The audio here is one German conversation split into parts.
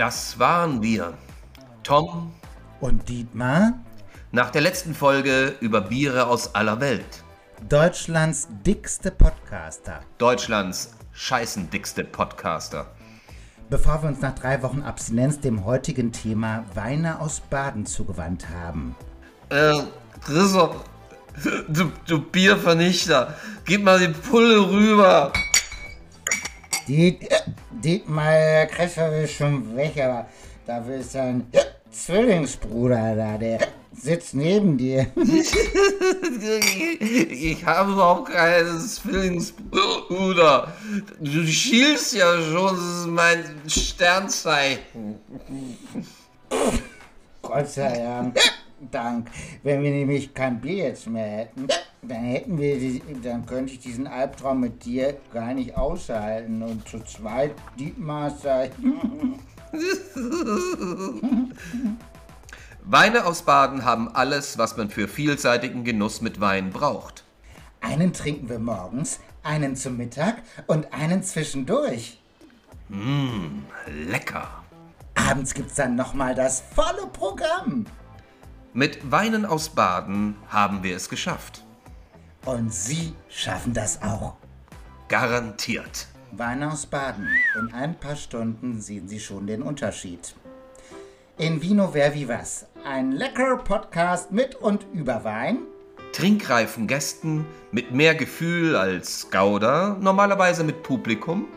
Das waren wir, Tom und Dietmar, nach der letzten Folge über Biere aus aller Welt. Deutschlands dickste Podcaster. Deutschlands scheißendickste Podcaster. Bevor wir uns nach 3 Wochen Abstinenz dem heutigen Thema Weine aus Baden zugewandt haben. Christoph, du Biervernichter, gib mal die Pulle rüber. Dietmar Kretschmer ist schon weg, aber dafür ist ein Zwillingsbruder da, der sitzt neben dir. Ich habe überhaupt keinen Zwillingsbruder. Du schielst ja schon, das ist mein Sternzeichen. Gott sei Dank. Wenn wir nämlich kein Bier jetzt mehr hätten, dann könnte ich diesen Albtraum mit dir gar nicht aushalten. Und zu zweit Dietmar sei. Weine aus Baden haben alles, was man für vielseitigen Genuss mit Wein braucht. Einen trinken wir morgens, einen zum Mittag und einen zwischendurch. Lecker. Abends gibt's dann nochmal das volle Programm. Mit Weinen aus Baden haben wir es geschafft. Und Sie schaffen das auch. Garantiert. Weine aus Baden. In ein paar Stunden sehen Sie schon den Unterschied. In Vino Ver Vivas. Ein leckerer Podcast mit und über Wein. Trinkreifen Gästen mit mehr Gefühl als Gouda, normalerweise mit Publikum.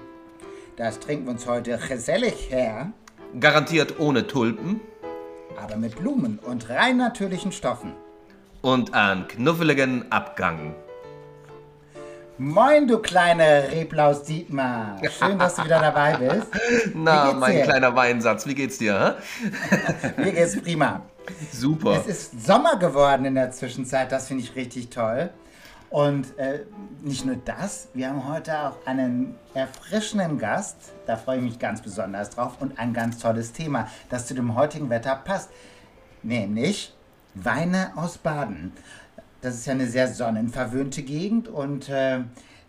Das trinken wir uns heute gesellig her. Garantiert ohne Tulpen. Aber mit Blumen und rein natürlichen Stoffen. Und einen knuffeligen Abgang. Moin, du kleine Reblaus Dietmar. Schön, dass du wieder dabei bist. Na, mein kleiner Weinsatz, wie geht's dir? Mir geht's prima. Super. Es ist Sommer geworden in der Zwischenzeit, das finde ich richtig toll. Und nicht nur das, wir haben heute auch einen erfrischenden Gast, da freue ich mich ganz besonders drauf, und ein ganz tolles Thema, das zu dem heutigen Wetter passt, nämlich Weine aus Baden. Das ist ja eine sehr sonnenverwöhnte Gegend und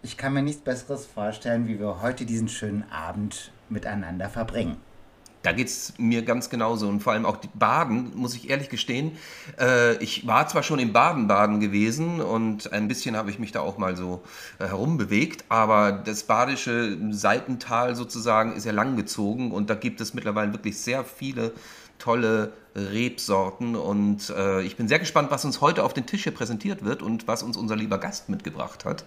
ich kann mir nichts Besseres vorstellen, wie wir heute diesen schönen Abend miteinander verbringen. Da geht's mir ganz genauso und vor allem auch Baden, muss ich ehrlich gestehen. Ich war zwar schon in Baden-Baden gewesen und ein bisschen habe ich mich da auch mal so herumbewegt, aber das badische Seitental sozusagen ist ja langgezogen und da gibt es mittlerweile wirklich sehr viele tolle Rebsorten und ich bin sehr gespannt, was uns heute auf den Tisch hier präsentiert wird und was uns unser lieber Gast mitgebracht hat.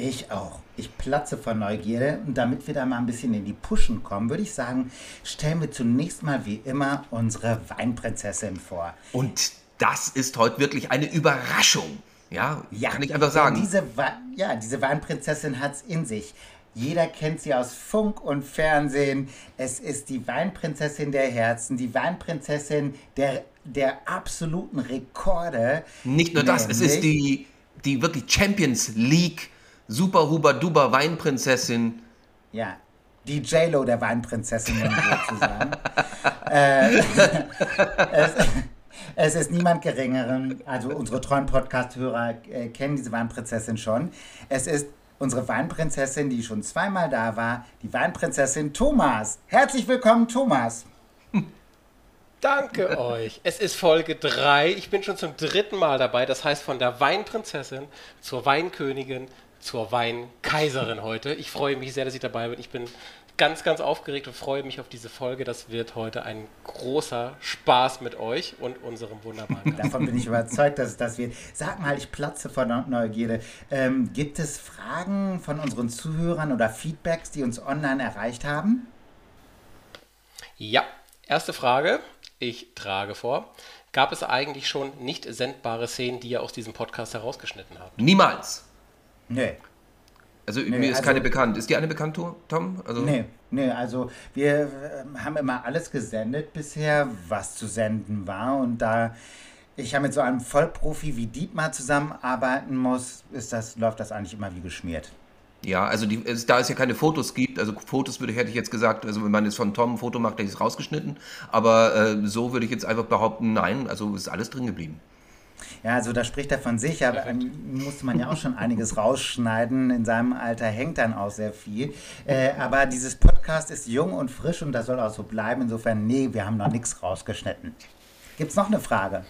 Ich auch. Ich platze vor Neugierde. Und damit wir da mal ein bisschen in die Puschen kommen, würde ich sagen, stellen wir zunächst mal wie immer unsere Weinprinzessin vor. Und das ist heute wirklich eine Überraschung. Ja kann ich einfach sagen. Diese Weinprinzessin hat's in sich. Jeder kennt sie aus Funk und Fernsehen. Es ist die Weinprinzessin der Herzen, die Weinprinzessin der absoluten Rekorde. Nicht nur das, es ist die wirklich Champions League Super Huber Duber Weinprinzessin. Ja, die J-Lo der Weinprinzessin, sozusagen. Es ist niemand Geringeren. Also unsere treuen Podcast-Hörer kennen diese Weinprinzessin schon. Es ist unsere Weinprinzessin, die schon zweimal da war, die Weinprinzessin Thomas. Herzlich willkommen, Thomas. Danke euch. Es ist Folge 3. Ich bin schon zum 3. Mal dabei. Das heißt, von der Weinprinzessin zur Weinkönigin, zur Weinkaiserin heute. Ich freue mich sehr, dass ich dabei bin. Ich bin ganz, ganz aufgeregt und freue mich auf diese Folge. Das wird heute ein großer Spaß mit euch und unserem wunderbaren Gast. Davon bin ich überzeugt, dass es das wird. Sag mal, ich platze vor Neugierde. Gibt es Fragen von unseren Zuhörern oder Feedbacks, die uns online erreicht haben? Ja, erste Frage. Ich trage vor. Gab es eigentlich schon nicht sendbare Szenen, die ihr aus diesem Podcast herausgeschnitten habt? Niemals. Nee. Also mir ist keine bekannt. Ist dir eine bekannt, Tom? Also nee, also wir haben immer alles gesendet bisher, was zu senden war. Und da ich ja mit so einem Vollprofi wie Dietmar zusammenarbeiten muss, läuft das eigentlich immer wie geschmiert. Ja, also da es ja keine Fotos gibt, also Fotos hätte ich jetzt gesagt, also wenn man jetzt von Tom ein Foto macht, dann ist es rausgeschnitten. Aber so würde ich jetzt einfach behaupten, nein, also ist alles drin geblieben. Ja, also da spricht er von sich, aber musste man ja auch schon einiges rausschneiden. In seinem Alter hängt dann auch sehr viel. Aber dieses Podcast ist jung und frisch und das soll auch so bleiben. Insofern, nee, wir haben noch nichts rausgeschnitten. Gibt es noch eine Frage?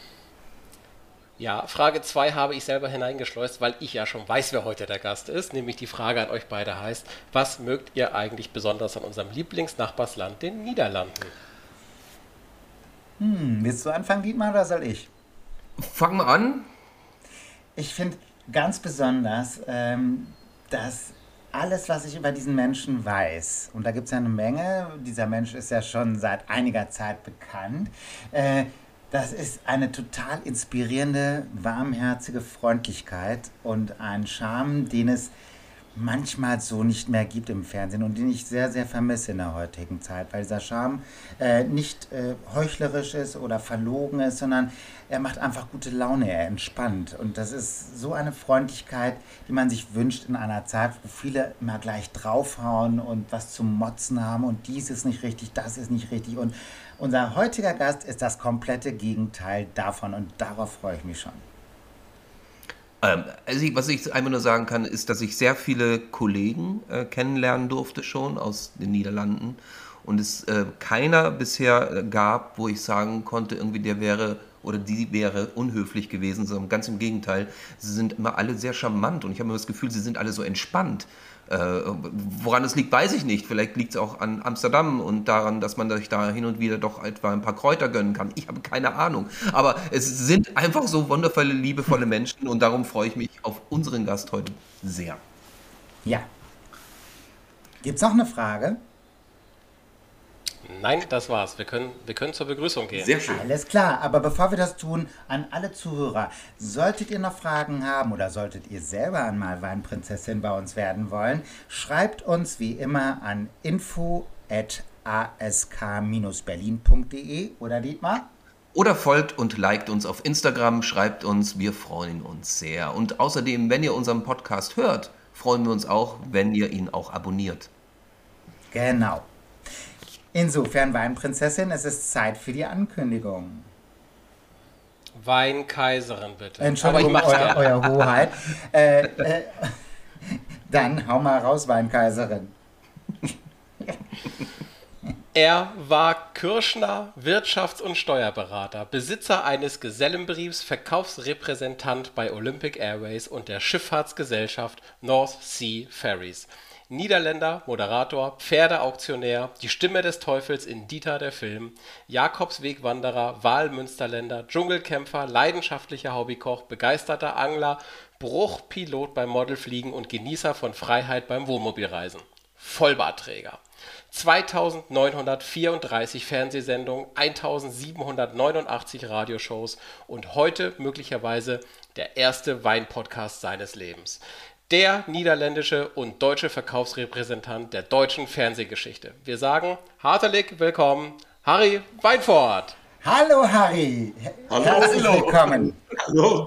Ja, Frage 2 habe ich selber hineingeschleust, weil ich ja schon weiß, wer heute der Gast ist. Nämlich die Frage an euch beide heißt, was mögt ihr eigentlich besonders an unserem Lieblingsnachbarsland, den Niederlanden? Willst du anfangen, Dietmar, oder soll ich? Fang mal an. Ich finde ganz besonders, dass alles, was ich über diesen Menschen weiß, und da gibt es ja eine Menge, dieser Mensch ist ja schon seit einiger Zeit bekannt, das ist eine total inspirierende, warmherzige Freundlichkeit und ein Charme, den es manchmal so nicht mehr gibt im Fernsehen und den ich sehr, sehr vermisse in der heutigen Zeit, weil dieser Charme nicht heuchlerisch ist oder verlogen ist, sondern er macht einfach gute Laune, er entspannt. Und das ist so eine Freundlichkeit, die man sich wünscht in einer Zeit, wo viele immer gleich draufhauen und was zum Motzen haben und dies ist nicht richtig, das ist nicht richtig. Und unser heutiger Gast ist das komplette Gegenteil davon und darauf freue ich mich schon. Also was ich einfach nur sagen kann, ist, dass ich sehr viele Kollegen kennenlernen durfte schon aus den Niederlanden und es keiner bisher gab, wo ich sagen konnte, irgendwie der wäre oder die wäre unhöflich gewesen, sondern ganz im Gegenteil, sie sind immer alle sehr charmant und ich habe immer das Gefühl, sie sind alle so entspannt. Woran es liegt, weiß ich nicht. Vielleicht liegt es auch an Amsterdam und daran, dass man sich da hin und wieder doch etwa ein paar Kräuter gönnen kann. Ich habe keine Ahnung. Aber es sind einfach so wundervolle, liebevolle Menschen und darum freue ich mich auf unseren Gast heute sehr. Ja. Gibt es noch eine Frage? Nein, das war's. Wir können zur Begrüßung gehen. Sehr schön. Alles klar, aber bevor wir das tun, an alle Zuhörer, solltet ihr noch Fragen haben oder solltet ihr selber einmal Weinprinzessin bei uns werden wollen, schreibt uns wie immer an info@ask-berlin.de oder Dietmar? Oder folgt und liked uns auf Instagram, schreibt uns, wir freuen uns sehr. Und außerdem, wenn ihr unseren Podcast hört, freuen wir uns auch, wenn ihr ihn auch abonniert. Genau. Insofern, Weinprinzessin, es ist Zeit für die Ankündigung. Weinkaiserin, bitte. Entschuldigung, euer Hoheit. Dann hau mal raus, Weinkaiserin. Er war Kirschner, Wirtschafts- und Steuerberater, Besitzer eines Gesellenbriefs, Verkaufsrepräsentant bei Olympic Airways und der Schifffahrtsgesellschaft North Sea Ferries. Niederländer, Moderator, Pferdeauktionär, die Stimme des Teufels in Dieter der Film, Jakobswegwanderer, Wahlmünsterländer, Dschungelkämpfer, leidenschaftlicher Hobbykoch, begeisterter Angler, Bruchpilot beim Modelfliegen und Genießer von Freiheit beim Wohnmobilreisen. Vollbartträger. 2934 Fernsehsendungen, 1789 Radioshows und heute möglicherweise der erste Weinpodcast seines Lebens. Der niederländische und deutsche Verkaufsrepräsentant der deutschen Fernsehgeschichte. Wir sagen herzlich willkommen, Harry Wijnvoord. Hallo Harry, herzlich willkommen. Hallo.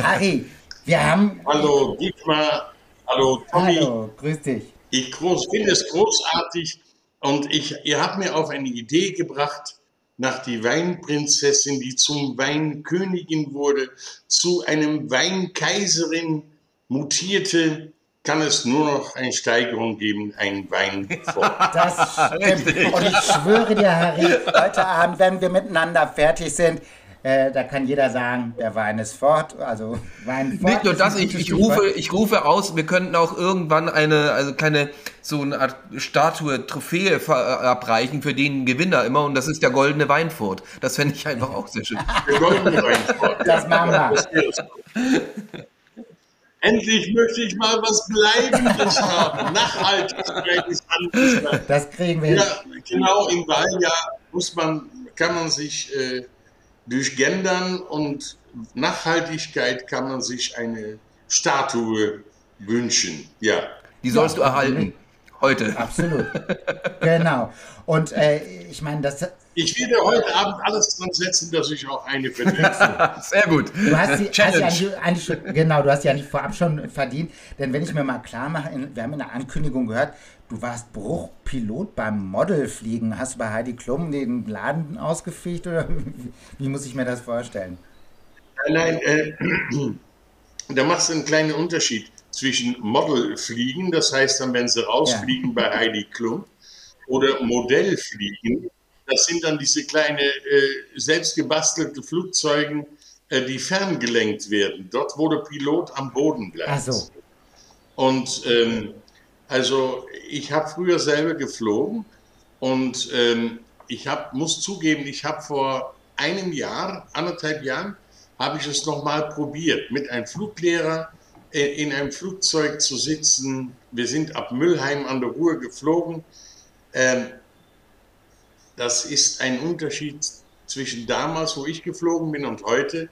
Harry, wir haben... Hallo Dietmar, hallo Tommy. Hallo, grüß dich. Ich finde es großartig und ihr habt mir auf eine Idee gebracht, nach die Weinprinzessin, die zum Weinkönigin wurde, zu einem Weinkaiserin mutierte, kann es nur noch eine Steigerung geben, ein Wein vor. Das stimmt. Und ich schwöre dir, Harry, heute Abend, wenn wir miteinander fertig sind, da kann jeder sagen, der Wein ist fort. Also Wein fort. Nicht nur das, ich rufe aus, wir könnten auch irgendwann so eine Art Statue, Trophäe verabreichen für den Gewinner immer und das ist der goldene Weinfurt. Das fände ich einfach auch sehr schön. Der goldene Weinfurt. Das machen wir. Endlich möchte ich mal was Bleibendes haben. Nachhaltigkeit ist anders. Das kriegen wir. Ja, genau, im Wahljahr kann man sich durch Gendern und Nachhaltigkeit kann man sich eine Statue wünschen. Ja. Die sollst du erhalten. Heute. Absolut. Genau. Und ich meine, das... Ich werde heute Abend alles dran setzen, dass ich auch eine verdiene. Sehr gut. Du hast sie ja nicht vorab schon verdient, denn wenn ich mir mal klar mache, wir haben in der Ankündigung gehört, du warst Bruchpilot beim Modelfliegen. Hast du bei Heidi Klum den Laden ausgefegt oder wie muss ich mir das vorstellen? Nein, da machst du einen kleinen Unterschied zwischen Modelfliegen, das heißt dann, wenn sie rausfliegen bei Heidi Klum, oder Modellfliegen. Das sind dann diese kleine, selbstgebastelte Flugzeuge, die ferngelenkt werden. Dort, wo der Pilot am Boden bleibt. Ach so. Und also ich habe früher selber geflogen und ich muss zugeben, ich habe vor einem Jahr, anderthalb Jahren, habe ich es nochmal probiert, mit einem Fluglehrer in einem Flugzeug zu sitzen. Wir sind ab Müllheim an der Ruhr geflogen. Das ist ein Unterschied zwischen damals, wo ich geflogen bin, und heute.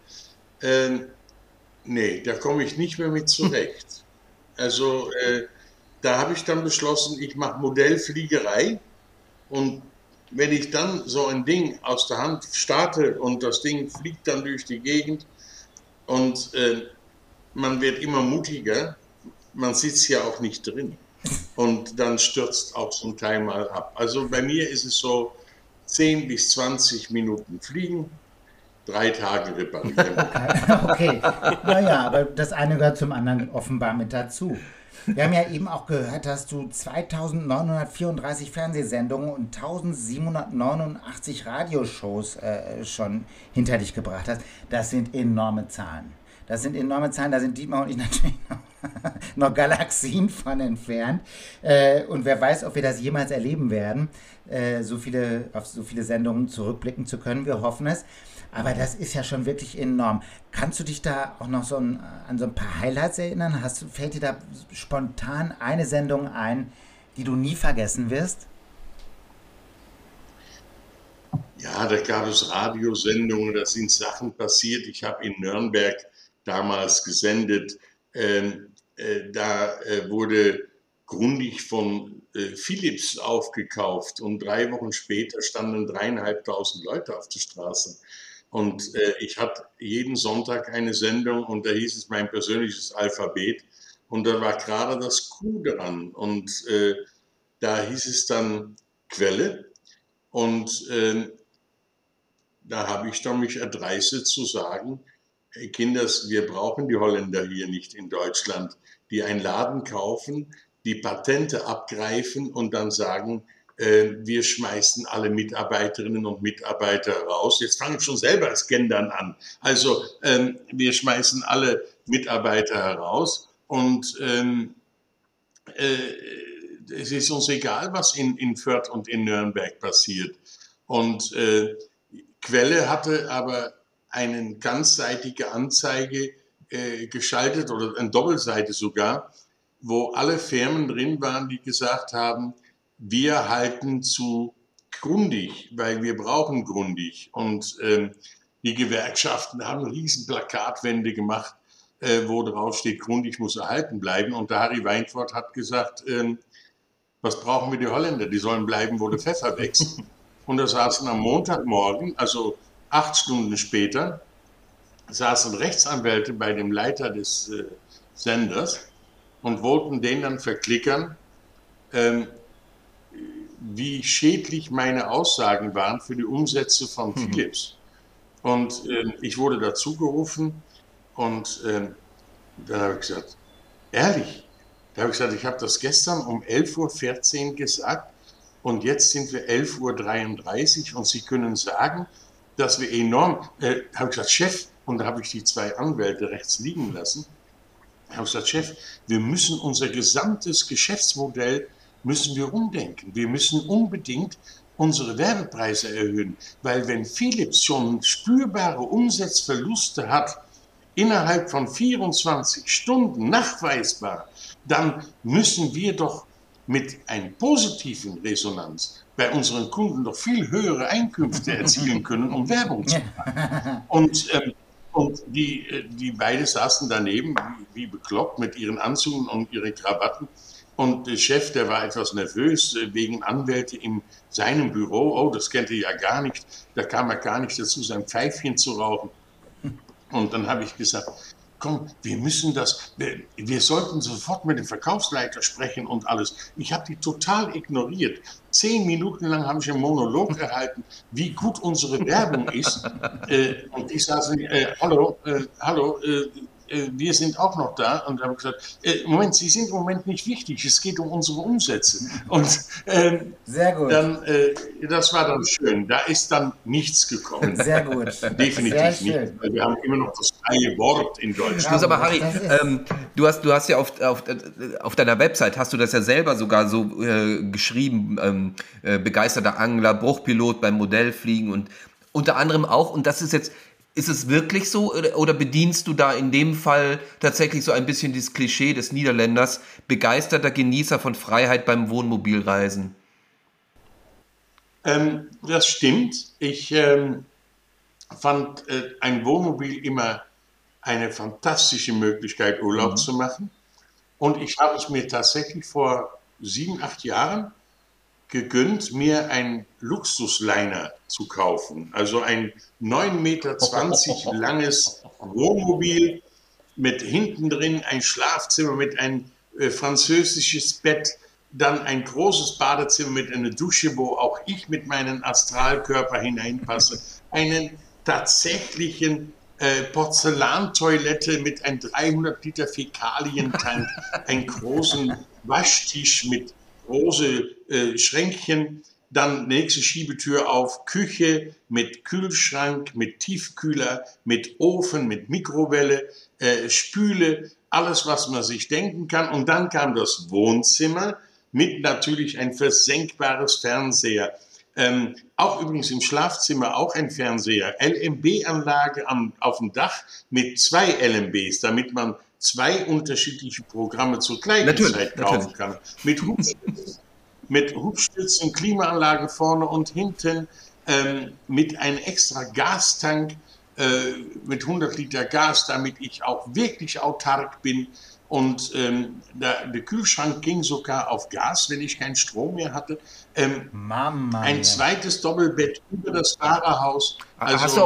Nee, da komme ich nicht mehr mit zurecht. Also da habe ich dann beschlossen, ich mache Modellfliegerei, und wenn ich dann so ein Ding aus der Hand starte und das Ding fliegt dann durch die Gegend und man wird immer mutiger, man sitzt ja auch nicht drin und dann stürzt auch zum Teil mal ab. Also bei mir ist es so 10 bis 20 Minuten fliegen, 3 Tage reparieren. Okay, naja, aber das eine gehört zum anderen offenbar mit dazu. Wir haben ja eben auch gehört, dass du 2934 Fernsehsendungen und 1789 Radioshows schon hinter dich gebracht hast. Das sind enorme Zahlen. Das sind enorme Zahlen, da sind Dietmar und ich natürlich noch Galaxien von entfernt. Und wer weiß, ob wir das jemals erleben werden, auf so viele Sendungen zurückblicken zu können. Wir hoffen es. Aber das ist ja schon wirklich enorm. Kannst du dich da auch noch an so ein paar Highlights erinnern? Fällt dir da spontan eine Sendung ein, die du nie vergessen wirst? Ja, da gab es Radiosendungen, da sind Sachen passiert. Ich habe in Nürnberg damals gesendet. Da wurde Grundig von Philips aufgekauft und 3 Wochen später standen 3.500 Leute auf der Straße. Und ich hatte jeden Sonntag eine Sendung und da hieß es mein persönliches Alphabet und da war gerade das Q dran und da hieß es dann Quelle und da habe ich dann mich erdreistet zu sagen, Kinders, wir brauchen die Holländer hier nicht in Deutschland, die einen Laden kaufen, die Patente abgreifen und dann sagen, wir schmeißen alle Mitarbeiterinnen und Mitarbeiter raus. Jetzt fange ich schon selber als Gendern an. Also wir schmeißen alle Mitarbeiter heraus und es ist uns egal, was in Fürth und in Nürnberg passiert. Und Quelle hatte aber eine ganzseitige Anzeige geschaltet oder eine Doppelseite sogar, wo alle Firmen drin waren, die gesagt haben, wir halten zu Grundig, weil wir brauchen Grundig. Und die Gewerkschaften haben riesen Plakatwände gemacht, wo drauf steht, Grundig muss erhalten bleiben. Und der Harry Wijnvoord hat gesagt, was brauchen wir die Holländer? Die sollen bleiben, wo der Pfeffer wächst. Und da saßen am Montagmorgen, also 8 Stunden später, saßen Rechtsanwälte bei dem Leiter des Senders und wollten den dann verklickern, wie schädlich meine Aussagen waren für die Umsätze von Philips. Und ich wurde dazu gerufen und dann habe ich gesagt, ehrlich, da habe ich gesagt, ich habe das gestern um 11.14 Uhr gesagt und jetzt sind wir 11.33 Uhr und Sie können sagen, dass wir enorm, habe ich gesagt, Chef, und da habe ich die 2 Anwälte rechts liegen lassen, habe ich gesagt, Chef, wir müssen unser gesamtes Geschäftsmodell umdenken. Wir müssen unbedingt unsere Werbepreise erhöhen, weil wenn Philips schon spürbare Umsatzverluste hat, innerhalb von 24 Stunden nachweisbar, dann müssen wir doch mit einer positiven Resonanz bei unseren Kunden noch viel höhere Einkünfte erzielen können, um Werbung zu machen. Und die beide saßen daneben, wie bekloppt, mit ihren Anzügen und ihren Krawatten. Und der Chef, der war etwas nervös wegen Anwälte in seinem Büro. Oh, das kennt er ja gar nicht. Da kam er gar nicht dazu, sein Pfeifchen zu rauchen. Und dann habe ich gesagt, komm, wir müssen das, wir sollten sofort mit dem Verkaufsleiter sprechen und alles. Ich habe die total ignoriert. 10 Minuten lang habe ich einen Monolog erhalten, wie gut unsere Werbung ist. Und ich saß, hallo, wir sind auch noch da. Und habe gesagt, Moment, Sie sind im Moment nicht wichtig, es geht um unsere Umsätze. Und sehr gut. Dann, das war dann schön, da ist dann nichts gekommen. Sehr gut. Definitiv sehr nicht, weil wir haben immer noch das freie Wort in Deutschland. Ja, aber Harry, du hast ja auf deiner Website, hast du das ja selber sogar so geschrieben, begeisterter Angler, Bruchpilot beim Modellfliegen und unter anderem auch, und das ist jetzt, ist es wirklich so oder bedienst du da in dem Fall tatsächlich so ein bisschen dieses Klischee des Niederländers, begeisterter Genießer von Freiheit beim Wohnmobilreisen? Das stimmt. Ich fand ein Wohnmobil immer eine fantastische Möglichkeit, Urlaub zu machen. Und ich habe es mir tatsächlich vor 7, 8 Jahren gegönnt, mir einen Luxusliner zu kaufen. Also ein 9,20 Meter langes Wohnmobil mit hinten drin ein Schlafzimmer mit ein französisches Bett, dann ein großes Badezimmer mit einer Dusche, wo auch ich mit meinem Astralkörper hineinpasse, einen tatsächlichen Porzellantoilette mit einem 300 Liter Fäkalientank, einen großen Waschtisch mit große Schränkchen, dann nächste Schiebetür auf, Küche mit Kühlschrank, mit Tiefkühler, mit Ofen, mit Mikrowelle, Spüle, alles, was man sich denken kann. Und dann kam das Wohnzimmer mit natürlich ein versenkbares Fernseher. Auch übrigens im Schlafzimmer auch ein Fernseher. LMB-Anlage auf dem Dach mit 2 LMBs, damit man 2 unterschiedliche Programme zur gleichen Zeit kaufen kann. Mit Hubstützen, Klimaanlage vorne und hinten, mit einem extra Gastank, mit 100 Liter Gas, damit ich auch wirklich autark bin. Und der Kühlschrank ging sogar auf Gas, wenn ich keinen Strom mehr hatte. Mama, ein zweites Doppelbett über das Fahrerhaus. Also, hast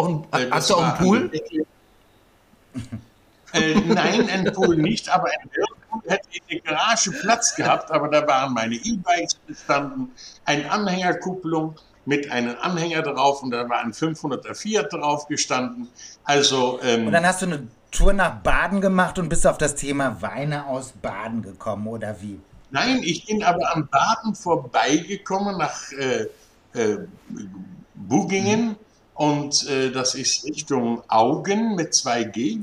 du auch einen Pool? Nein, ein Pool nicht, aber ein Whirlpool hätte in der Garage Platz gehabt, aber da waren meine E-Bikes bestanden, eine Anhängerkupplung mit einem Anhänger drauf und da war ein 500er Fiat drauf gestanden. Also, und dann hast du eine Tour nach Baden gemacht und bist auf das Thema Weine aus Baden gekommen, oder wie? Nein, ich bin aber an Baden vorbeigekommen nach Buggingen und das ist Richtung Auggen mit 2G.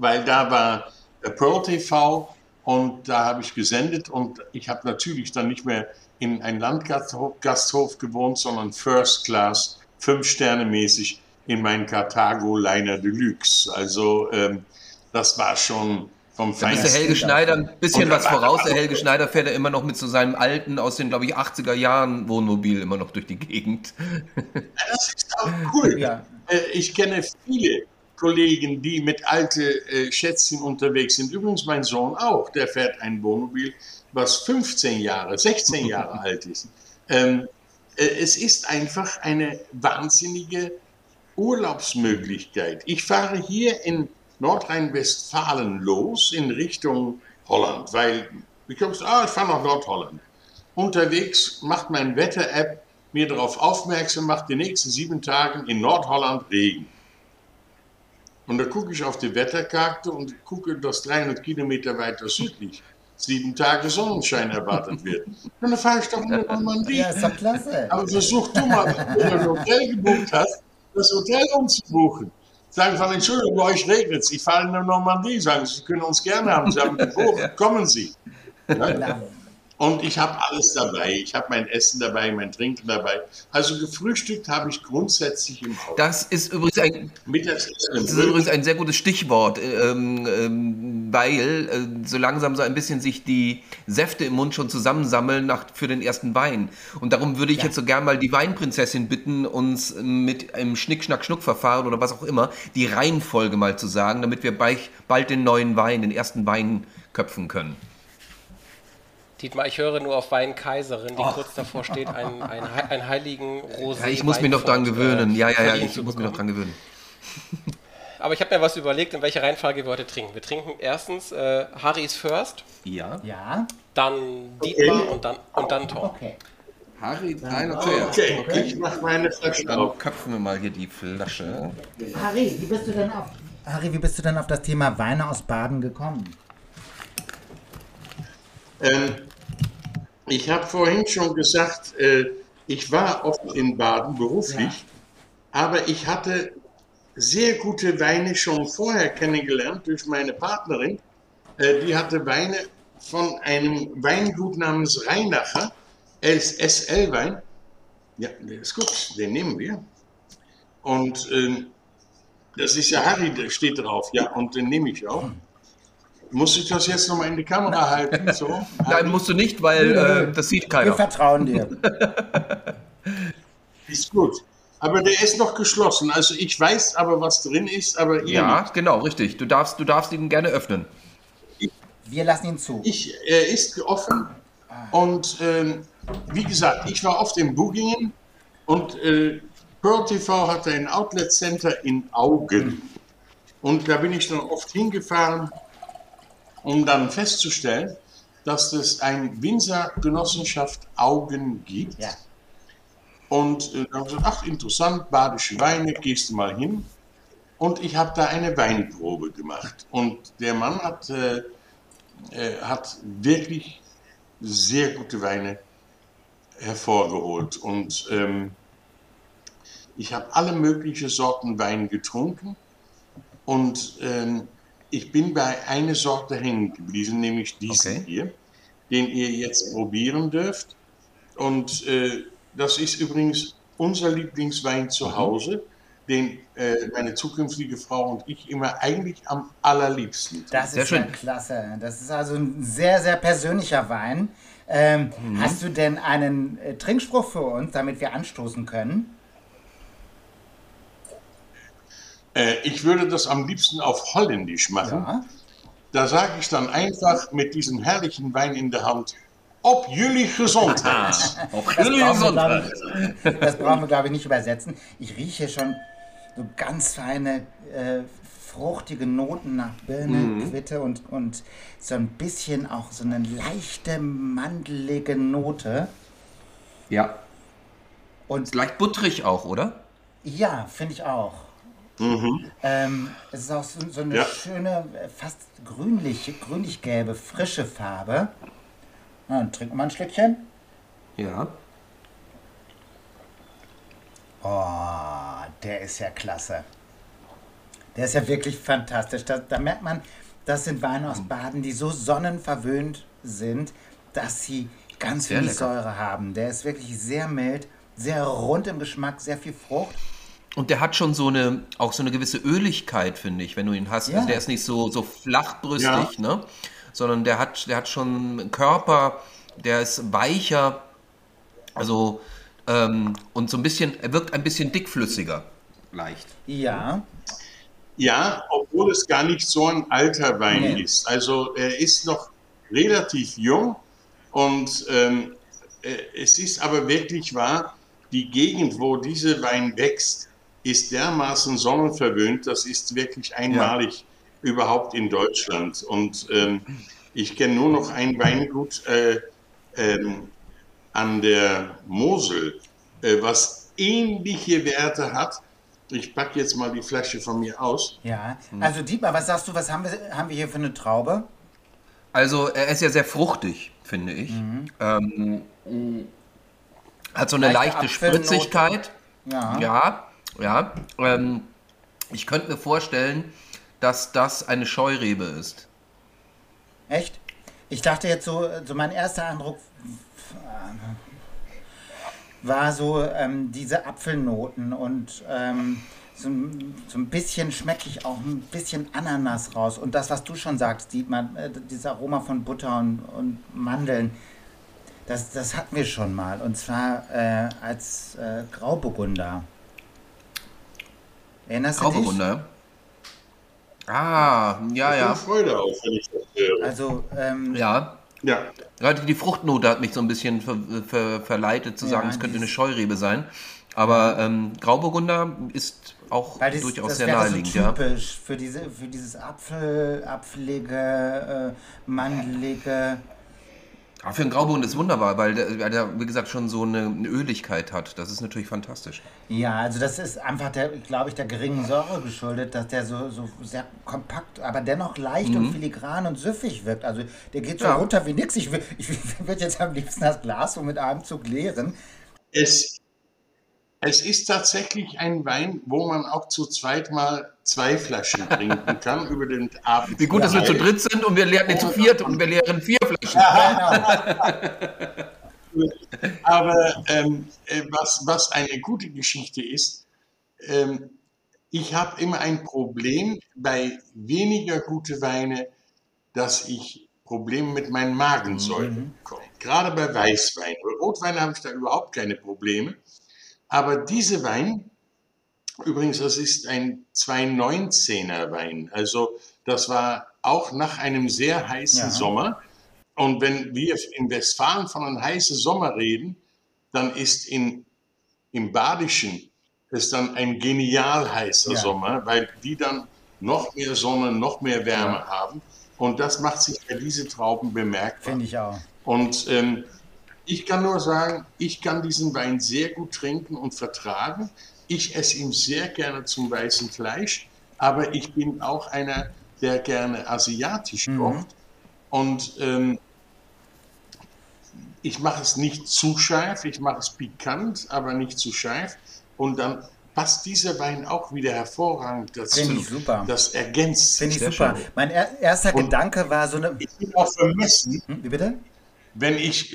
Weil da war Pearl TV und da habe ich gesendet und ich habe natürlich dann nicht mehr in einem Landgasthof gewohnt, sondern First Class, 5 Sterne mäßig in meinem Carthago Liner Deluxe. Also das war schon vom Feinsten. Da bist der Helge Schneider ein bisschen was voraus. Der Helge Schneider fährt ja immer noch mit so seinem alten, aus den, glaube ich, 80er Jahren Wohnmobil immer noch durch die Gegend. Ja, das ist auch cool. Ja. Ich kenne viele Kollegen, die mit alten Schätzchen unterwegs sind. Übrigens mein Sohn auch, der fährt ein Wohnmobil, was 15 Jahre, 16 Jahre alt ist. Es ist einfach eine wahnsinnige Urlaubsmöglichkeit. Ich fahre hier in Nordrhein-Westfalen los in Richtung Holland, weil ich fahre nach Nordholland. Unterwegs macht mein Wetter-App mir darauf aufmerksam, macht die nächsten 7 Tage in Nordholland Regen. Und da gucke ich auf die Wetterkarte und gucke, dass 300 Kilometer weiter südlich 7 Tage Sonnenschein erwartet wird. Und dann fahre ich doch in die Normandie. Ja, ist doch klasse. Aber versuch du mal, wenn du ein Hotel gebucht hast, das Hotel umzubuchen. Sagen von, Entschuldigung, bei euch regnet es. Ich fahre in die Normandie. Sagen Sie, können uns gerne haben. Sie haben gebucht, kommen Sie. Ja? Und ich habe alles dabei. Ich habe mein Essen dabei, mein Trinken dabei. Also gefrühstückt habe ich grundsätzlich im Haus. Das ist übrigens ein sehr gutes Stichwort, weil so langsam so ein bisschen sich die Säfte im Mund schon zusammensammeln für den ersten Wein. Und darum würde ich jetzt so gern mal die Weinprinzessin bitten, uns mit einem Schnick-Schnack-Schnuck-Verfahren oder was auch immer die Reihenfolge mal zu sagen, damit wir bald den ersten Wein köpfen können. Dietmar, ich höre nur auf Weinkaiserin, die kurz davor steht, einen heiligen Rosé. Ja, ich muss mich noch dran gewöhnen. Aber ich habe mir was überlegt, in welcher Reihenfolge wir heute trinken. Wir trinken erstens Harry's First. Ja. Ja. Dann Dietmar und dann Tom. Okay. Harry, einer zuerst. Okay. Okay. Ich mache meine Flasche auf. Köpfen wir mal hier die Flasche. Harry, wie bist du denn auf das Thema Weine aus Baden gekommen? Ich habe vorhin schon gesagt, ich war oft in Baden beruflich, aber ich hatte sehr gute Weine schon vorher kennengelernt durch meine Partnerin. Die hatte Weine von einem Weingut namens Rheinacher, SL-Wein. Ja, der ist gut, den nehmen wir. Und das ist ja Harry, der steht drauf, ja, und den nehme ich auch. Muss ich das jetzt nochmal in die Kamera halten? So? Nein, musst du nicht, weil das sieht keiner. Wir vertrauen dir. Ist gut. Aber der ist noch geschlossen. Also ich weiß aber, was drin ist, aber ihr nicht. Genau, richtig. Du darfst ihn gerne öffnen. Wir lassen ihn zu. Er ist offen. Und wie gesagt, ich war oft in Buggingen und Pearl TV hatte ein Outlet Center in Auggen. Und da bin ich dann oft hingefahren, um dann festzustellen, dass es eine Winzergenossenschaft Auggen gibt. Ja. Und dann habe ich gesagt, ach interessant, badische Weine, gehst du mal hin. Und ich habe da eine Weinprobe gemacht. Und der Mann hat wirklich sehr gute Weine hervorgeholt. Und ich habe alle möglichen Sorten Wein getrunken. Und ich bin bei einer Sorte hängen geblieben, nämlich diesen hier, den ihr jetzt probieren dürft. Und das ist übrigens unser Lieblingswein zu Hause, den meine zukünftige Frau und ich immer eigentlich am allerliebsten. Das ist ja klasse. Das ist also ein sehr, sehr persönlicher Wein. Hast du denn einen Trinkspruch für uns, damit wir anstoßen können? Ich würde das am liebsten auf Holländisch machen. Ja. Da sage ich dann einfach mit diesem herrlichen Wein in der Hand, ob Jüli Gesundheit. Ob Jüli Gesundheit. Das brauchen wir, glaube ich, nicht übersetzen. Ich rieche schon so ganz feine, fruchtige Noten nach Birne, Quitte und so ein bisschen auch so eine leichte, mandelige Note. Ja. Und ist leicht butterig auch, oder? Ja, finde ich auch. Es ist auch so eine schöne, fast grünlich-gelbe, frische Farbe. Na, dann trinken wir ein Schlückchen. Ja. Oh, der ist ja klasse. Der ist ja wirklich fantastisch. Da merkt man, das sind Weine aus Baden, die so sonnenverwöhnt sind, dass sie ganz viel Säure haben. Der ist wirklich sehr mild, sehr rund im Geschmack, sehr viel Frucht. Und der hat schon so eine gewisse Öligkeit, finde ich, wenn du ihn hast. Ja. Also der ist nicht so flachbrüstig, ne? Sondern der hat schon einen Körper, der ist weicher, also und er wirkt ein bisschen dickflüssiger, leicht. Ja. Ja, obwohl es gar nicht so ein alter Wein ist. Also er ist noch relativ jung und es ist aber wirklich wahr, die Gegend, wo dieser Wein wächst, ist dermaßen sonnenverwöhnt, das ist wirklich einmalig überhaupt in Deutschland. Und ich kenne nur noch ein Weingut an der Mosel, was ähnliche Werte hat. Ich packe jetzt mal die Flasche von mir aus. Ja, also Dietmar, was sagst du, was haben wir hier für eine Traube? Also er ist ja sehr fruchtig, finde ich. Hat so eine leichte Spritzigkeit. Ja, ich könnte mir vorstellen, dass das eine Scheurebe ist. Echt? Ich dachte jetzt so mein erster Eindruck war so diese Apfelnoten und so ein bisschen schmecke ich auch ein bisschen Ananas raus. Und das, was du schon sagst, Dietmar, dieses Aroma von Butter und Mandeln, das hatten wir schon mal. Und zwar als Grauburgunder. Erinnerst du dich? Ah, ja. Ich bin Freude auf, wenn ich das höre. Also, Ja. Gerade die Fruchtnote hat mich so ein bisschen verleitet zu sagen, es könnte eine Scheurebe sein. Aber Grauburgunder ist auch das, durchaus das sehr naheliegend. Das wäre so typisch für, dieses apfelige, mandelige... Aber für einen Grauburgund ist wunderbar, weil der, wie gesagt, schon so eine Öligkeit hat. Das ist natürlich fantastisch. Ja, also das ist einfach, glaube ich, der geringen Säure geschuldet, dass der so sehr kompakt, aber dennoch leicht und filigran und süffig wirkt. Also der geht so runter wie nix. Ich würde jetzt am liebsten das Glas so mit einem Zug leeren. Es ist tatsächlich ein Wein, wo man auch zu zweit mal zwei Flaschen trinken kann über den Abend. Wie gut, dass wir zu dritt sind und wir leeren zu viert und wir leeren 4 Flaschen. Ja, genau. Aber was eine gute Geschichte ist, ich habe immer ein Problem bei weniger guten Weinen, dass ich Probleme mit meinen Magensäuren bekomme. Gerade bei Weißwein. Bei Rotwein habe ich da überhaupt keine Probleme. Aber diese Wein, übrigens, das ist ein 2019er Wein. Also das war auch nach einem sehr heißen Sommer. Und wenn wir in Westfalen von einem heißen Sommer reden, dann ist im Badischen ist dann ein genial heißer Sommer, weil die dann noch mehr Sonne, noch mehr Wärme haben. Und das macht sich bei diesen Trauben bemerkbar. Finde ich auch. Und ich kann nur sagen, ich kann diesen Wein sehr gut trinken und vertragen. Ich esse ihn sehr gerne zum weißen Fleisch, aber ich bin auch einer, der gerne asiatisch kocht. Und ich mache es nicht zu scharf, ich mache es pikant, aber nicht zu scharf. Und dann passt dieser Wein auch wieder hervorragend dazu. Finde ich super. Das ergänzt sich. Finde ich super. Schön. Mein erster Gedanke war so eine... Ich bin auch vermessen. Wie bitte? Wenn ich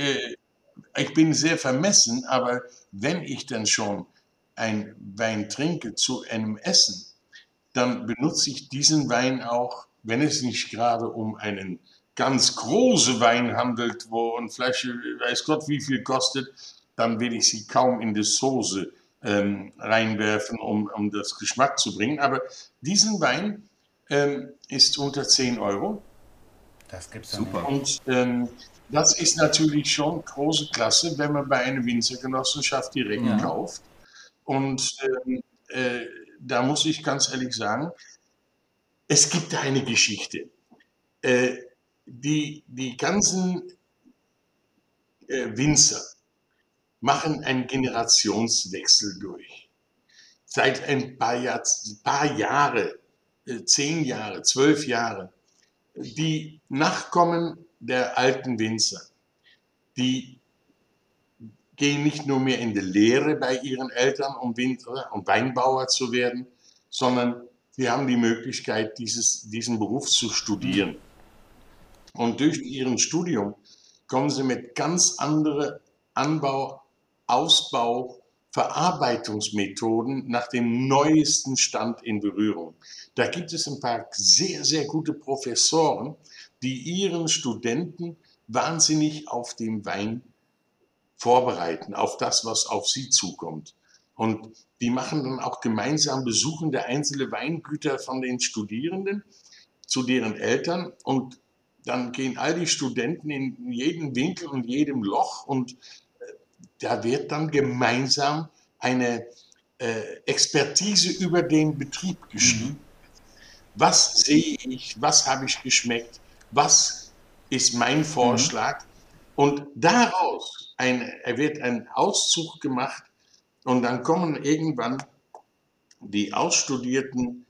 bin sehr vermessen, aber wenn ich dann schon einen Wein trinke zu einem Essen, dann benutze ich diesen Wein auch, wenn es nicht gerade um einen ganz großen Wein handelt, wo eine Flasche, weiß Gott wie viel kostet, dann will ich sie kaum in die Soße reinwerfen, um das Geschmack zu bringen. Aber diesen Wein ist unter 10 Euro. Das gibt's ja super. Und das ist natürlich schon große Klasse, wenn man bei einer Winzergenossenschaft direkt kauft. Und da muss ich ganz ehrlich sagen, es gibt eine Geschichte. Die ganzen Winzer machen einen Generationswechsel durch. Seit ein paar Jahre, 10 Jahre, 12 Jahre, die Nachkommen der alten Winzer, die gehen nicht nur mehr in die Lehre bei ihren Eltern, um Winzer und Weinbauer zu werden, sondern sie haben die Möglichkeit, diesen Beruf zu studieren. Und durch ihren Studium kommen sie mit ganz anderen Anbau-, Ausbau-, Verarbeitungsmethoden nach dem neuesten Stand in Berührung. Da gibt es ein paar sehr, sehr gute Professoren, die ihren Studenten wahnsinnig auf den Wein vorbereiten, auf das, was auf sie zukommt. Und die machen dann auch gemeinsam Besuchen der einzelnen Weingüter von den Studierenden zu deren Eltern. Und dann gehen all die Studenten in jeden Winkel und jedem Loch, und da wird dann gemeinsam eine Expertise über den Betrieb geschrieben. Was sehe ich? Was habe ich geschmeckt? Was ist mein Vorschlag? Und daraus wird ein Auszug gemacht, und dann kommen irgendwann die ausstudierten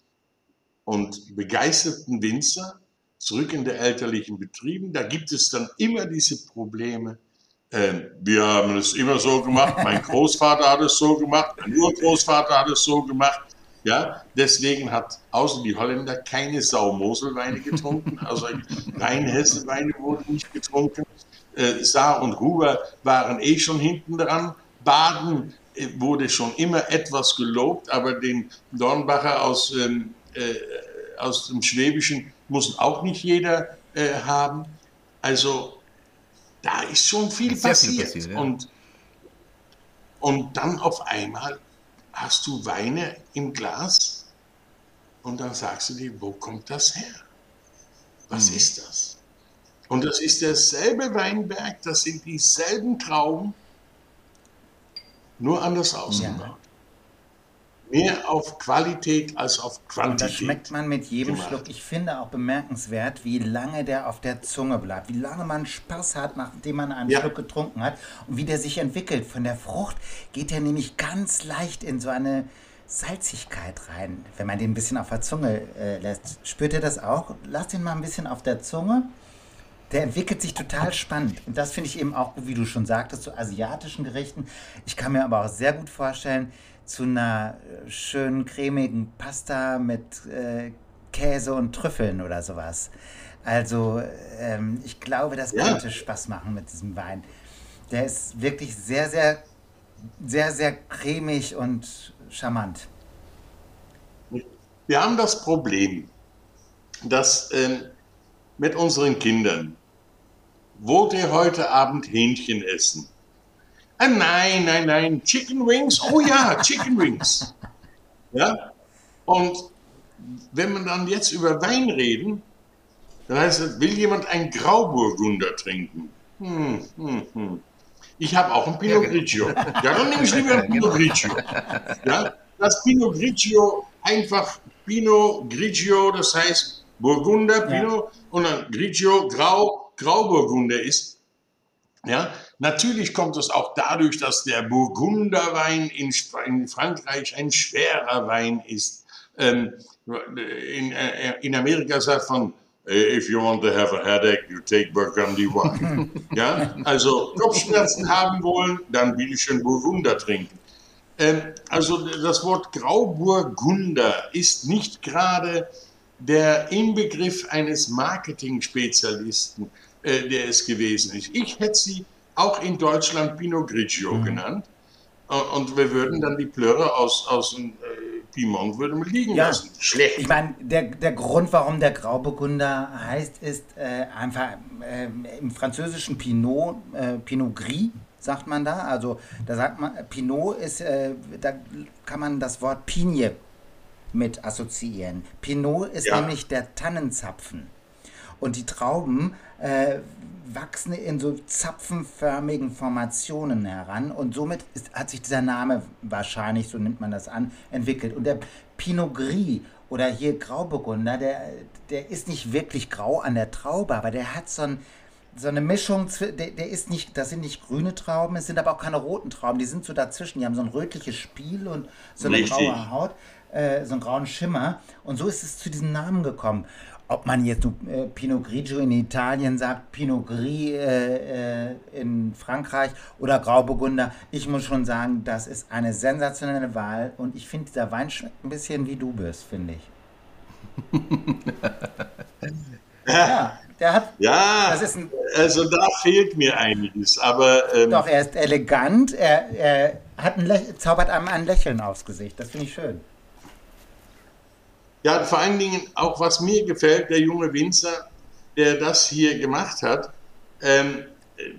und begeisterten Winzer zurück in die elterlichen Betriebe. Da gibt es dann immer diese Probleme. Wir haben es immer so gemacht, mein Großvater hat es so gemacht, mein Urgroßvater hat es so gemacht. Ja, deswegen hat außer die Holländer keine Sau Moselweine getrunken, also Rheinhessenweine wurden nicht getrunken. Saar und Ruhr waren eh schon hinten dran. Baden wurde schon immer etwas gelobt, aber den Dornbacher aus dem Schwäbischen muss auch nicht jeder haben. Also da ist schon viel passiert. Und dann auf einmal hast du Weine im Glas, und dann sagst du dir, wo kommt das her? Was ist das? Und das ist derselbe Weinberg, das sind dieselben Trauben, nur anders ausgebaut. Ja. mehr auf Qualität als auf Quantität. Und das schmeckt man mit jedem Schluck. Ich finde auch bemerkenswert, wie lange der auf der Zunge bleibt, wie lange man Spaß hat, nachdem man einen Schluck getrunken hat und wie der sich entwickelt. Von der Frucht geht er nämlich ganz leicht in so eine Salzigkeit rein. Wenn man den ein bisschen auf der Zunge lässt, spürt er das auch? Lass ihn mal ein bisschen auf der Zunge. Der entwickelt sich total spannend. Und das finde ich eben auch, wie du schon sagtest, zu asiatischen Gerichten. Ich kann mir aber auch sehr gut vorstellen, zu einer schönen cremigen Pasta mit Käse und Trüffeln oder sowas. Also ich glaube, das könnte Spaß machen mit diesem Wein. Der ist wirklich sehr, sehr, sehr, sehr cremig und charmant. Wir haben das Problem, dass mit unseren Kindern: Wollt ihr heute Abend Hähnchen essen? Ah, nein, nein, nein, Chicken Wings? Oh ja, Chicken Wings. Ja? Und wenn wir dann jetzt über Wein reden, dann heißt es, will jemand einen Grauburgunder trinken? Ich habe auch einen Pinot Grigio. Ja, dann nehme ich lieber einen Pinot Grigio. Ja? Das Pinot Grigio, einfach Pinot Grigio, das heißt Burgunder, Pinot und dann Grigio, Grauburgunder ist. Ja, natürlich kommt es auch dadurch, dass der Burgunderwein in Frankreich ein schwerer Wein ist. In Amerika sagt man, if you want to have a headache, you take Burgundy wine. Ja, also Kopfschmerzen haben wollen, dann will ich schon Burgunder trinken. Also das Wort Grauburgunder ist nicht gerade der Inbegriff eines Marketing-Spezialisten, der es gewesen ist. Ich hätte sie auch in Deutschland Pinot Grigio genannt, und wir würden dann die Plöre aus dem Piemont würden wir liegen lassen. Schlecht. Ich meine, der Grund, warum der Grauburgunder heißt, ist einfach im französischen Pinot, Pinot Gris, sagt man da. Also da sagt man, Pinot ist, da kann man das Wort Pinie mit assoziieren. Pinot ist nämlich der Tannenzapfen. Und die Trauben wachsen in so zapfenförmigen Formationen heran. Und somit hat sich dieser Name wahrscheinlich, so nimmt man das an, entwickelt. Und der Pinot Gris oder hier Grauburgunder, der ist nicht wirklich grau an der Traube, aber der hat so eine Mischung, der ist nicht, das sind nicht grüne Trauben, es sind aber auch keine roten Trauben, die sind so dazwischen, die haben so ein rötliches Spiel und so eine graue Haut, so einen grauen Schimmer. Und so ist es zu diesem Namen gekommen. Ob man jetzt Pinot Grigio in Italien sagt, Pinot Gris in Frankreich oder Grauburgunder, ich muss schon sagen, das ist eine sensationelle Wahl und ich finde, dieser Wein schmeckt ein bisschen wie du bist, finde ich. Ja, der hat, das ist ein, also da fehlt mir einiges, aber... doch, er ist elegant, er hat zaubert einem ein Lächeln aufs Gesicht, das finde ich schön. Ja, vor allen Dingen auch, was mir gefällt, der junge Winzer, der das hier gemacht hat,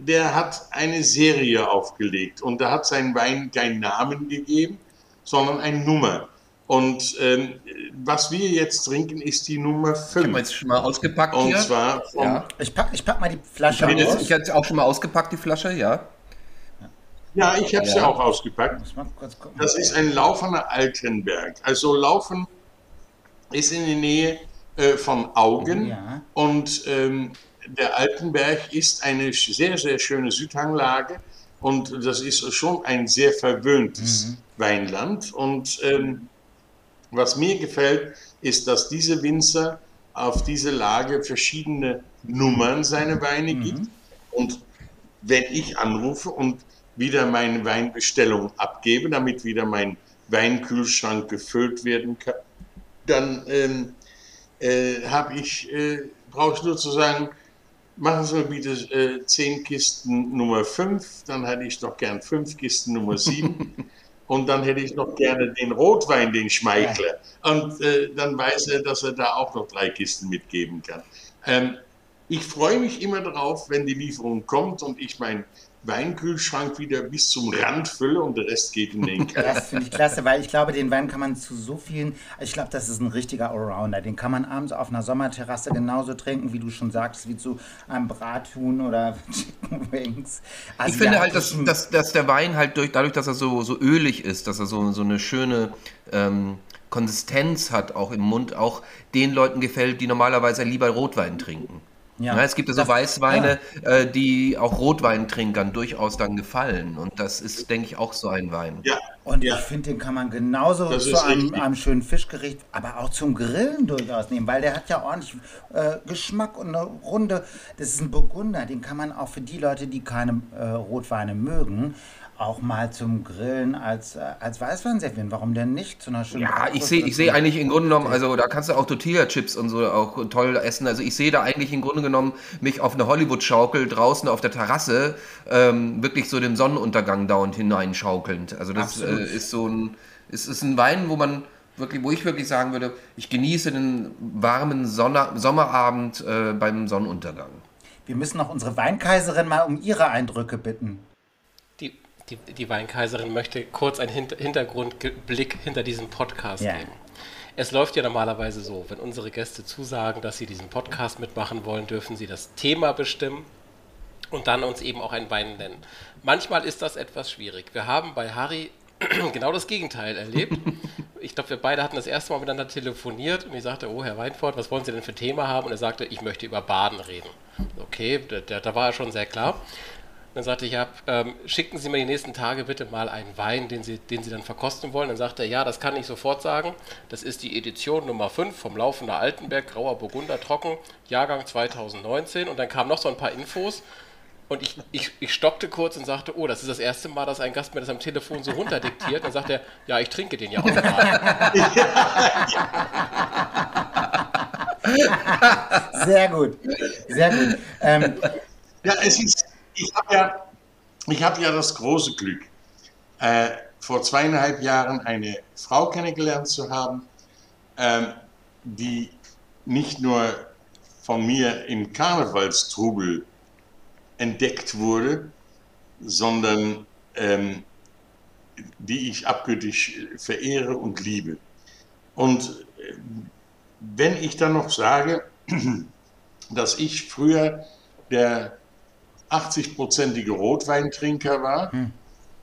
der hat eine Serie aufgelegt und da hat sein Wein keinen Namen gegeben, sondern eine Nummer. Und was wir jetzt trinken, ist die Nummer 5. Ich habe jetzt schon mal ausgepackt und hier. Zwar ich pack mal die Flasche aus. Ich hatte auch schon mal ausgepackt, die Flasche, Ja, ich habe sie auch ausgepackt. Muss man kurz gucken. Das ist ein Laufener Altenberg. Also Laufen ist in der Nähe von Auggen und der Altenberg ist eine sehr, sehr schöne Südhanglage und das ist schon ein sehr verwöhntes Weinland und was mir gefällt, ist, dass diese Winzer auf diese Lage verschiedene Nummern seine Weine gibt und wenn ich anrufe und wieder meine Weinbestellung abgebe, damit wieder mein Weinkühlschrank gefüllt werden kann, dann brauche ich nur zu sagen, machen Sie mir bitte 10 Kisten Nummer 5, dann hätte ich noch gern 5 Kisten Nummer 7 und dann hätte ich noch gerne den Rotwein, den Schmeichler. Und dann weiß er, dass er da auch noch 3 Kisten mitgeben kann. Ich freue mich immer drauf, wenn die Lieferung kommt und ich mein Weinkühlschrank wieder bis zum Rand fülle und der Rest geht in den Keller. Das finde ich klasse, weil ich glaube, den Wein kann man zu so vielen, ich glaube, das ist ein richtiger Allrounder, den kann man abends auf einer Sommerterrasse genauso trinken, wie du schon sagst, wie zu einem Brathuhn oder Chicken Wings. Also ich finde halt, dass der Wein halt dadurch, dass er so ölig ist, dass er so eine schöne Konsistenz hat, auch im Mund, auch den Leuten gefällt, die normalerweise lieber Rotwein trinken. Ja. Ja, es gibt ja so Weißweine, die auch Rotweintrinkern durchaus dann gefallen. Und das ist, denke ich, auch so ein Wein. Ja. Und ich finde, den kann man genauso zu einem schönen Fischgericht, aber auch zum Grillen durchaus nehmen, weil der hat ja ordentlich Geschmack und eine runde, das ist ein Burgunder, den kann man auch für die Leute, die keine Rotweine mögen, auch mal zum Grillen als Weißwein servieren. Warum denn nicht? Zu einer schönen ich sehe eigentlich im Grunde genommen, also da kannst du auch Tortilla-Chips und so auch toll essen. Also ich sehe da eigentlich im Grunde genommen mich auf eine Hollywood-Schaukel draußen auf der Terrasse wirklich so dem Sonnenuntergang dauernd hineinschaukelnd. Also das ist ein Wein, wo ich wirklich sagen würde, ich genieße den warmen Sommerabend beim Sonnenuntergang. Wir müssen auch unsere Weinkaiserin mal um ihre Eindrücke bitten. Die Weinkaiserin möchte kurz einen Hintergrundblick hinter diesem Podcast geben. Es läuft ja normalerweise so, wenn unsere Gäste zusagen, dass sie diesen Podcast mitmachen wollen, dürfen sie das Thema bestimmen und dann uns eben auch einen Wein nennen. Manchmal ist das etwas schwierig. Wir haben bei Harry genau das Gegenteil erlebt. Ich glaube, wir beide hatten das erste Mal miteinander telefoniert und ich sagte, oh, Herr Wijnvoord, was wollen Sie denn für ein Thema haben? Und er sagte, ich möchte über Baden reden. Okay, da war er schon sehr klar. Dann sagte ich, ja, schicken Sie mir die nächsten Tage bitte mal einen Wein, den Sie dann verkosten wollen. Dann sagte er, ja, das kann ich sofort sagen. Das ist die Edition Nummer 5 vom Laufender Altenberg, grauer Burgunder, trocken, Jahrgang 2019. Und dann kamen noch so ein paar Infos. Und ich stockte kurz und sagte, oh, das ist das erste Mal, dass ein Gast mir das am Telefon so runterdiktiert. Dann sagt er, ja, ich trinke den ja auch mal. Sehr gut, sehr gut. Ich habe ja das große Glück, vor 2,5 Jahren eine Frau kennengelernt zu haben, die nicht nur von mir im Karnevalstrubel entdeckt wurde, sondern die ich abgöttisch verehre und liebe. Und wenn ich dann noch sage, dass ich früher der 80-prozentige Rotweintrinker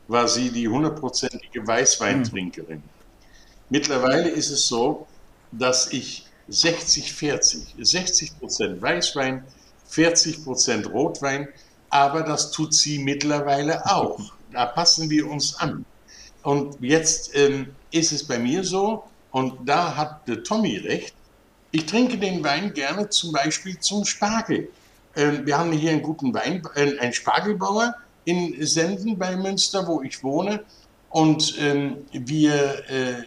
war sie die 100-prozentige Weißweintrinkerin. Mittlerweile ist es so, dass ich 60% Weißwein, 40% Rotwein, aber das tut sie mittlerweile auch. Da passen wir uns an. Und jetzt ist es bei mir so, und da hat der Tommy recht, ich trinke den Wein gerne zum Beispiel zum Spargel. Wir haben hier einen guten einen Spargelbauer in Senden bei Münster, wo ich wohne. Und wir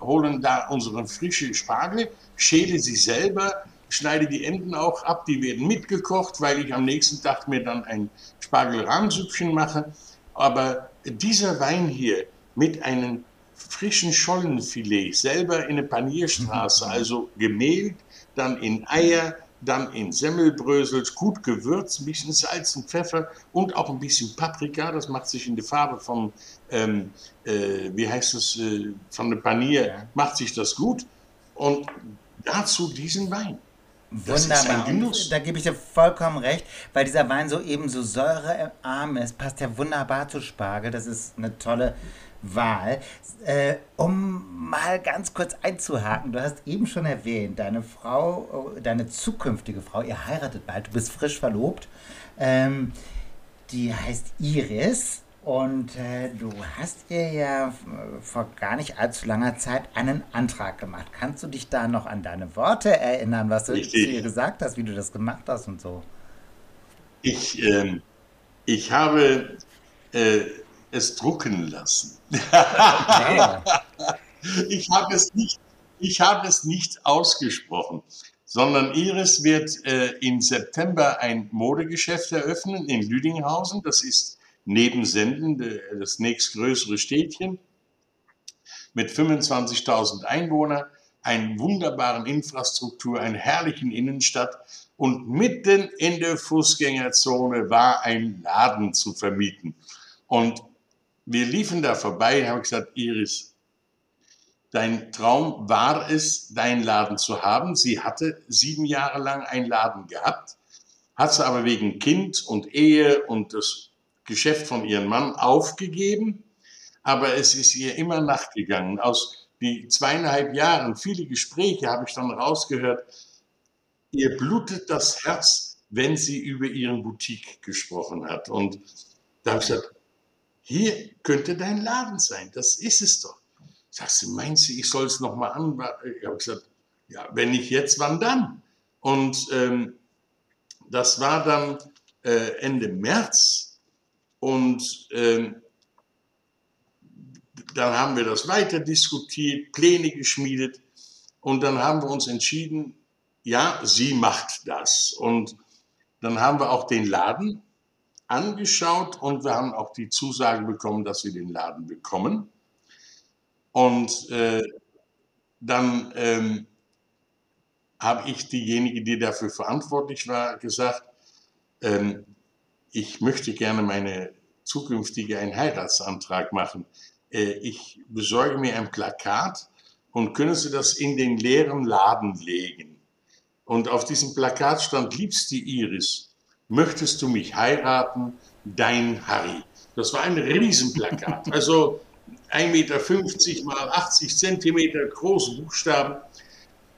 holen da unseren frischen Spargel, schäle sie selber, schneide die Enden auch ab. Die werden mitgekocht, weil ich am nächsten Tag mir dann ein Spargelrahmsüppchen mache. Aber dieser Wein hier mit einem frischen Schollenfilet, selber in eine Panierstraße, also gemehlt, dann in Eier, dann in Semmelbrösel, gut gewürzt, ein bisschen Salz und Pfeffer und auch ein bisschen Paprika. Das macht sich in der Farbe von, von der Panier, macht sich das gut. Und dazu diesen Wein. Das wunderbar, da gebe ich dir vollkommen recht, weil dieser Wein so eben so säurearm ist, passt ja wunderbar zu Spargel, das ist eine tolle Wahl. Um mal ganz kurz einzuhaken, du hast eben schon erwähnt, deine zukünftige Frau, ihr heiratet bald, du bist frisch verlobt, die heißt Iris und du hast ihr ja vor gar nicht allzu langer Zeit einen Antrag gemacht. Kannst du dich da noch an deine Worte erinnern, was du ihr gesagt hast, wie du das gemacht hast und so? Ich habe es drucken lassen. Ich habe es nicht ausgesprochen, sondern Iris wird im September ein Modegeschäft eröffnen in Lüdinghausen. Das ist neben Senden das nächstgrößere Städtchen mit 25.000 Einwohnern. einen wunderbaren Infrastruktur, einer herrlichen Innenstadt, und mitten in der Fußgängerzone war ein Laden zu vermieten. Und wir liefen da vorbei und haben gesagt, Iris, dein Traum war es, deinen Laden zu haben. Sie hatte 7 Jahre lang einen Laden gehabt, hat sie aber wegen Kind und Ehe und das Geschäft von ihrem Mann aufgegeben. Aber es ist ihr immer nachgegangen. Aus den 2,5 Jahren, viele Gespräche habe ich dann rausgehört, ihr blutet das Herz, wenn sie über ihren Boutique gesprochen hat. Und da habe ich gesagt, hier könnte dein Laden sein, das ist es doch. Sagst du, meinst du, ich soll es nochmal anwarten? Ich habe gesagt, ja, wenn nicht jetzt, wann dann? Und das war dann Ende März. Und dann haben wir das weiter diskutiert, Pläne geschmiedet. Und dann haben wir uns entschieden, ja, sie macht das. Und dann haben wir auch den Laden angeschaut und wir haben auch die Zusage bekommen, dass wir den Laden bekommen. Und dann habe ich diejenige, die dafür verantwortlich war, gesagt, ich möchte gerne meine zukünftige einen Heiratsantrag machen. Ich besorge mir ein Plakat und können Sie das in den leeren Laden legen. Und auf diesem Plakat stand, liebste Iris, möchtest du mich heiraten, dein Harry. Das war ein Riesenplakat, also 1,50 Meter mal 80 Zentimeter große Buchstaben.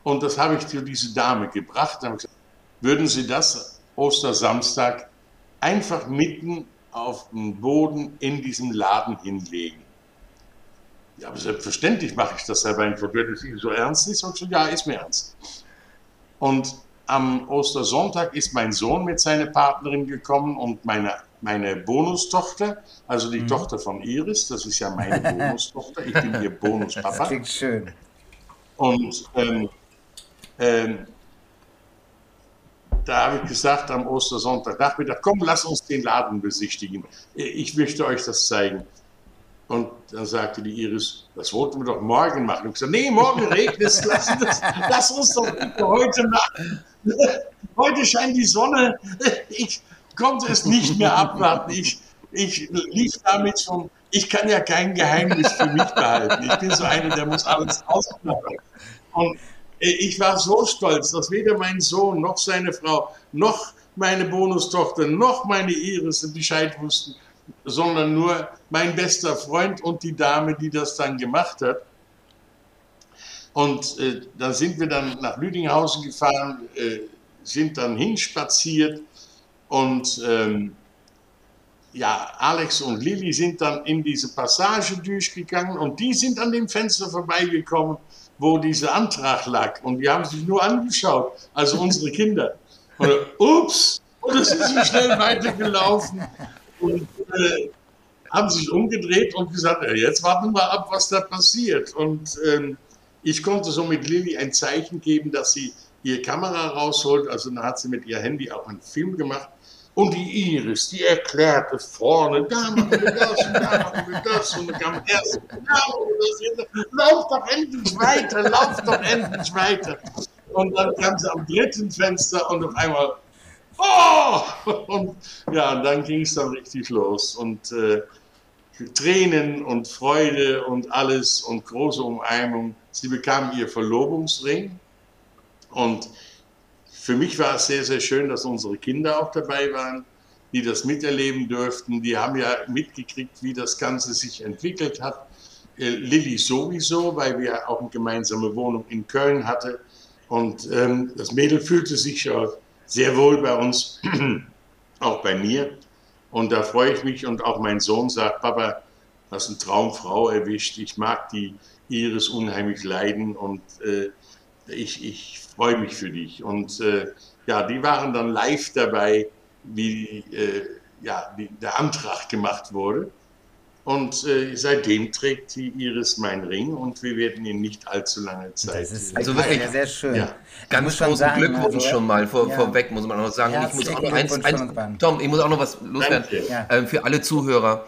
Und das habe ich für diese Dame gebracht. Da habe ich gesagt, würden Sie das Ostersamstag einfach mitten auf dem Boden in diesem Laden hinlegen? Ja, aber selbstverständlich mache ich das, Herr Wijnvoord. Wenn es Ihnen so ernst ist, und schon, ja, ist mir ernst. Und am Ostersonntag ist mein Sohn mit seiner Partnerin gekommen und meine Bonustochter, also die Tochter von Iris, das ist ja meine Bonustochter, ich bin ihr Bonuspapa. Das klingt schön. Und da habe ich gesagt am Ostersonntagnachmittag, komm, lass uns den Laden besichtigen. Ich möchte euch das zeigen. Und dann sagte die Iris, das wollten wir doch morgen machen. Und ich sagte, nee, morgen regnet es, lass uns doch heute machen. Heute scheint die Sonne, ich konnte es nicht mehr abwarten. Ich lief damit schon, ich kann ja kein Geheimnis für mich behalten. Ich bin so einer, der muss alles ausplaudern. Und ich war so stolz, dass weder mein Sohn noch seine Frau, noch meine Bonustochter, noch meine Iris Bescheid wussten, sondern nur mein bester Freund und die Dame, die das dann gemacht hat. Und da sind wir dann nach Lüdinghausen gefahren, sind dann hinspaziert und ja, Alex und Lilly sind dann in diese Passage durchgegangen und die sind an dem Fenster vorbeigekommen, wo dieser Antrag lag und die haben sich nur angeschaut, also unsere Kinder. Und ups, und es ist so schnell weitergelaufen. Und haben sich umgedreht und gesagt, jetzt warten wir ab, was da passiert. Und ich konnte so mit Lilly ein Zeichen geben, dass sie ihre Kamera rausholt. Also dann hat sie mit ihr Handy auch einen Film gemacht. Und die Iris, die erklärte vorne, da machen wir das und da machen wir das. Und dann kam erst, da machen wir das. Lauf doch endlich weiter, lauf doch endlich weiter. Und dann kam sie am dritten Fenster und auf einmal... Oh! Und ja, dann ging es dann richtig los und Tränen und Freude und alles und große Umarmung. Sie bekamen ihr Verlobungsring und für mich war es sehr, sehr schön, dass unsere Kinder auch dabei waren, die das miterleben durften. Die haben ja mitgekriegt, wie das Ganze sich entwickelt hat. Lilly sowieso, weil wir auch eine gemeinsame Wohnung in Köln hatten und das Mädel fühlte sich ja sehr wohl bei uns, auch bei mir. Und da freue ich mich. Und auch mein Sohn sagt, Papa, hast eine Traumfrau erwischt. Ich mag die Iris unheimlich leiden und ich freue mich für dich. Und ja, die waren dann live dabei, wie ja, der Antrag gemacht wurde. Und seitdem trägt die Iris meinen Ring und wir werden ihn nicht allzu lange Zeit. Das ist also wirklich sehr schön. Ja. Ganz großen Glückwunsch also, schon mal vorweg, muss man auch noch sagen. Ja, ich muss auch noch eins, Tom, ich muss auch noch was loswerden. Ja. Für alle Zuhörer.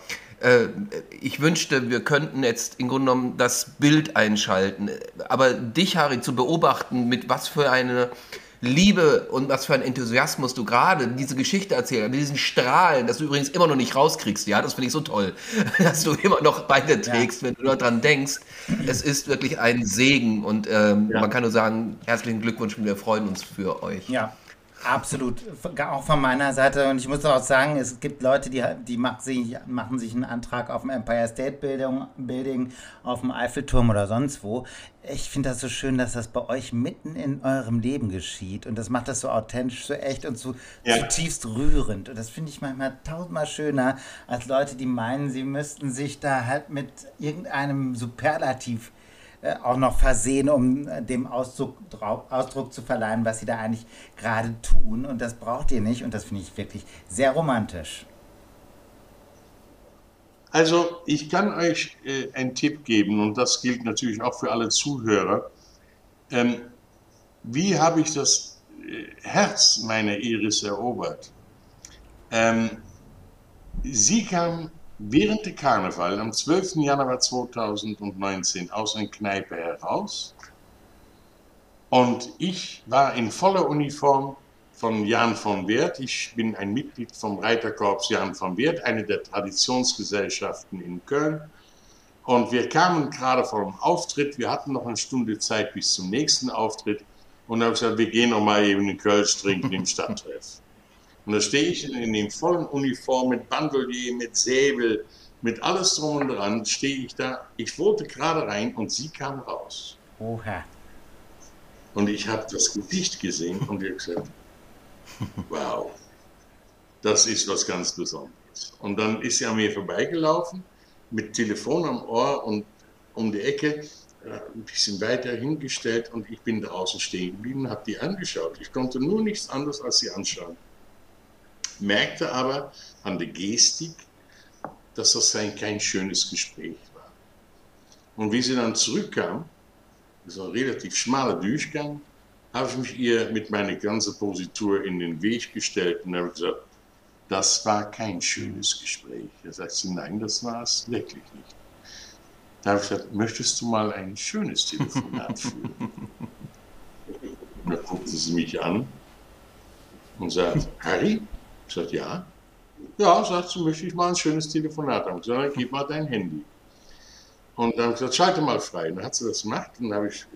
Ich wünschte, wir könnten jetzt im Grunde genommen das Bild einschalten. Aber dich, Harry, zu beobachten, mit was für eine Liebe und was für ein Enthusiasmus du gerade diese Geschichte erzählst, mit diesen Strahlen, dass du übrigens immer noch nicht rauskriegst, ja, das finde ich so toll, dass du immer noch beide trägst, wenn du daran denkst. Es ist wirklich ein Segen und man kann nur sagen, herzlichen Glückwunsch, wir freuen uns für euch. Ja. Absolut, auch von meiner Seite. Und ich muss auch sagen, es gibt Leute, die machen sich einen Antrag auf dem Empire State Building, auf dem Eiffelturm oder sonst wo. Ich finde das so schön, dass das bei euch mitten in eurem Leben geschieht. Und das macht das so authentisch, so echt und so zutiefst rührend. Und das finde ich manchmal tausendmal schöner, als Leute, die meinen, sie müssten sich da halt mit irgendeinem Superlativ auch noch versehen, um dem Ausdruck zu verleihen, was sie da eigentlich gerade tun. Und das braucht ihr nicht. Und das finde ich wirklich sehr romantisch. Also ich kann euch einen Tipp geben, und das gilt natürlich auch für alle Zuhörer. Wie habe ich das Herz meiner Iris erobert? Sie kam während der Karneval am 12. Januar 2019 aus einer Kneipe heraus, und ich war in voller Uniform von Jan von Werth. Ich bin ein Mitglied vom Reiterkorps Jan von Werth, eine der Traditionsgesellschaften in Köln, und wir kamen gerade vor dem Auftritt. Wir hatten noch eine Stunde Zeit bis zum nächsten Auftritt, und da habe ich gesagt, wir gehen noch mal eben in Köln trinken im Stadttreff. Und da stehe ich in dem vollen Uniform mit Bandolier, mit Säbel, mit alles drum und dran, stehe ich da. Ich wollte gerade rein und sie kam raus. Oha. Und ich habe das Gesicht gesehen und ich habe gesagt, wow, das ist was ganz Besonderes. Und dann ist sie an mir vorbeigelaufen, mit Telefon am Ohr, und um die Ecke ein bisschen weiter hingestellt, und ich bin draußen stehen geblieben, habe die angeschaut. Ich konnte nur nichts anderes als sie anschauen. Merkte aber an der Gestik, dass das kein schönes Gespräch war. Und wie sie dann zurückkam, das war ein relativ schmaler Durchgang, habe ich mich ihr mit meiner ganzen Positur in den Weg gestellt und habe gesagt, das war kein schönes Gespräch. Da sagt sie, nein, das war es wirklich nicht. Da habe ich gesagt, möchtest du mal ein schönes Telefonat führen? Und da guckte sie mich an und sagt, Harry? Ich sagte, ja. Ja, sagt sie, möchte ich mal ein schönes Telefonat haben. Ich sagte, gib mal dein Handy. Und dann habe ich gesagt, schalte mal frei. Und dann hat sie das gemacht, und dann habe ich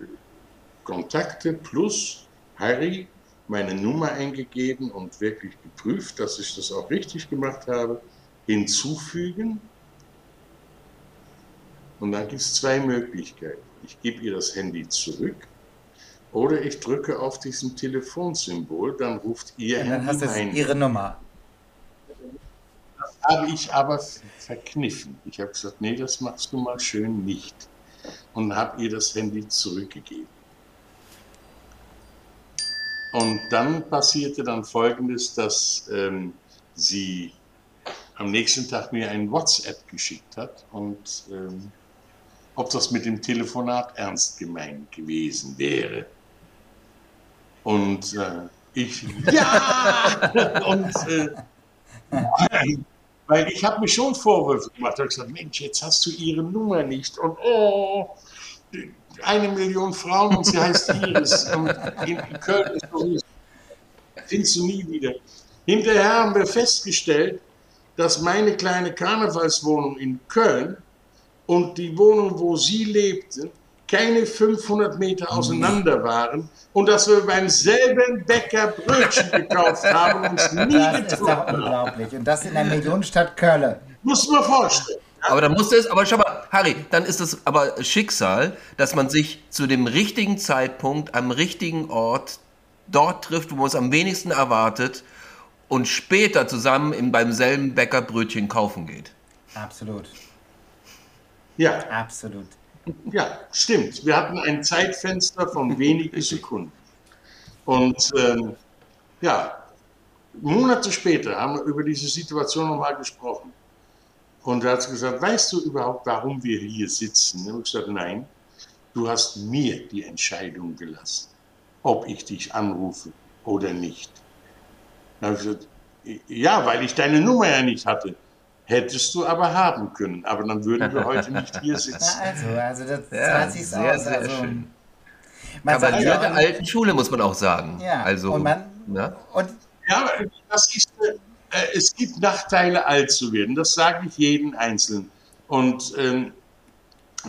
Kontakte plus Harry meine Nummer eingegeben und wirklich geprüft, dass ich das auch richtig gemacht habe. Hinzufügen. Und dann gibt es zwei Möglichkeiten. Ich gebe ihr das Handy zurück. Oder ich drücke auf diesem Telefonsymbol, dann ruft ihr Handy ein. Dann hast du ihre Nummer. Das habe ich aber verkniffen. Ich habe gesagt, nee, das machst du mal schön nicht. Und habe ihr das Handy zurückgegeben. Und dann passierte dann Folgendes, dass sie am nächsten Tag mir ein WhatsApp geschickt hat und ob das mit dem Telefonat ernst gemeint gewesen wäre. Und weil ich habe mir schon Vorwürfe gemacht, ich habe gesagt, Mensch, jetzt hast du ihre Nummer nicht und 1 Million Frauen und sie heißt Iris und in Köln ist noch nicht, findest du nie wieder. Hinterher haben wir festgestellt, dass meine kleine Karnevalswohnung in Köln und die Wohnung, wo sie lebten, keine 500 Meter auseinander waren und dass wir beim selben Bäcker Brötchen gekauft haben und uns nie getroffen haben. Das ist doch unglaublich. Und das in der Millionenstadt Köln. Muss man vorstellen. Ja? Aber dann musste es, aber schau mal, Harry, dann ist es aber Schicksal, dass man sich zu dem richtigen Zeitpunkt am richtigen Ort dort trifft, wo man es am wenigsten erwartet und später zusammen beim selben Bäcker Brötchen kaufen geht. Absolut. Ja, absolut. Ja, stimmt. Wir hatten ein Zeitfenster von wenigen Sekunden. Und Monate später haben wir über diese Situation nochmal gesprochen. Und da hat sie gesagt, weißt du überhaupt, warum wir hier sitzen? Und ich habe gesagt, nein, du hast mir die Entscheidung gelassen, ob ich dich anrufe oder nicht. Dann habe ich gesagt, ja, weil ich deine Nummer ja nicht hatte. Hättest du aber haben können, aber dann würden wir heute nicht hier sitzen. Na also das ja, sieht sehr, aus. Sehr also, schön. Kavalier der alten Schule, muss man auch sagen. Ja, also, und man, ja? Und ja das ist, es gibt Nachteile, alt zu werden. Das sage ich jedem Einzelnen. Und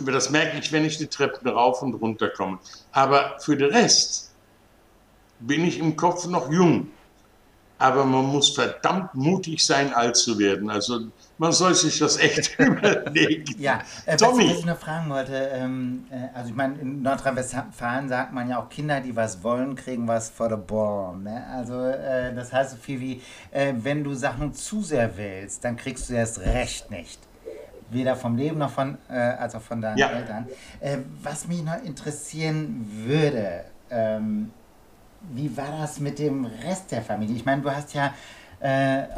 das merke ich, wenn ich die Treppen rauf und runter komme. Aber für den Rest bin ich im Kopf noch jung. Aber man muss verdammt mutig sein, alt zu werden. Also man soll sich das echt überlegen. Ja, Tommy. Was ich noch fragen wollte, also ich meine, in Nordrhein-Westfalen sagt man ja auch, Kinder, die was wollen, kriegen was vor der Born. Ne? Also das heißt so viel wie, wenn du Sachen zu sehr willst, dann kriegst du erst recht nicht. Weder vom Leben noch von, also von deinen Eltern. Was mich noch interessieren würde, wie war das mit dem Rest der Familie? Ich meine, du hast ja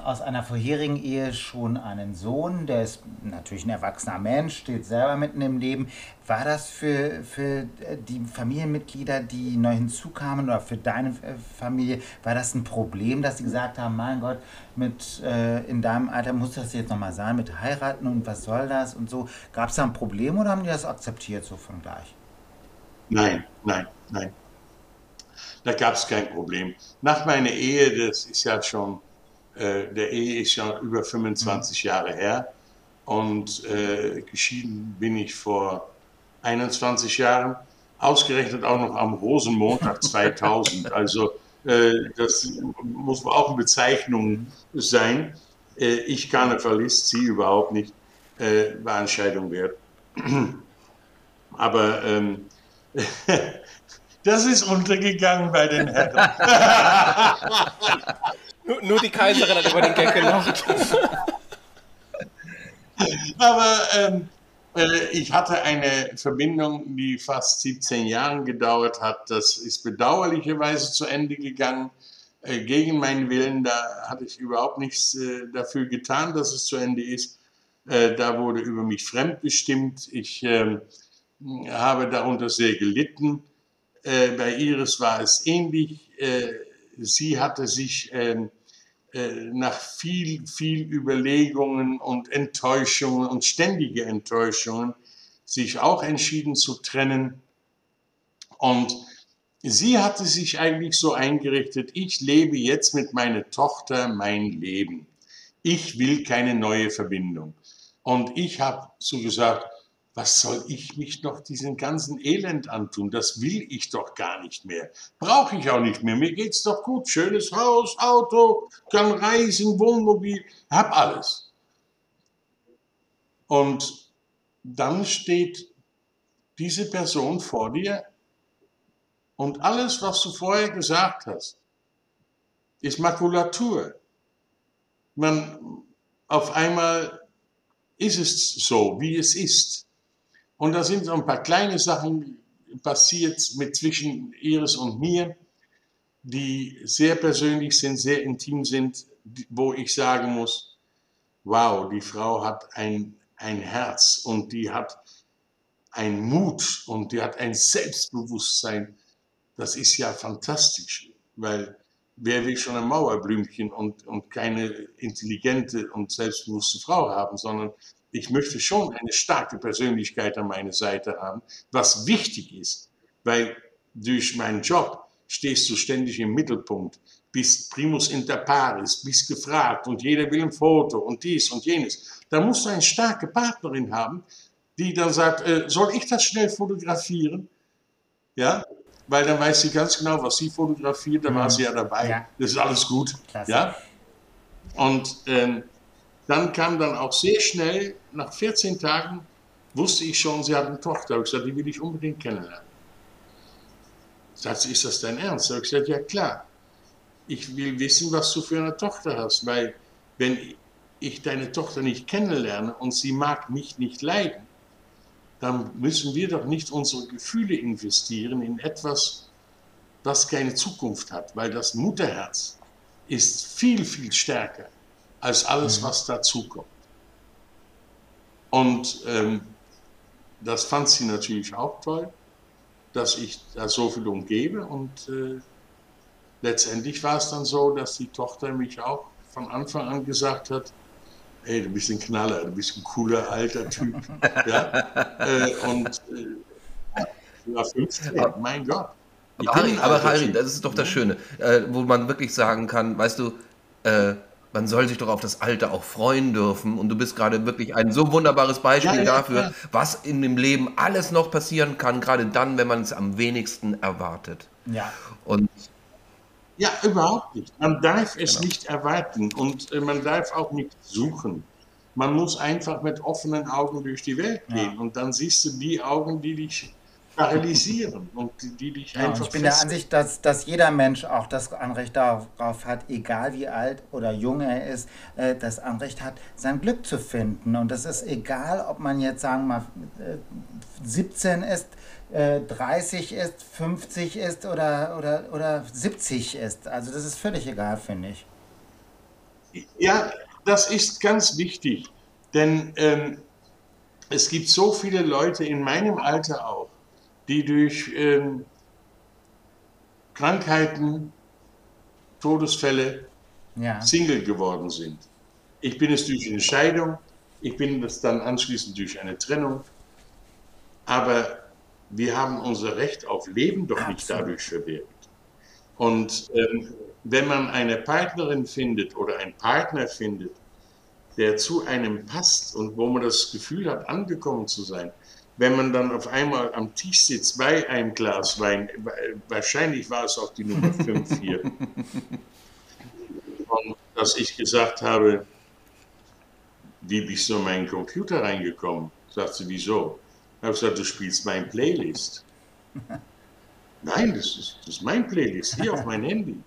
aus einer vorherigen Ehe schon einen Sohn, der ist natürlich ein erwachsener Mensch, steht selber mitten im Leben. War das für die Familienmitglieder, die neu hinzukamen oder für deine Familie, war das ein Problem, dass sie gesagt haben, mein Gott, mit in deinem Alter muss das jetzt nochmal sein, mit heiraten und was soll das und so. Gab es da ein Problem oder haben die das akzeptiert so von gleich? Nein, nein, nein. Da gab es kein Problem. Nach meiner Ehe, das ist ja schon, der Ehe ist ja über 25 Jahre her und geschieden bin ich vor 21 Jahren, ausgerechnet auch noch am Rosenmontag 2000. Also das muss auch eine Bezeichnung sein. Ich Karnevalist, sie überhaupt nicht, war eine Scheidung wert. Aber das ist untergegangen bei den Herren. Nur die Kaiserin hat über den Gag gelacht. Aber ich hatte eine Verbindung, die fast 17 Jahre gedauert hat. Das ist bedauerlicherweise zu Ende gegangen. Gegen meinen Willen, da hatte ich überhaupt nichts dafür getan, dass es zu Ende ist. Da wurde über mich fremdbestimmt. Ich habe darunter sehr gelitten. Bei Iris war es ähnlich. Sie hatte sich nach viel Überlegungen und Enttäuschungen und ständige Enttäuschungen sich auch entschieden zu trennen. Und sie hatte sich eigentlich so eingerichtet, ich lebe jetzt mit meiner Tochter mein Leben. Ich will keine neue Verbindung. Und ich habe so gesagt, was soll ich mich noch diesen ganzen Elend antun? Das will ich doch gar nicht mehr. Brauche ich auch nicht mehr. Mir geht's doch gut. Schönes Haus, Auto, kann reisen, Wohnmobil, hab alles. Und dann steht diese Person vor dir und alles, was du vorher gesagt hast, ist Makulatur. Auf einmal ist es so, wie es ist. Und da sind so ein paar kleine Sachen passiert mit zwischen Iris und mir, die sehr persönlich sind, sehr intim sind, wo ich sagen muss, wow, die Frau hat ein Herz und die hat einen Mut und die hat ein Selbstbewusstsein. Das ist ja fantastisch, weil wer will schon ein Mauerblümchen und keine intelligente und selbstbewusste Frau haben, sondern ich möchte schon eine starke Persönlichkeit an meiner Seite haben, was wichtig ist, weil durch meinen Job stehst du ständig im Mittelpunkt, bist primus inter pares, bist gefragt und jeder will ein Foto und dies und jenes. Da musst du eine starke Partnerin haben, die dann sagt, soll ich das schnell fotografieren? Ja, weil dann weiß sie ganz genau, was sie fotografiert, dann war sie ja dabei, ja. Das ist alles gut. Klasse. Ja? Und dann kam dann auch sehr schnell, nach 14 Tagen, wusste ich schon, sie hat eine Tochter. Ich sagte, die will ich unbedingt kennenlernen. Sagt sie, ist das dein Ernst? Ich sagte, ja klar. Ich will wissen, was du für eine Tochter hast, weil wenn ich deine Tochter nicht kennenlerne und sie mag mich nicht leiden, dann müssen wir doch nicht unsere Gefühle investieren in etwas, was keine Zukunft hat, weil das Mutterherz ist viel stärker als alles, was dazukommt. Und das fand sie natürlich auch toll, dass ich da so viel umgebe. Und letztendlich war es dann so, dass die Tochter mich auch von Anfang an gesagt hat, hey, du bist ein Knaller, du bist ein cooler alter Typ. Ja? Und ich war 15, mein Gott. Aber Harry, das ist doch das Schöne, wo man wirklich sagen kann, weißt du, man soll sich doch auf das Alter auch freuen dürfen. Und du bist gerade wirklich ein so wunderbares Beispiel dafür, was in dem Leben alles noch passieren kann, gerade dann, wenn man es am wenigsten erwartet. Ja. Und ja, überhaupt nicht. Man darf es nicht erwarten und man darf auch nicht suchen. Man muss einfach mit offenen Augen durch die Welt gehen und dann siehst du die Augen, die dich paralysieren und die dich einfach. Ich bin der Ansicht, dass jeder Mensch auch das Anrecht darauf hat, egal wie alt oder jung er ist, das Anrecht hat, sein Glück zu finden. Und das ist egal, ob man jetzt, sagen wir mal, 17 ist, 30 ist, 50 ist oder 70 ist. Also das ist völlig egal, finde ich. Ja, das ist ganz wichtig, denn es gibt so viele Leute in meinem Alter auch, die durch Krankheiten, Todesfälle Single geworden sind. Ich bin es durch eine Scheidung, ich bin es dann anschließend durch eine Trennung, aber wir haben unser Recht auf Leben doch nicht dadurch verwirkt. Und wenn man eine Partnerin findet oder einen Partner findet, der zu einem passt und wo man das Gefühl hat, angekommen zu sein, wenn man dann auf einmal am Tisch sitzt bei einem Glas Wein, wahrscheinlich war es auch die Nummer 5 hier, und dass ich gesagt habe, wie bist du in meinen Computer reingekommen? Sagt sie, wieso? Ich habe gesagt, du spielst meine Playlist. Nein, das ist mein Playlist, hier auf mein Handy.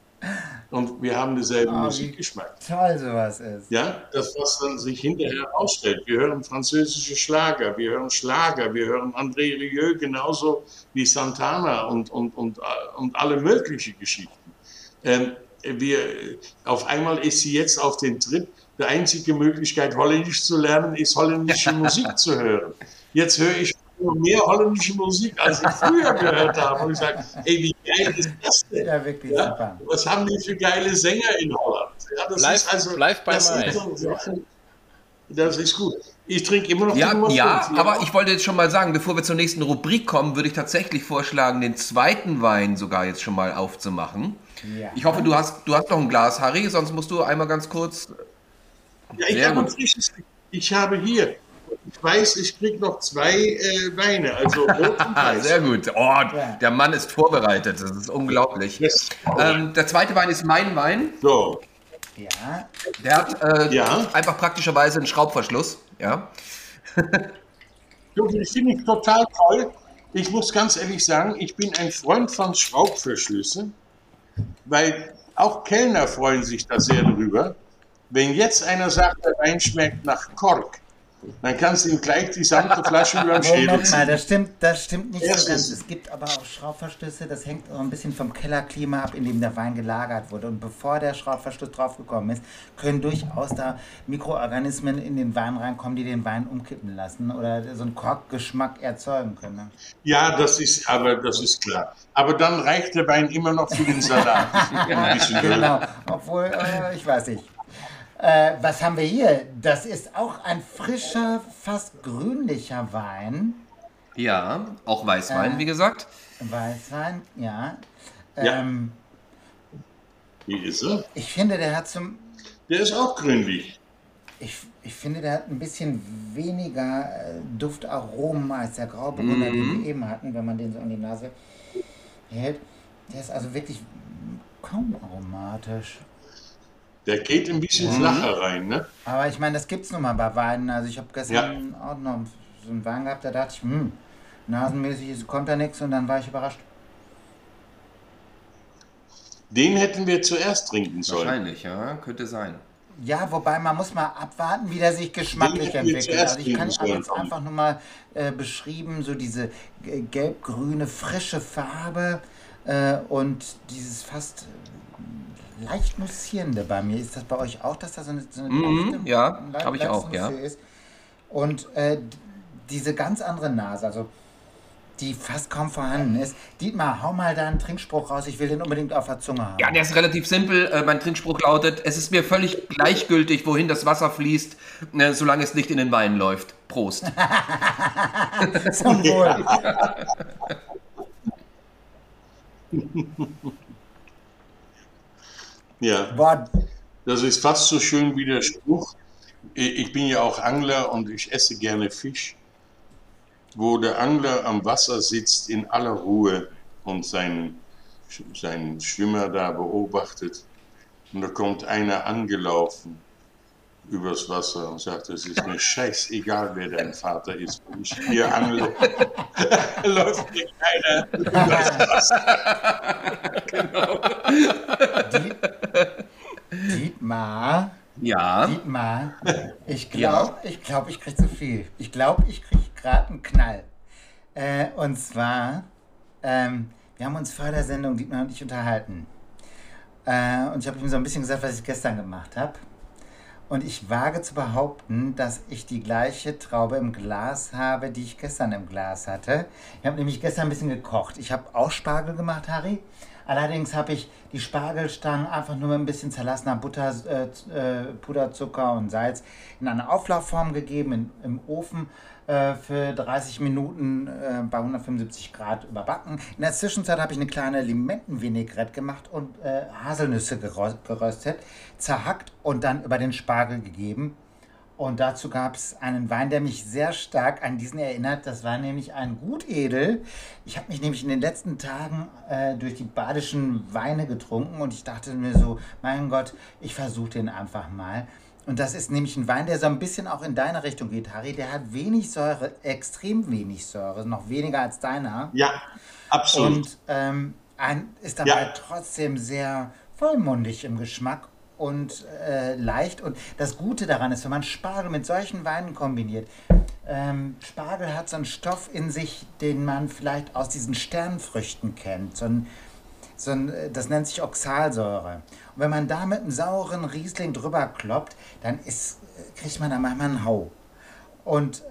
Und wir haben denselben Musikgeschmack. Toll, sowas ist. Ja, das, was dann sich hinterher ausstellt. Wir hören französische Schlager, wir hören André Rieu genauso wie Santana und alle möglichen Geschichten. Auf einmal ist sie jetzt auf den Trip, die einzige Möglichkeit, Holländisch zu lernen, ist holländische Musik zu hören. Jetzt höre ich mehr holländische Musik, als ich früher gehört habe. Und ich sage, ey, wie geil ist das denn? Ja, wirklich super. Was haben die für geile Sänger in Holland? Ja, das ist also, bleib bei mir. Das ist gut. Ich trinke immer noch die Nummer 5, aber ich wollte jetzt schon mal sagen, bevor wir zur nächsten Rubrik kommen, würde ich tatsächlich vorschlagen, den zweiten Wein sogar jetzt schon mal aufzumachen. Ja. Ich hoffe, du hast noch ein Glas, Harry, sonst musst du einmal ganz kurz... Ja, ich habe hier... Ich weiß, ich kriege noch 2 Weine, also Rot und Weiß. Sehr gut. Oh, der Mann ist vorbereitet, das ist unglaublich. Yes. Der zweite Wein ist mein Wein. So. Ja. Der hat einfach praktischerweise einen Schraubverschluss. Ja. Ich finde ihn total toll. Ich muss ganz ehrlich sagen, ich bin ein Freund von Schraubverschlüssen, weil auch Kellner freuen sich da sehr drüber. Wenn jetzt einer sagt, der Wein schmeckt nach Kork, dann kannst du ihm gleich die gesamte Flasche über den Schädel ziehen. Das stimmt nicht so ganz. Es gibt aber auch Schraubverschlüsse, das hängt auch ein bisschen vom Kellerklima ab, in dem der Wein gelagert wurde. Und bevor der Schraubverschluss draufgekommen ist, können durchaus da Mikroorganismen in den Wein reinkommen, die den Wein umkippen lassen oder so einen Korkgeschmack erzeugen können. Ja, das ist klar. Aber dann reicht der Wein immer noch für den Salat. Genau, obwohl, ich weiß nicht. Was haben wir hier? Das ist auch ein frischer, fast grünlicher Wein. Ja, auch Weißwein, wie gesagt. Weißwein, ja. Wie ist er? Ich finde, der hat der ist auch grünlich. Ich finde, der hat ein bisschen weniger Duftaromen als der Grauburgunder, den wir eben hatten, wenn man den so an die Nase hält. Der ist also wirklich kaum aromatisch. Der geht ein bisschen flacher rein, ne? Aber ich meine, das gibt's nun mal bei Weinen. Also ich habe gestern auch noch so einen Wein gehabt, da dachte ich, nasenmäßig kommt da nichts und dann war ich überrascht. Den hätten wir zuerst trinken sollen. Wahrscheinlich, ja, könnte sein. Ja, wobei man muss mal abwarten, wie der sich geschmacklich entwickelt. Also ich kann jetzt einfach nur mal beschreiben, so diese gelb-grüne, frische Farbe und dieses fast... leicht nussierende bei mir. Ist das bei euch auch, dass da so eine leichte, ja, habe ich auch, ja. Ist? Und diese ganz andere Nase, also die fast kaum vorhanden ist. Dietmar, hau mal da einen Trinkspruch raus, ich will den unbedingt auf der Zunge haben. Ja, der ist relativ simpel. Mein Trinkspruch lautet, es ist mir völlig gleichgültig, wohin das Wasser fließt, solange es nicht in den Wein läuft. Prost. Zum Wohl. Ja, ja. Das ist fast so schön wie der Spruch. Ich bin ja auch Angler und ich esse gerne Fisch. Wo der Angler am Wasser sitzt in aller Ruhe und seinen Schwimmer da beobachtet. Und da kommt einer angelaufen übers Wasser und sagt, es ist mir scheißegal, wer dein Vater ist, wenn ich hier angle. Läuft mir keiner übers Wasser. Genau. Dietmar? Ja. Dietmar, ich glaube, ja. Ich kriege zu viel. Ich glaube, ich kriege gerade einen Knall. Und zwar, wir haben uns vor der Sendung, Dietmar und ich, unterhalten. Und ich habe ihm so ein bisschen gesagt, was ich gestern gemacht habe. Und ich wage zu behaupten, dass ich die gleiche Traube im Glas habe, die ich gestern im Glas hatte. Ich habe nämlich gestern ein bisschen gekocht. Ich habe auch Spargel gemacht, Harry. Allerdings habe ich die Spargelstangen einfach nur mit ein bisschen zerlassener Butter, Puderzucker und Salz in eine Auflaufform gegeben, im Ofen für 30 Minuten bei 175 Grad überbacken. In der Zwischenzeit habe ich eine kleine Limettenvinaigrette gemacht und Haselnüsse geröstet, zerhackt und dann über den Spargel gegeben. Und dazu gab es einen Wein, der mich sehr stark an diesen erinnert. Das war nämlich ein Gutedel. Ich habe mich nämlich in den letzten Tagen durch die badischen Weine getrunken und ich dachte mir so, mein Gott, ich versuche den einfach mal. Und das ist nämlich ein Wein, der so ein bisschen auch in deine Richtung geht, Harry. Der hat wenig Säure, extrem wenig Säure, noch weniger als deiner. Ja, absolut. Und ist dabei trotzdem sehr vollmundig im Geschmack und leicht. Und das Gute daran ist, wenn man Spargel mit solchen Weinen kombiniert, Spargel hat so einen Stoff in sich, den man vielleicht aus diesen Sternfrüchten kennt. Das nennt sich Oxalsäure. Und wenn man da mit einem sauren Riesling drüber kloppt, dann kriegt man da manchmal einen Hau. Und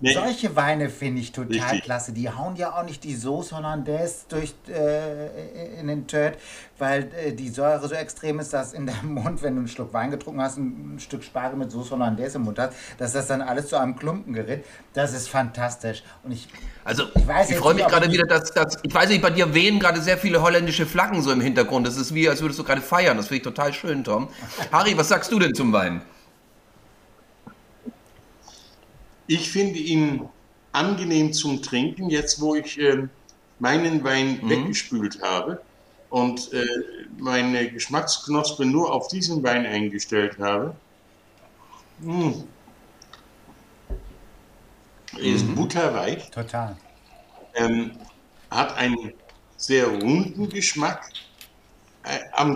solche Weine finde ich total klasse. Die hauen ja auch nicht die Sauce Hollandaise in den Tört, weil die Säure so extrem ist, dass in deinem Mund, wenn du einen Schluck Wein getrunken hast, ein Stück Spargel mit Sauce Hollandaise im Mund hast, dass das dann alles zu einem Klumpen gerät. Das ist fantastisch. Und ich freue mich gerade wieder, dass ich weiß nicht, bei dir wehen gerade sehr viele holländische Flaggen so im Hintergrund. Das ist wie, als würdest du gerade feiern. Das finde ich total schön, Tom. Harry, was sagst du denn zum Wein? Ich finde ihn angenehm zum Trinken, jetzt wo ich meinen Wein weggespült habe und meine Geschmacksknospe nur auf diesen Wein eingestellt habe. Ist butterweich. Total. Hat einen sehr runden Geschmack.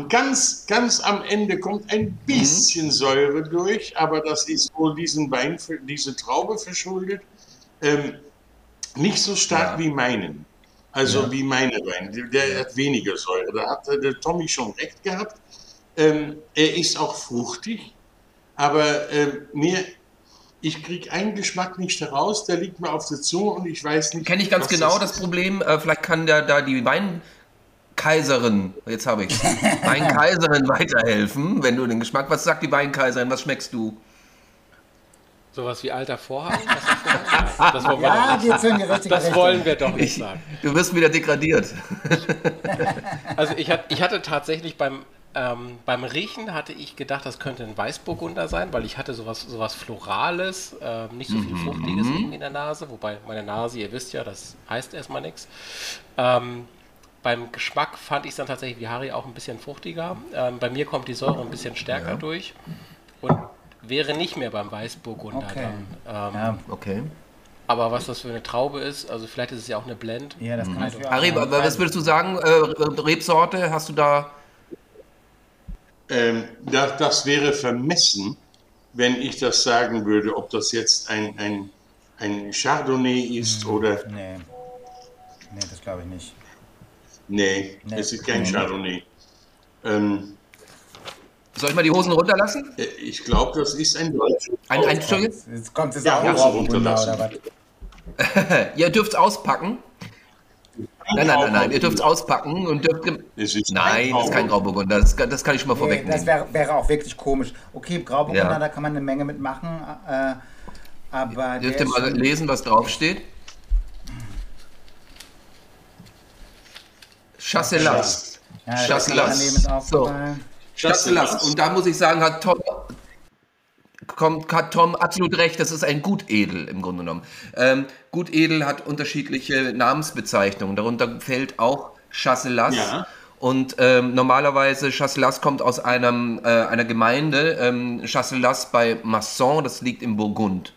Ganz am Ende kommt ein bisschen Säure durch, aber das ist wohl diese Traube verschuldet. Nicht so stark wie meinen. Also wie meine Wein. Der hat weniger Säure. Da hat der Tommy schon recht gehabt. Er ist auch fruchtig, aber ich kriege einen Geschmack nicht heraus, der liegt mir auf der Zunge und ich weiß nicht. Kenne ich ganz genau das Problem. Vielleicht kann da die Weinkaiserin, jetzt habe ich Weinkaiserin weiterhelfen, wenn du den Geschmack, was sagt die Weinkaiserin, was schmeckst du? Sowas wie alter Vorhang? Das wollen wir doch nicht sagen. Du wirst wieder degradiert. Also ich hatte tatsächlich beim Riechen hatte ich gedacht, das könnte ein Weißburgunder sein, weil ich hatte sowas Florales, nicht so viel Fruchtiges in der Nase, wobei meine Nase, ihr wisst ja, das heißt erstmal nichts. Beim Geschmack fand ich es dann tatsächlich wie Harry auch ein bisschen fruchtiger. Bei mir kommt die Säure ein bisschen stärker durch und wäre nicht mehr beim Weißburgunder dann. Aber was das für eine Traube ist, also vielleicht ist es ja auch eine Blend. Ja, das kann ich auch. Harry, was würdest du sagen? Rebsorte, hast du da? Das wäre vermessen, wenn ich das sagen würde, ob das jetzt ein Chardonnay ist oder... Nee, das glaube ich nicht. Nee, es ist kein Chardonnay. Soll ich mal die Hosen runterlassen? Ich glaube, das ist ein Deutsch. Entschuldigung? Jetzt kommt es auch runterlassen. Ihr dürft es auspacken. Nein, ihr dürft es auspacken und dürft. Nein, das ist kein Grauburgunder, das kann ich schon mal vorwegnehmen. Das wäre auch wirklich komisch. Okay, Grauburgunder, ja, da kann man eine Menge mitmachen, aber. Dürft ihr mal lesen, was draufsteht? Chasselas. Chasselas. Und da muss ich sagen, hat Tom absolut recht, das ist ein Gutedel im Grunde genommen. Gutedel hat unterschiedliche Namensbezeichnungen, darunter fällt auch Chasselas. Ja. Und normalerweise Chasselas kommt aus einer Gemeinde, Chasselas bei Masson, das liegt im Burgund.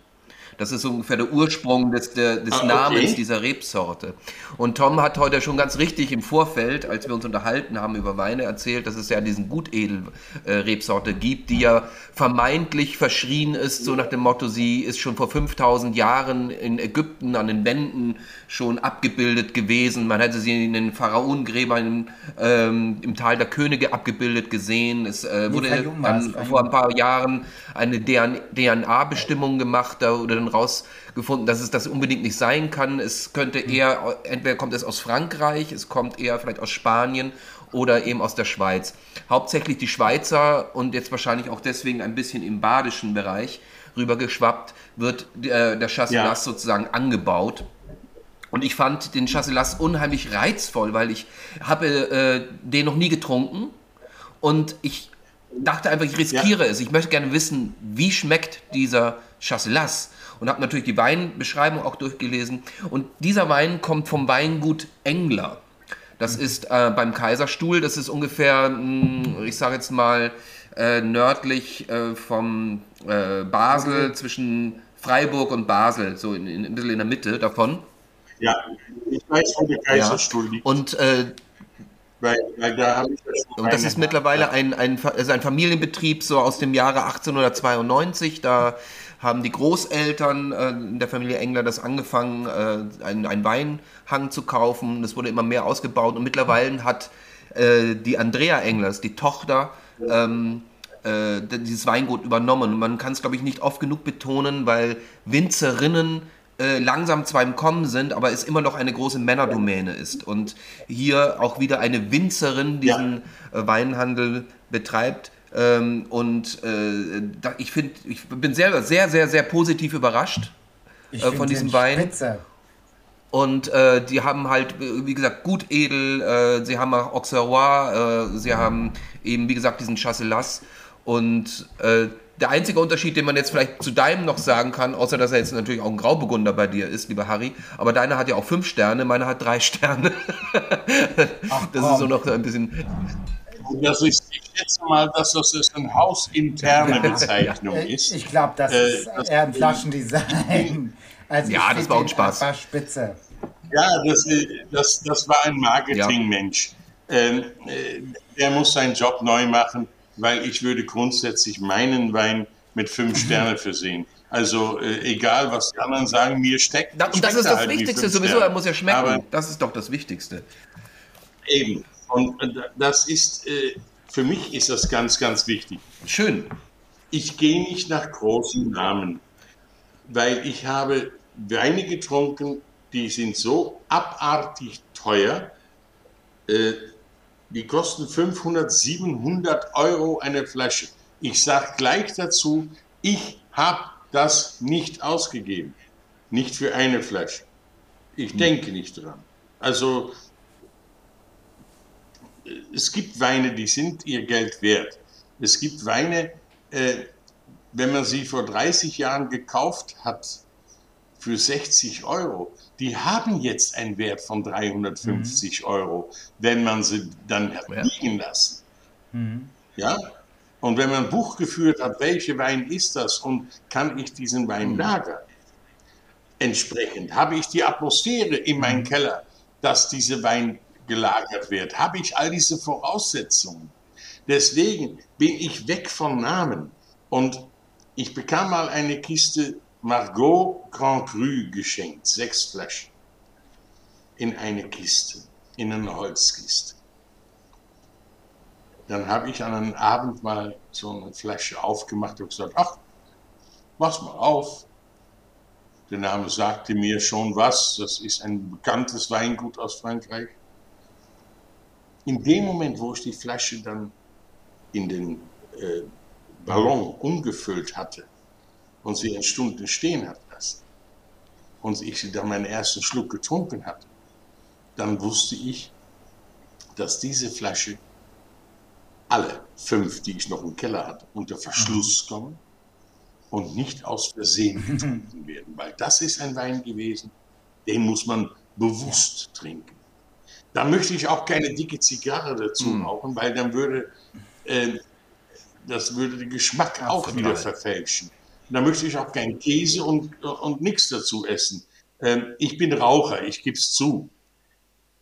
Das ist ungefähr der Ursprung des Namens dieser Rebsorte. Und Tom hat heute schon ganz richtig im Vorfeld, als wir uns unterhalten haben über Weine, erzählt, dass es ja diesen Gutedel-Rebsorte gibt, die ja vermeintlich verschrien ist, so nach dem Motto, sie ist schon vor 5000 Jahren in Ägypten an den Wänden schon abgebildet gewesen. Man hätte sie in den Pharaonengräbern im Tal der Könige abgebildet gesehen. Es wurde dann vor ein paar Jahren eine DNA-Bestimmung gemacht, da wurde dann rausgefunden, dass es das unbedingt nicht sein kann. Es könnte eher, entweder kommt es aus Frankreich, es kommt eher vielleicht aus Spanien oder eben aus der Schweiz. Hauptsächlich die Schweizer und jetzt wahrscheinlich auch deswegen ein bisschen im badischen Bereich rübergeschwappt, wird der Chasselas sozusagen angebaut. Und ich fand den Chasselas unheimlich reizvoll, weil ich habe den noch nie getrunken und ich dachte einfach, ich riskiere es. Ich möchte gerne wissen, wie schmeckt dieser Chasselas? Und habe natürlich die Weinbeschreibung auch durchgelesen. Und dieser Wein kommt vom Weingut Engler. Das ist beim Kaiserstuhl, das ist ungefähr, ich sage jetzt mal, nördlich vom Basel, zwischen Freiburg und Basel, so ein bisschen in der Mitte davon. Ja, ich weiß, wo der Kaiserstuhl liegt. Und weil da habe ich das schon. Und das ist mittlerweile ein Familienbetrieb, so aus dem Jahre 1892, da haben die Großeltern der Familie Engler das angefangen, einen Weinhang zu kaufen. Das wurde immer mehr ausgebaut und mittlerweile hat die Andrea Englers, die Tochter, dieses Weingut übernommen. Und man kann es, glaube ich, nicht oft genug betonen, weil Winzerinnen langsam zwar im Kommen sind, aber es immer noch eine große Männerdomäne ist. Und hier auch wieder eine Winzerin diesen Weinhandel betreibt. Und ich bin selber sehr, sehr, sehr positiv überrascht von diesem Wein. Spitze. Und die haben halt, wie gesagt, Gutedel, sie haben auch Auxerrois, sie haben eben, wie gesagt, diesen Chasselas. Und der einzige Unterschied, den man jetzt vielleicht zu deinem noch sagen kann, außer dass er jetzt natürlich auch ein Grauburgunder bei dir ist, lieber Harry, aber deiner hat ja auch 5 Sterne, meiner hat 3 Sterne. Ach, das ist so noch so ein bisschen... Das ist, ich schätze mal, dass das eine hausinterne Bezeichnung ist. Ich glaube, das ist eher ein Flaschendesign. Also ja, das war auch ein Spaß. Spitze. Ja, das war ein Marketingmensch. Ja. Der muss seinen Job neu machen, weil ich würde grundsätzlich meinen Wein mit 5 Sterne versehen. Also egal, was die anderen sagen, mir steckt. Und das ist das Wichtigste sowieso, er muss ja schmecken. Aber das ist doch das Wichtigste. Eben. Und das ist, für mich ist das ganz, ganz wichtig. Schön. Ich gehe nicht nach großen Namen, weil ich habe Weine getrunken, die sind so abartig teuer. Die kosten 500, 700 Euro eine Flasche. Ich sage gleich dazu, ich habe das nicht ausgegeben. Nicht für eine Flasche. Ich denke nicht dran. Also... Es gibt Weine, die sind ihr Geld wert. Es gibt Weine, wenn man sie vor 30 Jahren gekauft hat für 60 Euro, die haben jetzt einen Wert von 350 Euro, wenn man sie dann hat liegen lassen. Mhm. Ja? Und wenn man ein Buch geführt hat, welcher Wein ist das und kann ich diesen Wein lagern? Entsprechend habe ich die Atmosphäre in meinem Keller, dass diese Wein gelagert wird, habe ich all diese Voraussetzungen. Deswegen bin ich weg vom Namen. Und ich bekam mal eine Kiste Margot Grand Cru geschenkt, 6 Flaschen. In eine Kiste, in eine Holzkiste. Dann habe ich an einem Abend mal so eine Flasche aufgemacht und gesagt, ach, mach's mal auf. Der Name sagte mir schon was. Das ist ein bekanntes Weingut aus Frankreich. In dem Moment, wo ich die Flasche dann in den Ballon umgefüllt hatte und sie in Stunden stehen hat lassen und ich sie dann meinen ersten Schluck getrunken hatte, dann wusste ich, dass diese Flasche alle 5, die ich noch im Keller hatte, unter Verschluss kommen und nicht aus Versehen getrunken werden, weil das ist ein Wein gewesen, den muss man bewusst trinken. Da möchte ich auch keine dicke Zigarre dazu rauchen, weil dann würde das würde den Geschmack auch wieder verfälschen. Und da möchte ich auch keinen Käse und nichts dazu essen. Ich bin Raucher, ich gebe es zu.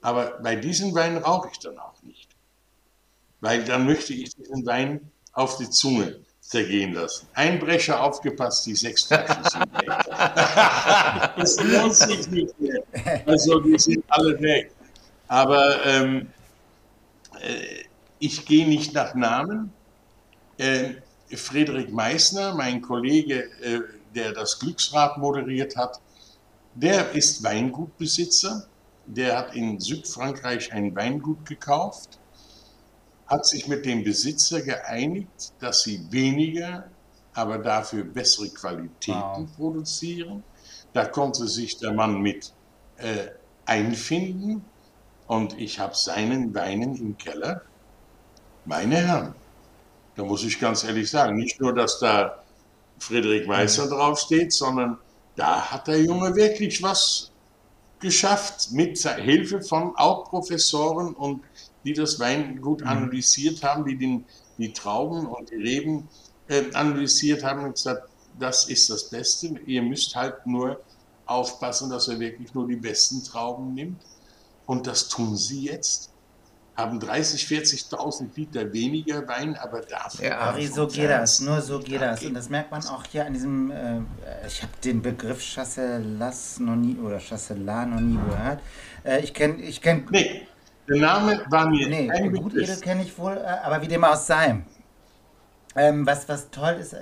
Aber bei diesen Weinen rauche ich dann auch nicht. Weil dann möchte ich diesen Wein auf die Zunge zergehen lassen. Einbrecher, aufgepasst, die 6 Flaschen sind weg. Das lohnt sich nicht mehr. Also die sind alle weg. Aber ich gehe nicht nach Namen. Friedrich Meissner, mein Kollege, der das Glücksrad moderiert hat, der ist Weingutbesitzer. Der hat in Südfrankreich ein Weingut gekauft, hat sich mit dem Besitzer geeinigt, dass sie weniger, aber dafür bessere Qualitäten produzieren. Da konnte sich der Mann mit einfinden. Und ich habe seinen Weinen im Keller, meine Herren. Da muss ich ganz ehrlich sagen, nicht nur, dass da Friedrich Meissner draufsteht, sondern da hat der Junge wirklich was geschafft mit Hilfe von auch Professoren, und die das Weingut analysiert haben, die die Trauben und die Reben analysiert haben und gesagt, das ist das Beste. Ihr müsst halt nur aufpassen, dass ihr wirklich nur die besten Trauben nimmt. Und das tun sie jetzt, haben 30.000, 40.000 Liter weniger Wein, aber dafür... Ja, Ari, so geht das, nur so geht das. Und das merkt man auch hier an diesem, ich habe den Begriff Chasselas noch nie, oder Chasselas noch nie gehört. Ich kenne... Nee, der Name war mir kein Begriff. Gutedel kenne ich wohl, aber wie dem auch sei. Was toll ist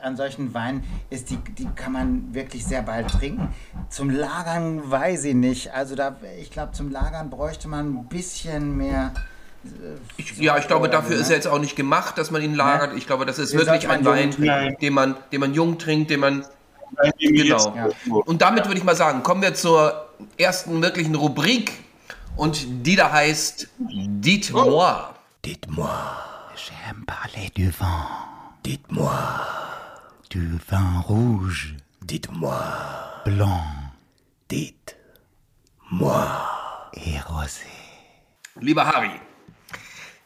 an solchen Weinen, ist, die kann man wirklich sehr bald trinken. Zum Lagern weiß ich nicht. Also da, ich glaube, zum Lagern bräuchte man ein bisschen mehr... ich glaube, dafür ist er jetzt auch nicht gemacht, dass man ihn lagert. Ja? Ich glaube, das ist wirklich ein Wein, den man jung trinkt, den man... Genau. Ja. Und damit würde ich mal sagen, kommen wir zur ersten wirklichen Rubrik. Und die da heißt Dites-moi. Dites-moi. J'aime parler du vin. Dites-moi. Du vin rouge. Dites-moi. Blanc. Dites-moi. Et rosé. Lieber Harry,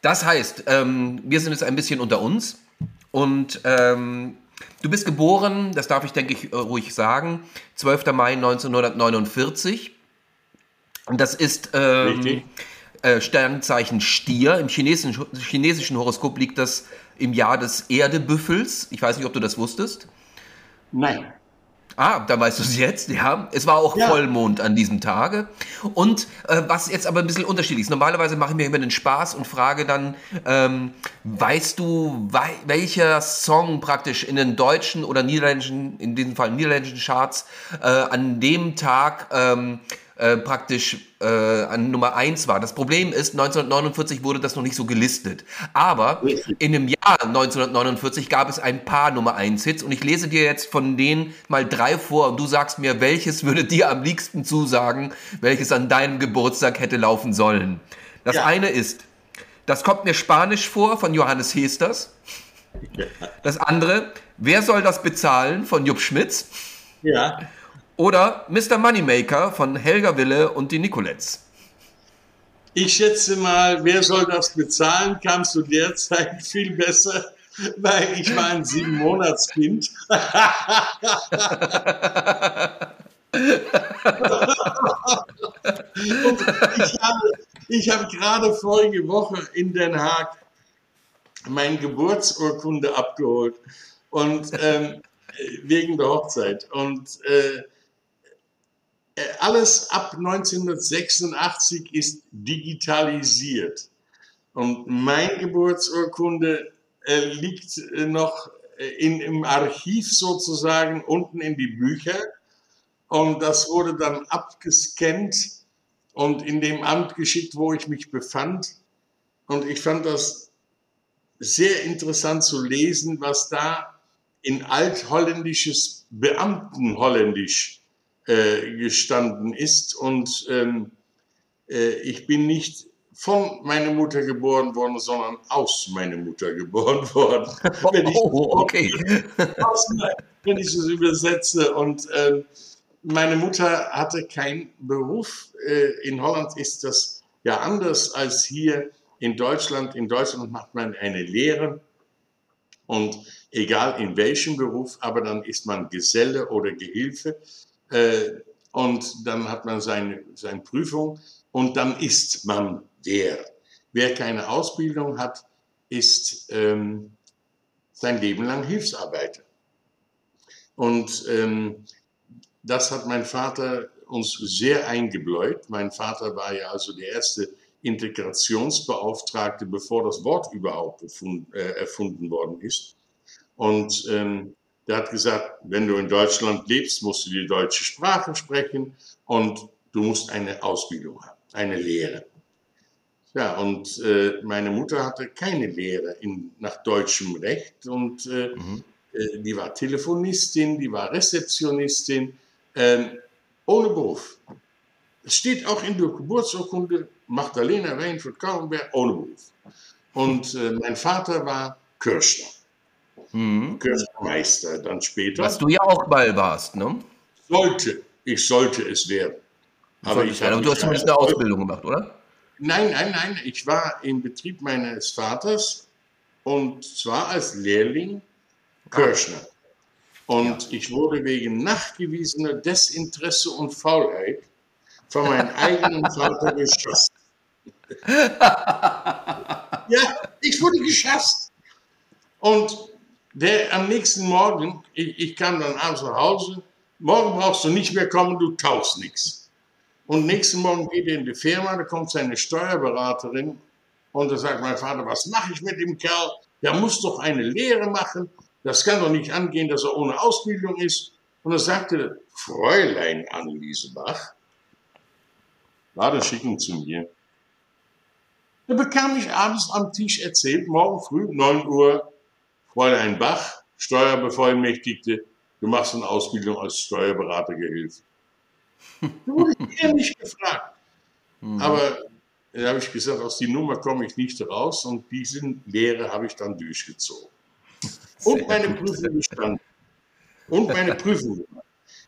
das heißt, wir sind jetzt ein bisschen unter uns. Und du bist geboren, das darf ich, denke ich, ruhig sagen, 12. Mai 1949. Und das ist... Richtig. Sternzeichen Stier. Im chinesischen Horoskop liegt das im Jahr des Erdebüffels. Ich weiß nicht, ob du das wusstest. Nein. Ah, dann weißt du es jetzt. Ja, es war auch Vollmond an diesem Tage. Und was jetzt aber ein bisschen unterschiedlich ist. Normalerweise mache ich mir immer den Spaß und frage dann, weißt du, welcher Song praktisch in den deutschen oder niederländischen, in diesem Fall niederländischen Charts, an dem Tag... praktisch an Nummer 1 war. Das Problem ist, 1949 wurde das noch nicht so gelistet. Aber in dem Jahr 1949 gab es ein paar Nummer 1 Hits und ich lese dir jetzt von denen mal 3 vor und du sagst mir, welches würde dir am liebsten zusagen, welches an deinem Geburtstag hätte laufen sollen. Das eine ist, das kommt mir spanisch vor, von Johannes Hesters. Das andere, wer soll das bezahlen, von Jupp Schmitz. Ja. Oder Mr. Moneymaker von Helga Wille und die Nicolettes. Ich schätze mal, wer soll das bezahlen, kam zu der Zeit viel besser, weil ich war ein 7-Monats-Kind. Und ich habe gerade vorige Woche in Den Haag meine Geburtsurkunde abgeholt und wegen der Hochzeit. Und alles ab 1986 ist digitalisiert. Und meine Geburtsurkunde liegt noch im Archiv sozusagen unten in die Bücher. und das wurde dann abgescannt und in dem Amt geschickt, wo ich mich befand. Und ich fand das sehr interessant zu lesen, was da in altholländisches Beamtenholländisch gestanden ist. Und ich bin nicht von meiner Mutter geboren worden, sondern aus meiner Mutter geboren worden. Wenn ich das übersetze. Und meine Mutter hatte keinen Beruf. In Holland ist das ja anders als hier in Deutschland. In Deutschland macht man eine Lehre und egal in welchem Beruf, aber dann ist man Geselle oder Gehilfe und dann hat man seine Prüfung und dann ist man der. Wer keine Ausbildung hat, ist sein Leben lang Hilfsarbeiter. Und das hat mein Vater uns sehr eingebläut. Mein Vater war ja also der erste Integrationsbeauftragte, bevor das Wort überhaupt erfunden worden ist. Und der hat gesagt, wenn du in Deutschland lebst, musst du die deutsche Sprache sprechen und du musst eine Ausbildung haben, eine Lehre. Ja, und meine Mutter hatte keine Lehre nach deutschem Recht und die war Telefonistin, die war Rezeptionistin, ohne Beruf. Es steht auch in der Geburtsurkunde, Magdalena Wijnvoord-Kauwenberg ohne Beruf. Und mein Vater war Kirschner. Kirschmeister dann später. Was du ja auch mal warst, ne? Ich sollte es werden. Aber du hast zumindest eine Ausbildung gemacht, oder? Nein. Ich war im Betrieb meines Vaters und zwar als Lehrling Kirschner. Und ich wurde wegen nachgewiesener Desinteresse und Faulheit von meinem eigenen Vater geschasst. Ja, ich wurde geschasst. Und am nächsten Morgen, ich kam dann abends nach Hause, morgen brauchst du nicht mehr kommen, du taugst nichts. Und nächsten Morgen geht er in die Firma, da kommt seine Steuerberaterin und da sagt mein Vater, was mache ich mit dem Kerl? Der muss doch eine Lehre machen, das kann doch nicht angehen, dass er ohne Ausbildung ist. Und da sagte Fräulein Anneliese Bach, warte, schick ihn zu mir. Da bekam ich abends am Tisch erzählt, morgen früh, 9 Uhr, Fräulein Bach, Steuerbevollmächtigte, du machst eine Ausbildung als Steuerberatergehilfe. Da wurde ich ehrlich gefragt. Aber da habe ich gesagt, aus der Nummer komme ich nicht raus und diese Lehre habe ich dann durchgezogen. Und meine Prüfung bestanden.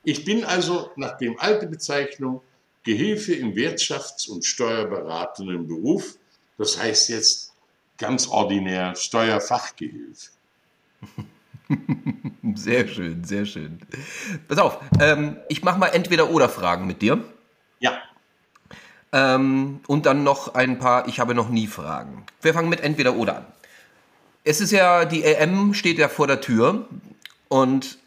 Ich bin also nach dem alten Bezeichnung Gehilfe im Wirtschafts- und steuerberatenden Beruf, das heißt jetzt ganz ordinär Steuerfachgehilfe. Sehr schön, sehr schön. Pass auf, ich mache mal Entweder-Oder-Fragen mit dir. Ja. Und dann noch ein paar Ich-habe-noch-nie-Fragen. Wir fangen mit Entweder-Oder an. Es ist ja, die EM steht ja vor der Tür. Und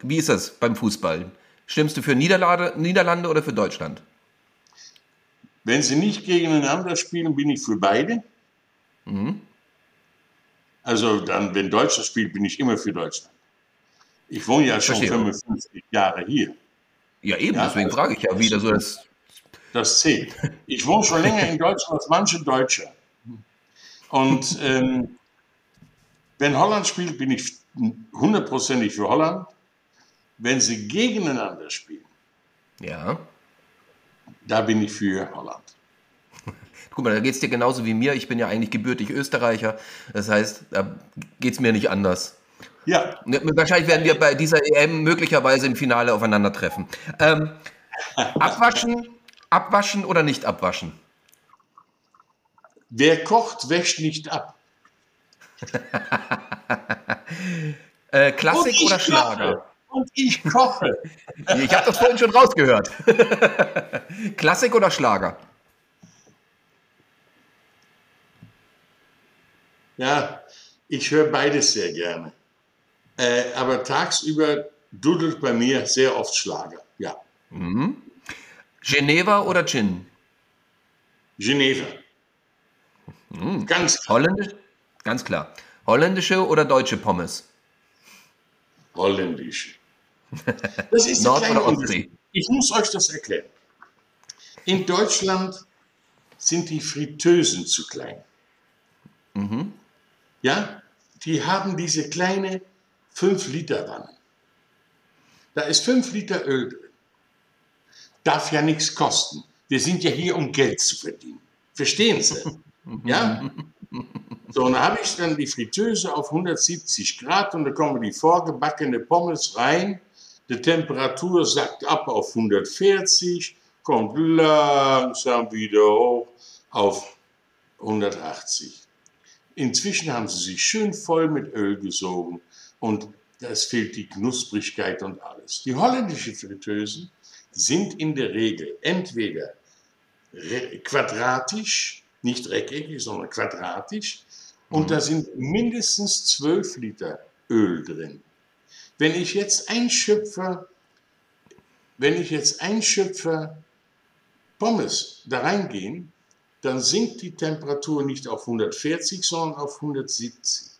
wie ist das beim Fußball? Stimmst du für Niederlande oder für Deutschland? Wenn sie nicht gegeneinander spielen, bin ich für beide. Also dann, wenn Deutschland spielt, bin ich immer für Deutschland. Ich wohne ja schon 55 Jahre hier. Ja eben, ja, deswegen frage ich ja wieder so das. Das zählt. Ich wohne schon länger in Deutschland als manche Deutsche. Und wenn Holland spielt, bin ich 100% für Holland. Wenn sie gegeneinander spielen, da bin ich für Holland. Guck mal, da geht es dir genauso wie mir. Ich bin ja eigentlich gebürtig Österreicher. Das heißt, da geht es mir nicht anders. Ja. Wahrscheinlich werden wir bei dieser EM möglicherweise im Finale aufeinandertreffen. Abwaschen oder nicht abwaschen? Wer kocht, wäscht nicht ab. Klassik oder Schlager? Und ich koche. Ich habe das vorhin schon rausgehört. Klassik oder Schlager? Ja, ich höre beides sehr gerne. Aber tagsüber dudelt bei mir sehr oft Schlager, ja. Geneva oder Gin? Geneva. Ganz klar. Ganz klar. Holländische oder deutsche Pommes? Holländisch. Das ist Nord- oder Ostsee? Ich muss euch das erklären. In Deutschland sind die Fritteusen zu klein. Mhm. Ja, die haben diese kleine 5-Liter-Wanne. Da ist 5 Liter Öl drin. Darf ja nichts kosten. Wir sind ja hier, um Geld zu verdienen. Verstehen Sie? Ja? So, und da habe ich dann die Fritteuse auf 170 Grad und da kommen die vorgebackene Pommes rein. Die Temperatur sackt ab auf 140, kommt langsam wieder hoch auf 180. Inzwischen haben sie sich schön voll mit Öl gesogen und es fehlt die Knusprigkeit und alles. Die holländischen Fritteusen sind in der Regel entweder quadratisch, nicht rechteckig, sondern quadratisch, und da sind mindestens 12 Liter Öl drin. Wenn ich jetzt ein Schöpfer Pommes da reingehen, dann sinkt die Temperatur nicht auf 140, sondern auf 170.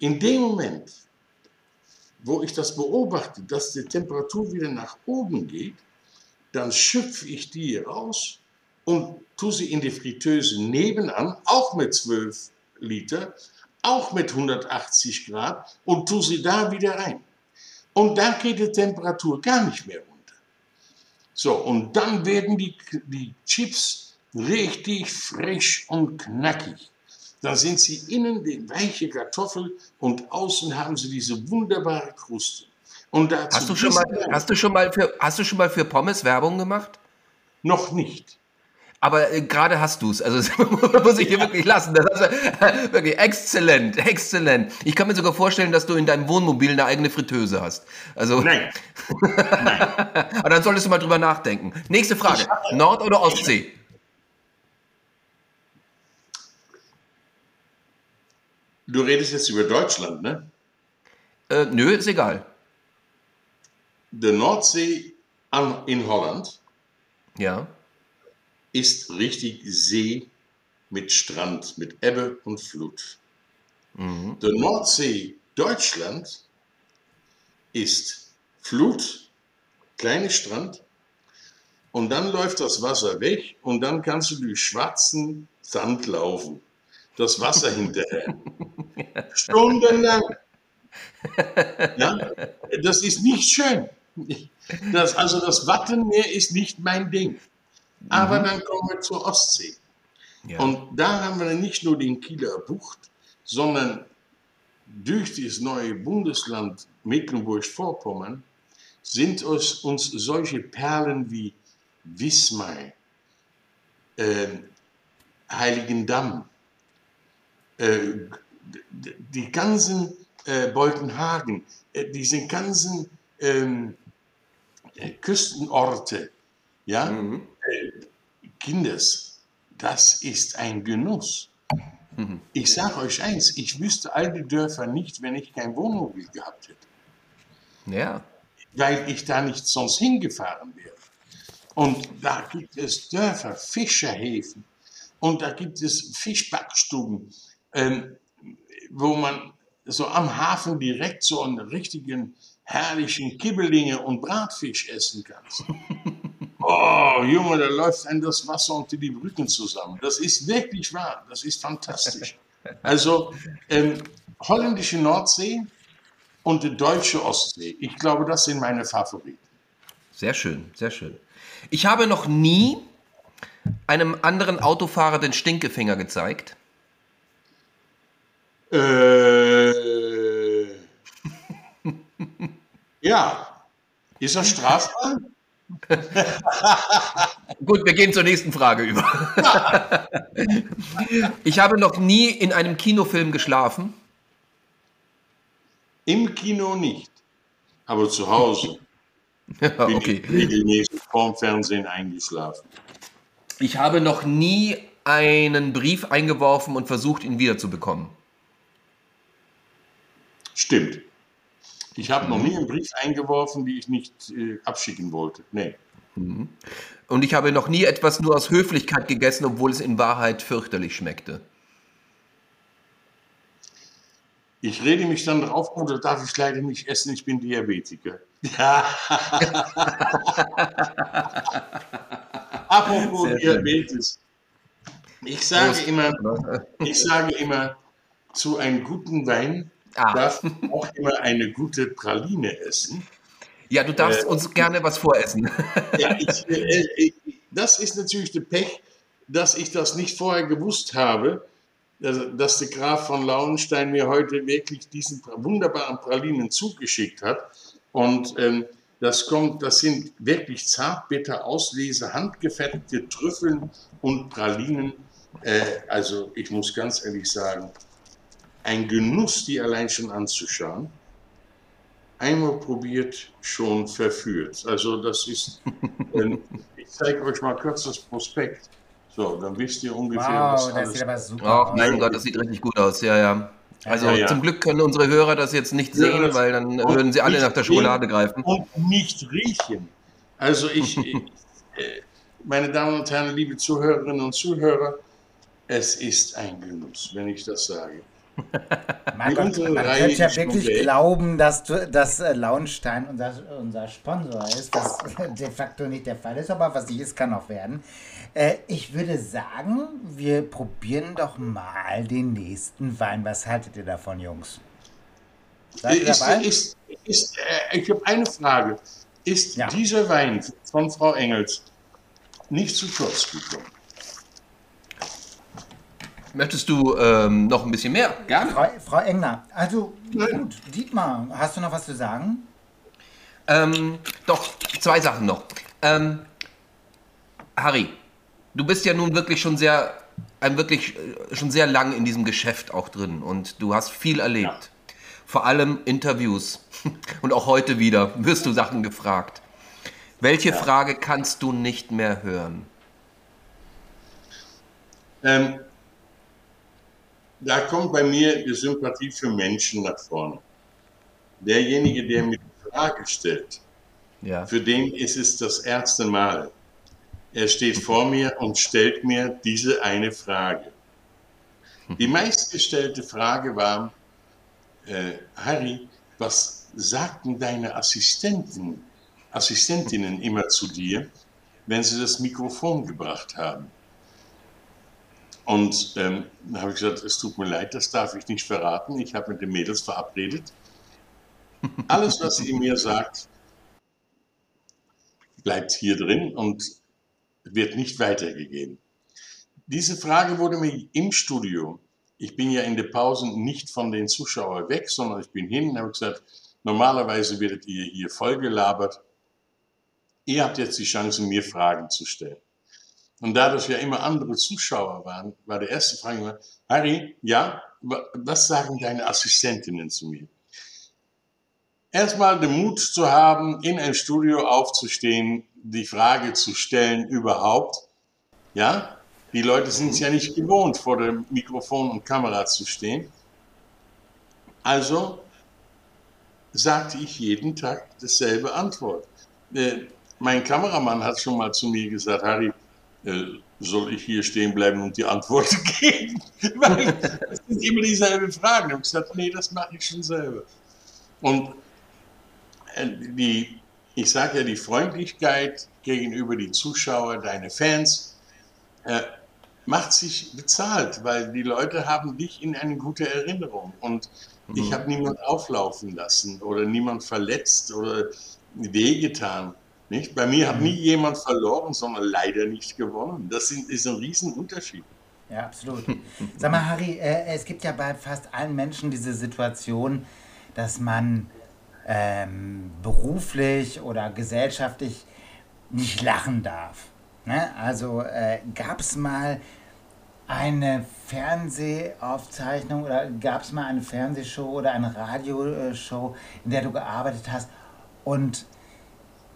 In dem Moment, wo ich das beobachte, dass die Temperatur wieder nach oben geht, dann schöpfe ich die raus und tue sie in die Fritteuse nebenan, auch mit 12 Liter, auch mit 180 Grad und tue sie da wieder rein. Und da geht die Temperatur gar nicht mehr runter. So, und dann werden die Chips richtig frisch und knackig. Dann sind sie innen die weiche Kartoffel und außen haben sie diese wunderbare Kruste. Und dazu hast du schon mal für Pommes Werbung gemacht? Noch nicht. Aber gerade hast du es. Also das muss ich dir wirklich lassen. Das ist wirklich exzellent, exzellent. Ich kann mir sogar vorstellen, dass du in deinem Wohnmobil eine eigene Fritteuse hast. Also, nein. Nein. Aber dann solltest du mal drüber nachdenken. Nächste Frage. Nord- oder Ostsee? Du redest jetzt über Deutschland, ne? Nö, ist egal. Die Nordsee in Holland, ja, ist richtig See mit Strand, mit Ebbe und Flut. Mhm. Die Nordsee Deutschland ist Flut, kleiner Strand, und dann läuft das Wasser weg und dann kannst du durch schwarzen Sand laufen. Das Wasser hinterher. Stundenlang. Ja, das ist nicht schön. Also das Wattenmeer ist nicht mein Ding. Aber dann kommen wir zur Ostsee. Ja. Und da haben wir nicht nur den Kieler Bucht, sondern durch das neue Bundesland Mecklenburg-Vorpommern sind uns solche Perlen wie Wismar, Heiligendamm, die ganzen Boltenhagen, diese ganzen Küstenorte, ja, Kinders, das ist ein Genuss. Mhm. Ich sage euch eins, ich wüsste all die Dörfer nicht, wenn ich kein Wohnmobil gehabt hätte. Ja. Weil ich da nicht sonst hingefahren wäre. Und da gibt es Dörfer, Fischerhäfen, und da gibt es Fischbackstuben, wo man so am Hafen direkt so einen richtigen, herrlichen Kibbelinge und Bratfisch essen kann. Oh, Junge, da läuft einem das Wasser unter die Brücken zusammen. Das ist wirklich wahr, das ist fantastisch. Also, holländische Nordsee und die deutsche Ostsee, ich glaube, das sind meine Favoriten. Sehr schön, sehr schön. Ich habe noch nie einem anderen Autofahrer den Stinkefinger gezeigt. Ja. Ist das strafbar? Gut, wir gehen zur nächsten Frage über. Ich habe noch nie in einem Kinofilm geschlafen. Im Kino nicht, aber zu Hause bin ich regelmäßig vorm Fernsehen eingeschlafen. Ich habe noch nie einen Brief eingeworfen und versucht, ihn wiederzubekommen. Stimmt. Ich habe noch nie einen Brief eingeworfen, den ich nicht abschicken wollte. Nee. Mhm. Und ich habe noch nie etwas nur aus Höflichkeit gegessen, obwohl es in Wahrheit fürchterlich schmeckte. Ich rede mich dann drauf, oder darf ich leider nicht essen, ich bin Diabetiker. Ja. Apropos Diabetes. Ich sage immer, zu einem guten Wein darf man auch immer eine gute Praline essen. Ja, du darfst uns gerne was voressen. Ja, das ist natürlich der Pech, dass ich das nicht vorher gewusst habe, dass der Graf von Lauenstein mir heute wirklich diesen wunderbaren Pralinen zugeschickt hat. Und das sind wirklich zartbitter Auslese, handgefettete Trüffeln und Pralinen. Also ich muss ganz ehrlich sagen, ein Genuss, die allein schon anzuschauen. Einmal probiert, schon verführt. Also das ist, ich zeige euch mal kurz das Prospekt. So, dann wisst ihr ungefähr, was das sieht aber super aus. Mein Gott, das sieht richtig gut aus, ja, ja. Also zum Glück können unsere Hörer das jetzt nicht sehen, weil dann würden sie alle nach der Schokolade greifen. Und nicht riechen. Also meine Damen und Herren, liebe Zuhörerinnen und Zuhörer, es ist ein Genuss, wenn ich das sage. Man könnte ja wirklich glauben, dass Lauenstein unser Sponsor ist, was de facto nicht der Fall ist, aber was nicht ist, kann auch werden. Ich würde sagen, wir probieren doch mal den nächsten Wein. Was haltet ihr davon, Jungs? Seid ihr dabei? Ich habe eine Frage. Ist dieser Wein von Frau Engels nicht zu kurz gekommen? Möchtest du noch ein bisschen mehr? Gerne. Frau Engler, also gut, Dietmar, hast du noch was zu sagen? Doch, zwei Sachen noch. Harry, du bist ja nun wirklich schon sehr lang in diesem Geschäft auch drin und du hast viel erlebt. Ja. Vor allem Interviews und auch heute wieder wirst du Sachen gefragt. Welche Frage kannst du nicht mehr hören? Da kommt bei mir die Sympathie für Menschen nach vorne. Derjenige, der mir die Frage stellt, für den ist es das erste Mal. Er steht vor mir und stellt mir diese eine Frage. Die meistgestellte Frage war, Harry, was sagten deine Assistentinnen immer zu dir, wenn sie das Mikrofon gebracht haben? Und dann habe ich gesagt, es tut mir leid, das darf ich nicht verraten. Ich habe mit den Mädels verabredet. Alles, was sie mir sagt, bleibt hier drin und wird nicht weitergegeben. Diese Frage wurde mir im Studio, ich bin ja in den Pausen nicht von den Zuschauern weg, sondern ich bin hin und habe gesagt, normalerweise werdet ihr hier vollgelabert. Ihr habt jetzt die Chance, mir Fragen zu stellen. Und dadurch ja immer andere Zuschauer waren, war der erste Frage, Harry, was sagen deine Assistentinnen zu mir? Erstmal den Mut zu haben, in ein Studio aufzustehen, die Frage zu stellen überhaupt. Ja, die Leute sind es ja nicht gewohnt, vor dem Mikrofon und Kamera zu stehen. Also sagte ich jeden Tag dasselbe Antwort. Mein Kameramann hat schon mal zu mir gesagt, Harry, soll ich hier stehen bleiben und die Antworten geben? Weil das sind immer dieselben Fragen. Ich habe gesagt, nee, das mache ich schon selber. Und ich sage ja, die Freundlichkeit gegenüber die Zuschauer, deine Fans, macht sich bezahlt, weil die Leute haben dich in eine gute Erinnerung. Und ich habe niemanden auflaufen lassen oder niemand verletzt oder wehgetan. Nicht? Bei mir hat nie jemand verloren, sondern leider nicht gewonnen. Das ist ein Riesenunterschied. Ja, absolut. Sag mal, Harry, es gibt ja bei fast allen Menschen diese Situation, dass man beruflich oder gesellschaftlich nicht lachen darf. Ne? Also gab es mal eine Fernsehaufzeichnung oder gab es mal eine Fernsehshow oder eine Radioshow, in der du gearbeitet hast und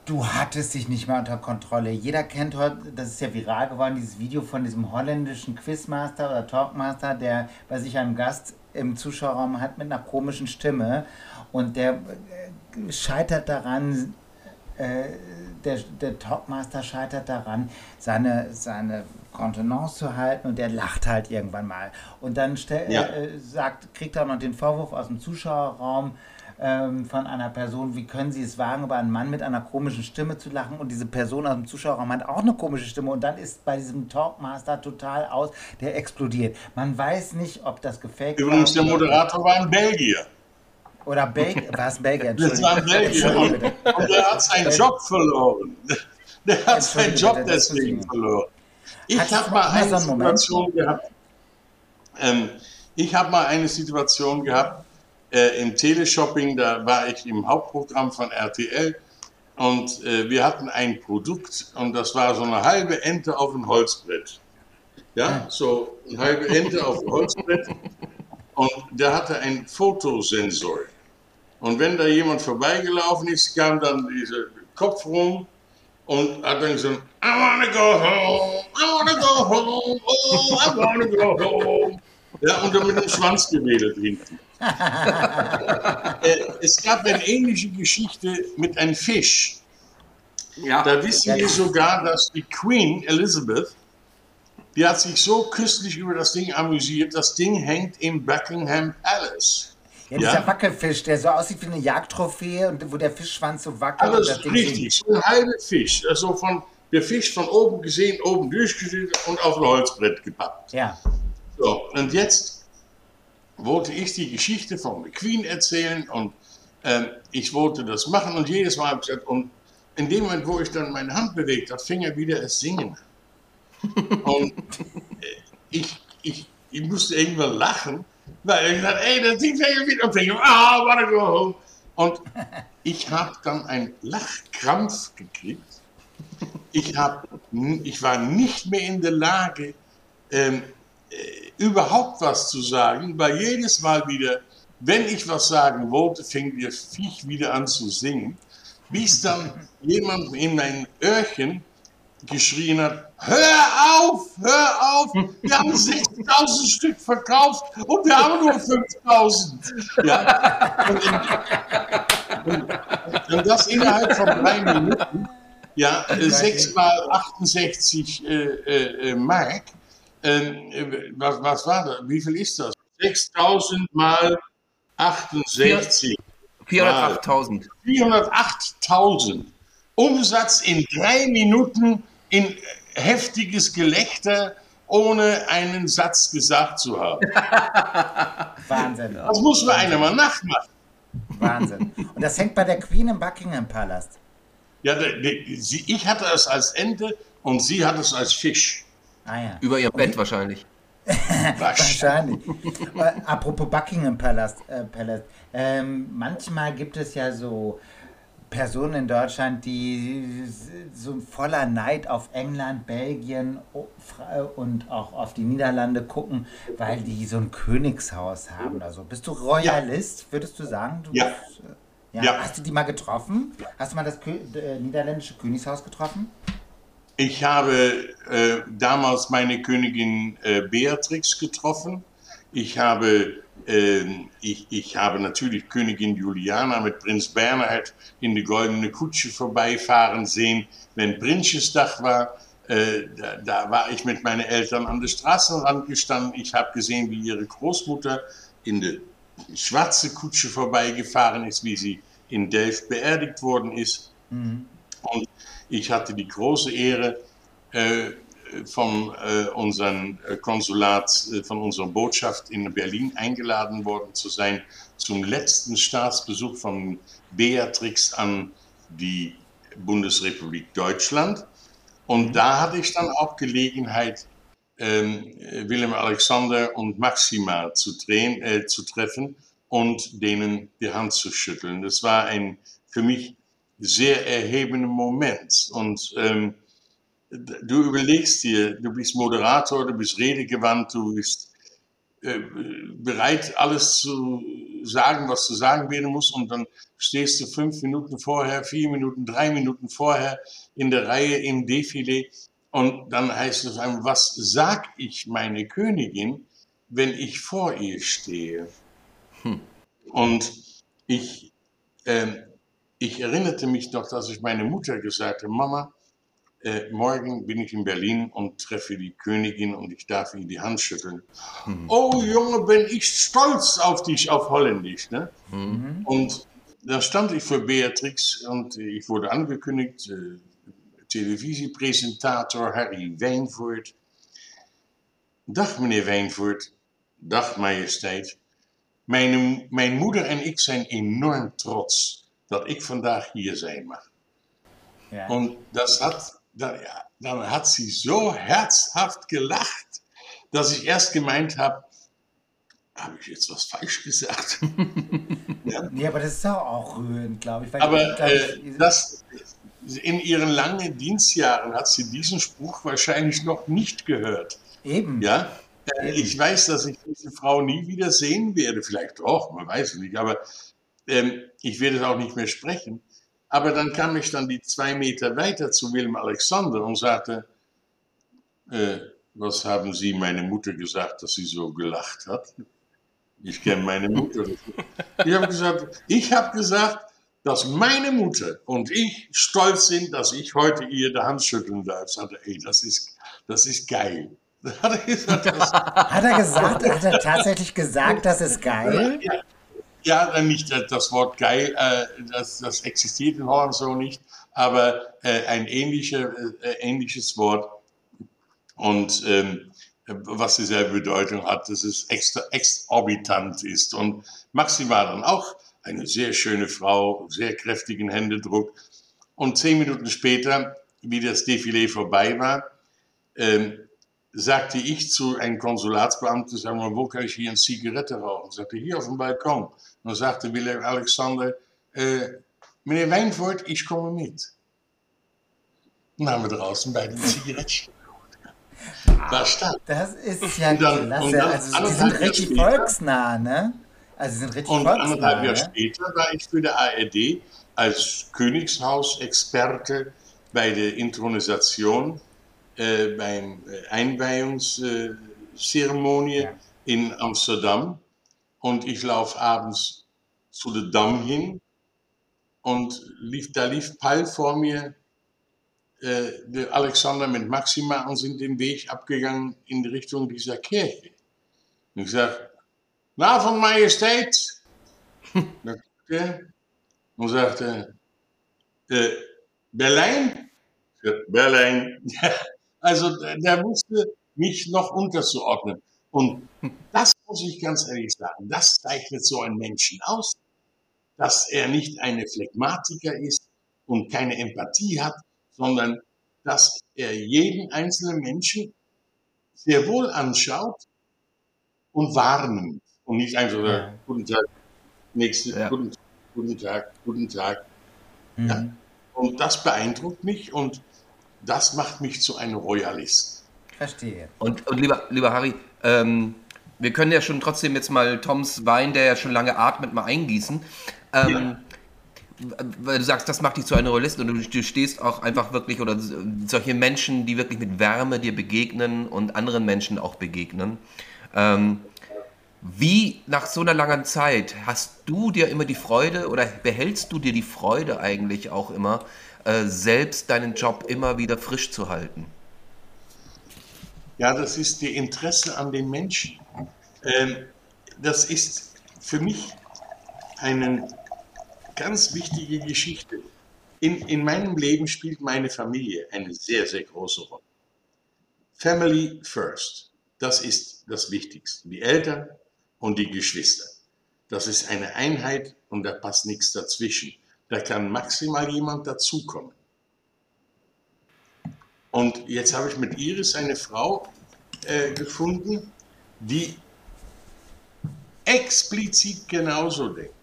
du hattest dich nicht mehr unter Kontrolle. Jeder kennt heute, das ist ja viral geworden, dieses Video von diesem holländischen Quizmaster oder Talkmaster, der bei sich einen Gast im Zuschauerraum hat mit einer komischen Stimme und der scheitert daran, der Talkmaster scheitert daran, seine Kontenance zu halten und der lacht halt irgendwann mal. Und dann kriegt er noch den Vorwurf aus dem Zuschauerraum, von einer Person, wie können Sie es wagen, über einen Mann mit einer komischen Stimme zu lachen, und diese Person aus dem Zuschauerraum hat auch eine komische Stimme, und dann ist bei diesem Talkmaster total aus, der explodiert. Man weiß nicht, ob das gefaked war. Übrigens, der Moderator war in Belgien. Oder Belgien? Das war in Belgien. Und er hat seinen Job verloren. Der hat seinen Job deswegen verloren. Ich habe mal eine Situation gehabt, im Teleshopping, da war ich im Hauptprogramm von RTL, und wir hatten ein Produkt, und das war so eine halbe Ente auf dem Holzbrett. Ja, so eine halbe Ente auf dem Holzbrett, und der hatte einen Fotosensor. Und wenn da jemand vorbeigelaufen ist, kam dann dieser Kopf rum und hat dann gesagt, I wanna go home, I wanna go home, oh, I wanna go home. Ja, und dann mit dem Schwanz gewedelt hinten. Es gab eine ähnliche Geschichte mit einem Fisch. Ja. Da wissen wir sogar, dass die Queen Elizabeth, die hat sich so köstlich über das Ding amüsiert, das Ding hängt im Buckingham Palace. Ja, dieser Wackelfisch, der so aussieht wie eine Jagdtrophäe, und wo der Fischschwanz so wackelt. Alles und das richtig, so ein halber Fisch, also der Fisch von oben gesehen, oben durchgeschnitten und auf ein Holzbrett gepackt. Ja. So, und jetzt wollte ich die Geschichte von der Queen erzählen, und ich wollte das machen, und jedes Mal habe ich gesagt, und in dem Moment, wo ich dann meine Hand bewegt habe, fing er wieder das Singen. Und ich musste irgendwann lachen, weil ich gesagt, ey, das Ding fängt wieder und fing, ah, wanna go home. Und ich habe dann einen Lachkrampf gekriegt. Ich war nicht mehr in der Lage, überhaupt was zu sagen, weil jedes Mal wieder, wenn ich was sagen wollte, fing der Viech wieder an zu singen, bis dann jemand in mein Öhrchen geschrien hat, hör auf, wir haben 60.000 Stück verkauft und wir haben nur 5.000. Ja? Und das innerhalb von 3 Minuten, ja, 6 mal 68 Mark. Was war das? Wie viel ist das? 6.000 mal 68. 408.000. 408.000. Umsatz in 3 Minuten in heftiges Gelächter, ohne einen Satz gesagt zu haben. Wahnsinn. Das muss man einem mal nachmachen. Wahnsinn. Und das hängt bei der Queen im Buckingham Palast. Ja, ich hatte es als Ente und sie hat es als Fisch. Ah, ja. Über ihr Bett wahrscheinlich. Wahrscheinlich. Apropos Buckingham Palace. Manchmal gibt es ja so Personen in Deutschland, die so voller Neid auf England, Belgien und auch auf die Niederlande gucken, weil die so ein Königshaus haben. Also bist du Royalist, würdest du sagen? Du bist, Hast du die mal getroffen? Hast du mal das niederländische Königshaus getroffen? Ich habe damals meine Königin Beatrix getroffen. Ich habe natürlich Königin Juliana mit Prinz Bernhard in die goldene Kutsche vorbeifahren sehen. Wenn Prinsjesdag war, da war ich mit meinen Eltern an der Straßenrand gestanden. Ich habe gesehen, wie ihre Großmutter in der schwarze Kutsche vorbeigefahren ist, wie sie in Delft beerdigt worden ist. Mhm. Und ich hatte die große Ehre, von unserer Botschaft in Berlin eingeladen worden zu sein, zum letzten Staatsbesuch von Beatrix an die Bundesrepublik Deutschland. Und da hatte ich dann auch Gelegenheit, Willem-Alexander und Maxima zu treffen und denen die Hand zu schütteln. Das war ein für mich sehr erhebenden Moment. Und du überlegst dir, du bist Moderator, du bist redegewandt, du bist bereit, alles zu sagen, was zu sagen werden muss, und dann stehst du 5 Minuten vorher, 4 Minuten, 3 Minuten vorher in der Reihe im Defilé, und dann heißt es einem, was sag ich meine Königin, wenn ich vor ihr stehe? Und ich erinnerte mich noch, dass ich meine Mutter gesagt habe, Mama, morgen bin ich in Berlin und treffe die Königin und ich darf ihr die Hand schütteln. Oh Junge, bin ich stolz auf dich, auf Holländisch. Ne? Und Da stand ich vor Beatrix und ich wurde angekündigt, Televisiepräsentator Harry Wijnvoord. Dag meneer Wijnvoord, dag majesteit. Mijn moeder en ik zijn enorm trots dat ik vandaag hier zijn mag. Ja. Und das hat, dann hat sie so herzhaft gelacht, dass ich erst gemeint habe, habe ich jetzt was falsch gesagt? Ja, nee, aber das ist auch rührend, glaube ich. Aber das, in ihren langen Dienstjahren hat sie diesen Spruch wahrscheinlich noch nicht gehört. Eben. Ja? Eben. Ich weiß, dass ich diese Frau nie wieder sehen werde. Vielleicht auch, man weiß es nicht. Aber ich werde es auch nicht mehr sprechen. Aber dann kam ich dann die 2 Meter weiter zu Willem-Alexander und sagte, was haben Sie meine Mutter gesagt, dass sie so gelacht hat? Ich kenne meine Mutter. Ich habe gesagt, dass meine Mutter und ich stolz sind, dass ich heute ihr die Hand schütteln darf. Ich sagte, ey, das ist geil. Hat er tatsächlich gesagt, das ist geil? Ja. Ja, dann nicht das Wort geil, das existiert in Holland so nicht, aber ein ähnliches Wort und was dieselbe Bedeutung hat, dass es exorbitant ist. Und Maxima dann auch, eine sehr schöne Frau, sehr kräftigen Händedruck. Und 10 Minuten später, wie das Defilé vorbei war, sagte ich zu einem Konsulatsbeamten, sag mal, wo kann ich hier eine Zigarette rauchen? Sagte, hier auf dem Balkon. Und dann sagte Willem-Alexander, meneer Wijnvoord, ich komme mit. Dann haben wir draußen beide eine Zigarette geholt. Da stand. Das ist ja klasse. Also, die sind richtig volksnah, ne? Also, sie sind richtig volksnah. Und 1,5 Jahre später war ich für die ARD als Königshausexperte bei der Intronisation, beim Einweihungszeremonie in Amsterdam und ich laufe abends zu der Dam hin und da lief Pall vor mir, der Alexander mit Maxima und sind den Weg abgegangen in die Richtung dieser Kirche. Und ich sage, na von Majestät! Und sagte, Berlin? Berlin! Also der wusste, mich noch unterzuordnen. Und das muss ich ganz ehrlich sagen, das zeichnet so einen Menschen aus, dass er nicht eine Phlegmatiker ist und keine Empathie hat, sondern dass er jeden einzelnen Menschen sehr wohl anschaut und wahrnimmt. Und nicht einfach sagen, guten Tag, nächste, ja. guten Tag. Mhm. Ja. Und das beeindruckt mich und das macht mich zu einem Royalist. Verstehe. Und lieber Harry, wir können ja schon trotzdem jetzt mal Toms Wein, der ja schon lange atmet, mal eingießen. Weil du sagst, das macht dich zu einem Royalisten und du stehst auch einfach wirklich, oder solche Menschen, die wirklich mit Wärme dir begegnen und anderen Menschen auch begegnen. Wie nach so einer langen Zeit hast du dir immer die Freude oder behältst du dir die Freude eigentlich auch immer, selbst deinen Job immer wieder frisch zu halten? Ja, das ist die Interesse an den Menschen. Das ist für mich eine ganz wichtige Geschichte. In meinem Leben spielt meine Familie eine sehr, sehr große Rolle. Family first, das ist das Wichtigste. Die Eltern und die Geschwister. Das ist eine Einheit und da passt nichts dazwischen. Da kann maximal jemand dazukommen. Und jetzt habe ich mit Iris eine Frau gefunden, die explizit genauso denkt.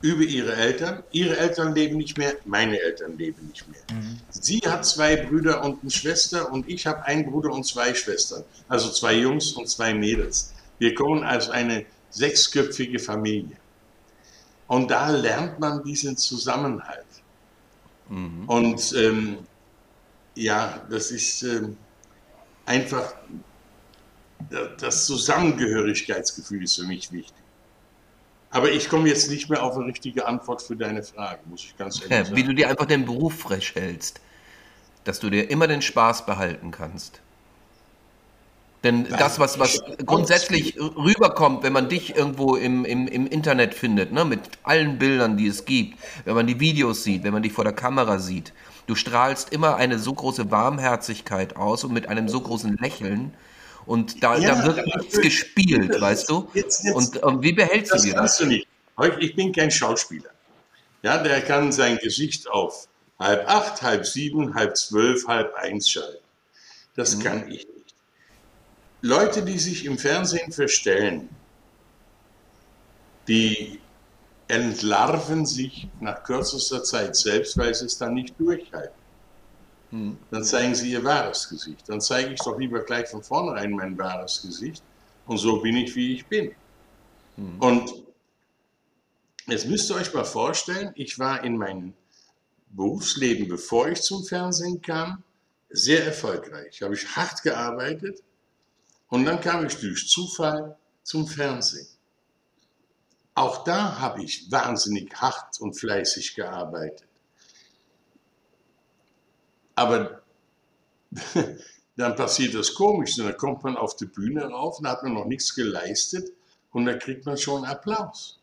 Über ihre Eltern. Ihre Eltern leben nicht mehr, meine Eltern leben nicht mehr. Mhm. Sie hat 2 Brüder und eine Schwester und ich habe 1 Bruder und 2 Schwestern. Also 2 Jungs und 2 Mädels. Wir kommen als eine 6-köpfige Familie. Und da lernt man diesen Zusammenhalt. Mhm. Und ja, das ist einfach, das Zusammengehörigkeitsgefühl ist für mich wichtig. Aber ich komme jetzt nicht mehr auf eine richtige Antwort für deine Frage, muss ich ganz ehrlich sagen. Wie du dir einfach den Beruf frisch hältst, dass du dir immer den Spaß behalten kannst. Denn das, was grundsätzlich rüberkommt, wenn man dich irgendwo im Internet findet, ne, mit allen Bildern, die es gibt, wenn man die Videos sieht, wenn man dich vor der Kamera sieht, du strahlst immer eine so große Warmherzigkeit aus und mit einem so großen Lächeln. Und da wird nichts gespielt, weißt du? Und wie behältst du dir das? Das kannst du nicht. Ich bin kein Schauspieler. Ja, der kann sein Gesicht auf 7:30, 6:30, 9:30, 10:30 schalten. Das kann ich nicht. Leute, die sich im Fernsehen verstellen, die entlarven sich nach kürzester Zeit selbst, weil sie es dann nicht durchhalten. Dann zeigen sie ihr wahres Gesicht. Dann zeige ich doch lieber gleich von vornherein mein wahres Gesicht. Und so bin ich, wie ich bin. Und jetzt müsst ihr euch mal vorstellen, ich war in meinem Berufsleben, bevor ich zum Fernsehen kam, sehr erfolgreich. Habe ich hart gearbeitet und dann kam ich durch Zufall zum Fernsehen. Auch da habe ich wahnsinnig hart und fleißig gearbeitet. Aber dann passiert das Komische, dann kommt man auf die Bühne rauf, dann hat man noch nichts geleistet und dann kriegt man schon Applaus.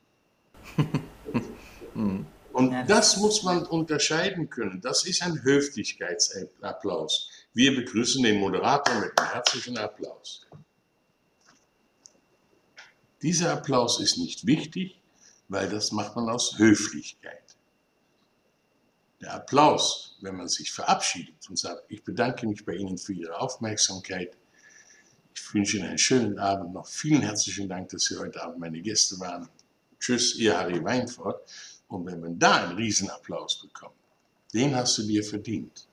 Und das muss man unterscheiden können. Das ist ein Höflichkeitsapplaus. Wir begrüßen den Moderator mit einem herzlichen Applaus. Dieser Applaus ist nicht wichtig, weil das macht man aus Höflichkeit. Der Applaus, wenn man sich verabschiedet und sagt, ich bedanke mich bei Ihnen für Ihre Aufmerksamkeit. Ich wünsche Ihnen einen schönen Abend noch. Vielen herzlichen Dank, dass Sie heute Abend meine Gäste waren. Tschüss, Ihr Harry Wijnvoord. Und wenn man da einen Riesenapplaus bekommt, den hast du dir verdient.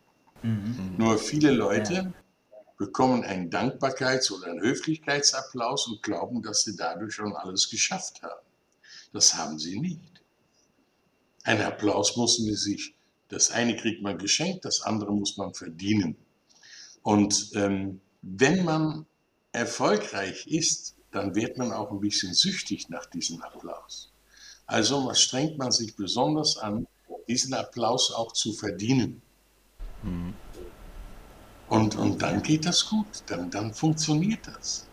Nur viele Leute bekommen einen Dankbarkeits- oder einen Höflichkeitsapplaus und glauben, dass sie dadurch schon alles geschafft haben. Das haben sie nicht. Ein Applaus mussten sie sich. Das eine kriegt man geschenkt, das andere muss man verdienen. Und wenn man erfolgreich ist, dann wird man auch ein bisschen süchtig nach diesem Applaus. Also strengt man sich besonders an, diesen Applaus auch zu verdienen. Und dann geht das gut, dann funktioniert das.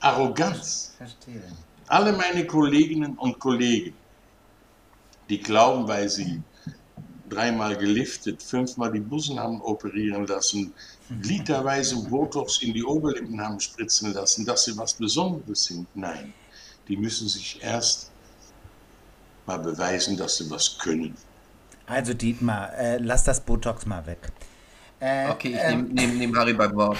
Arroganz. Verstehe. Alle meine Kolleginnen und Kollegen, die glauben, weil sie dreimal geliftet, 5-mal die Busen haben operieren lassen, literweise Botox in die Oberlippen haben spritzen lassen, dass sie was Besonderes sind. Nein, die müssen sich erst mal beweisen, dass sie was können. Also Dietmar, lass das Botox mal weg. Okay, ich nehme Harry beim Wort.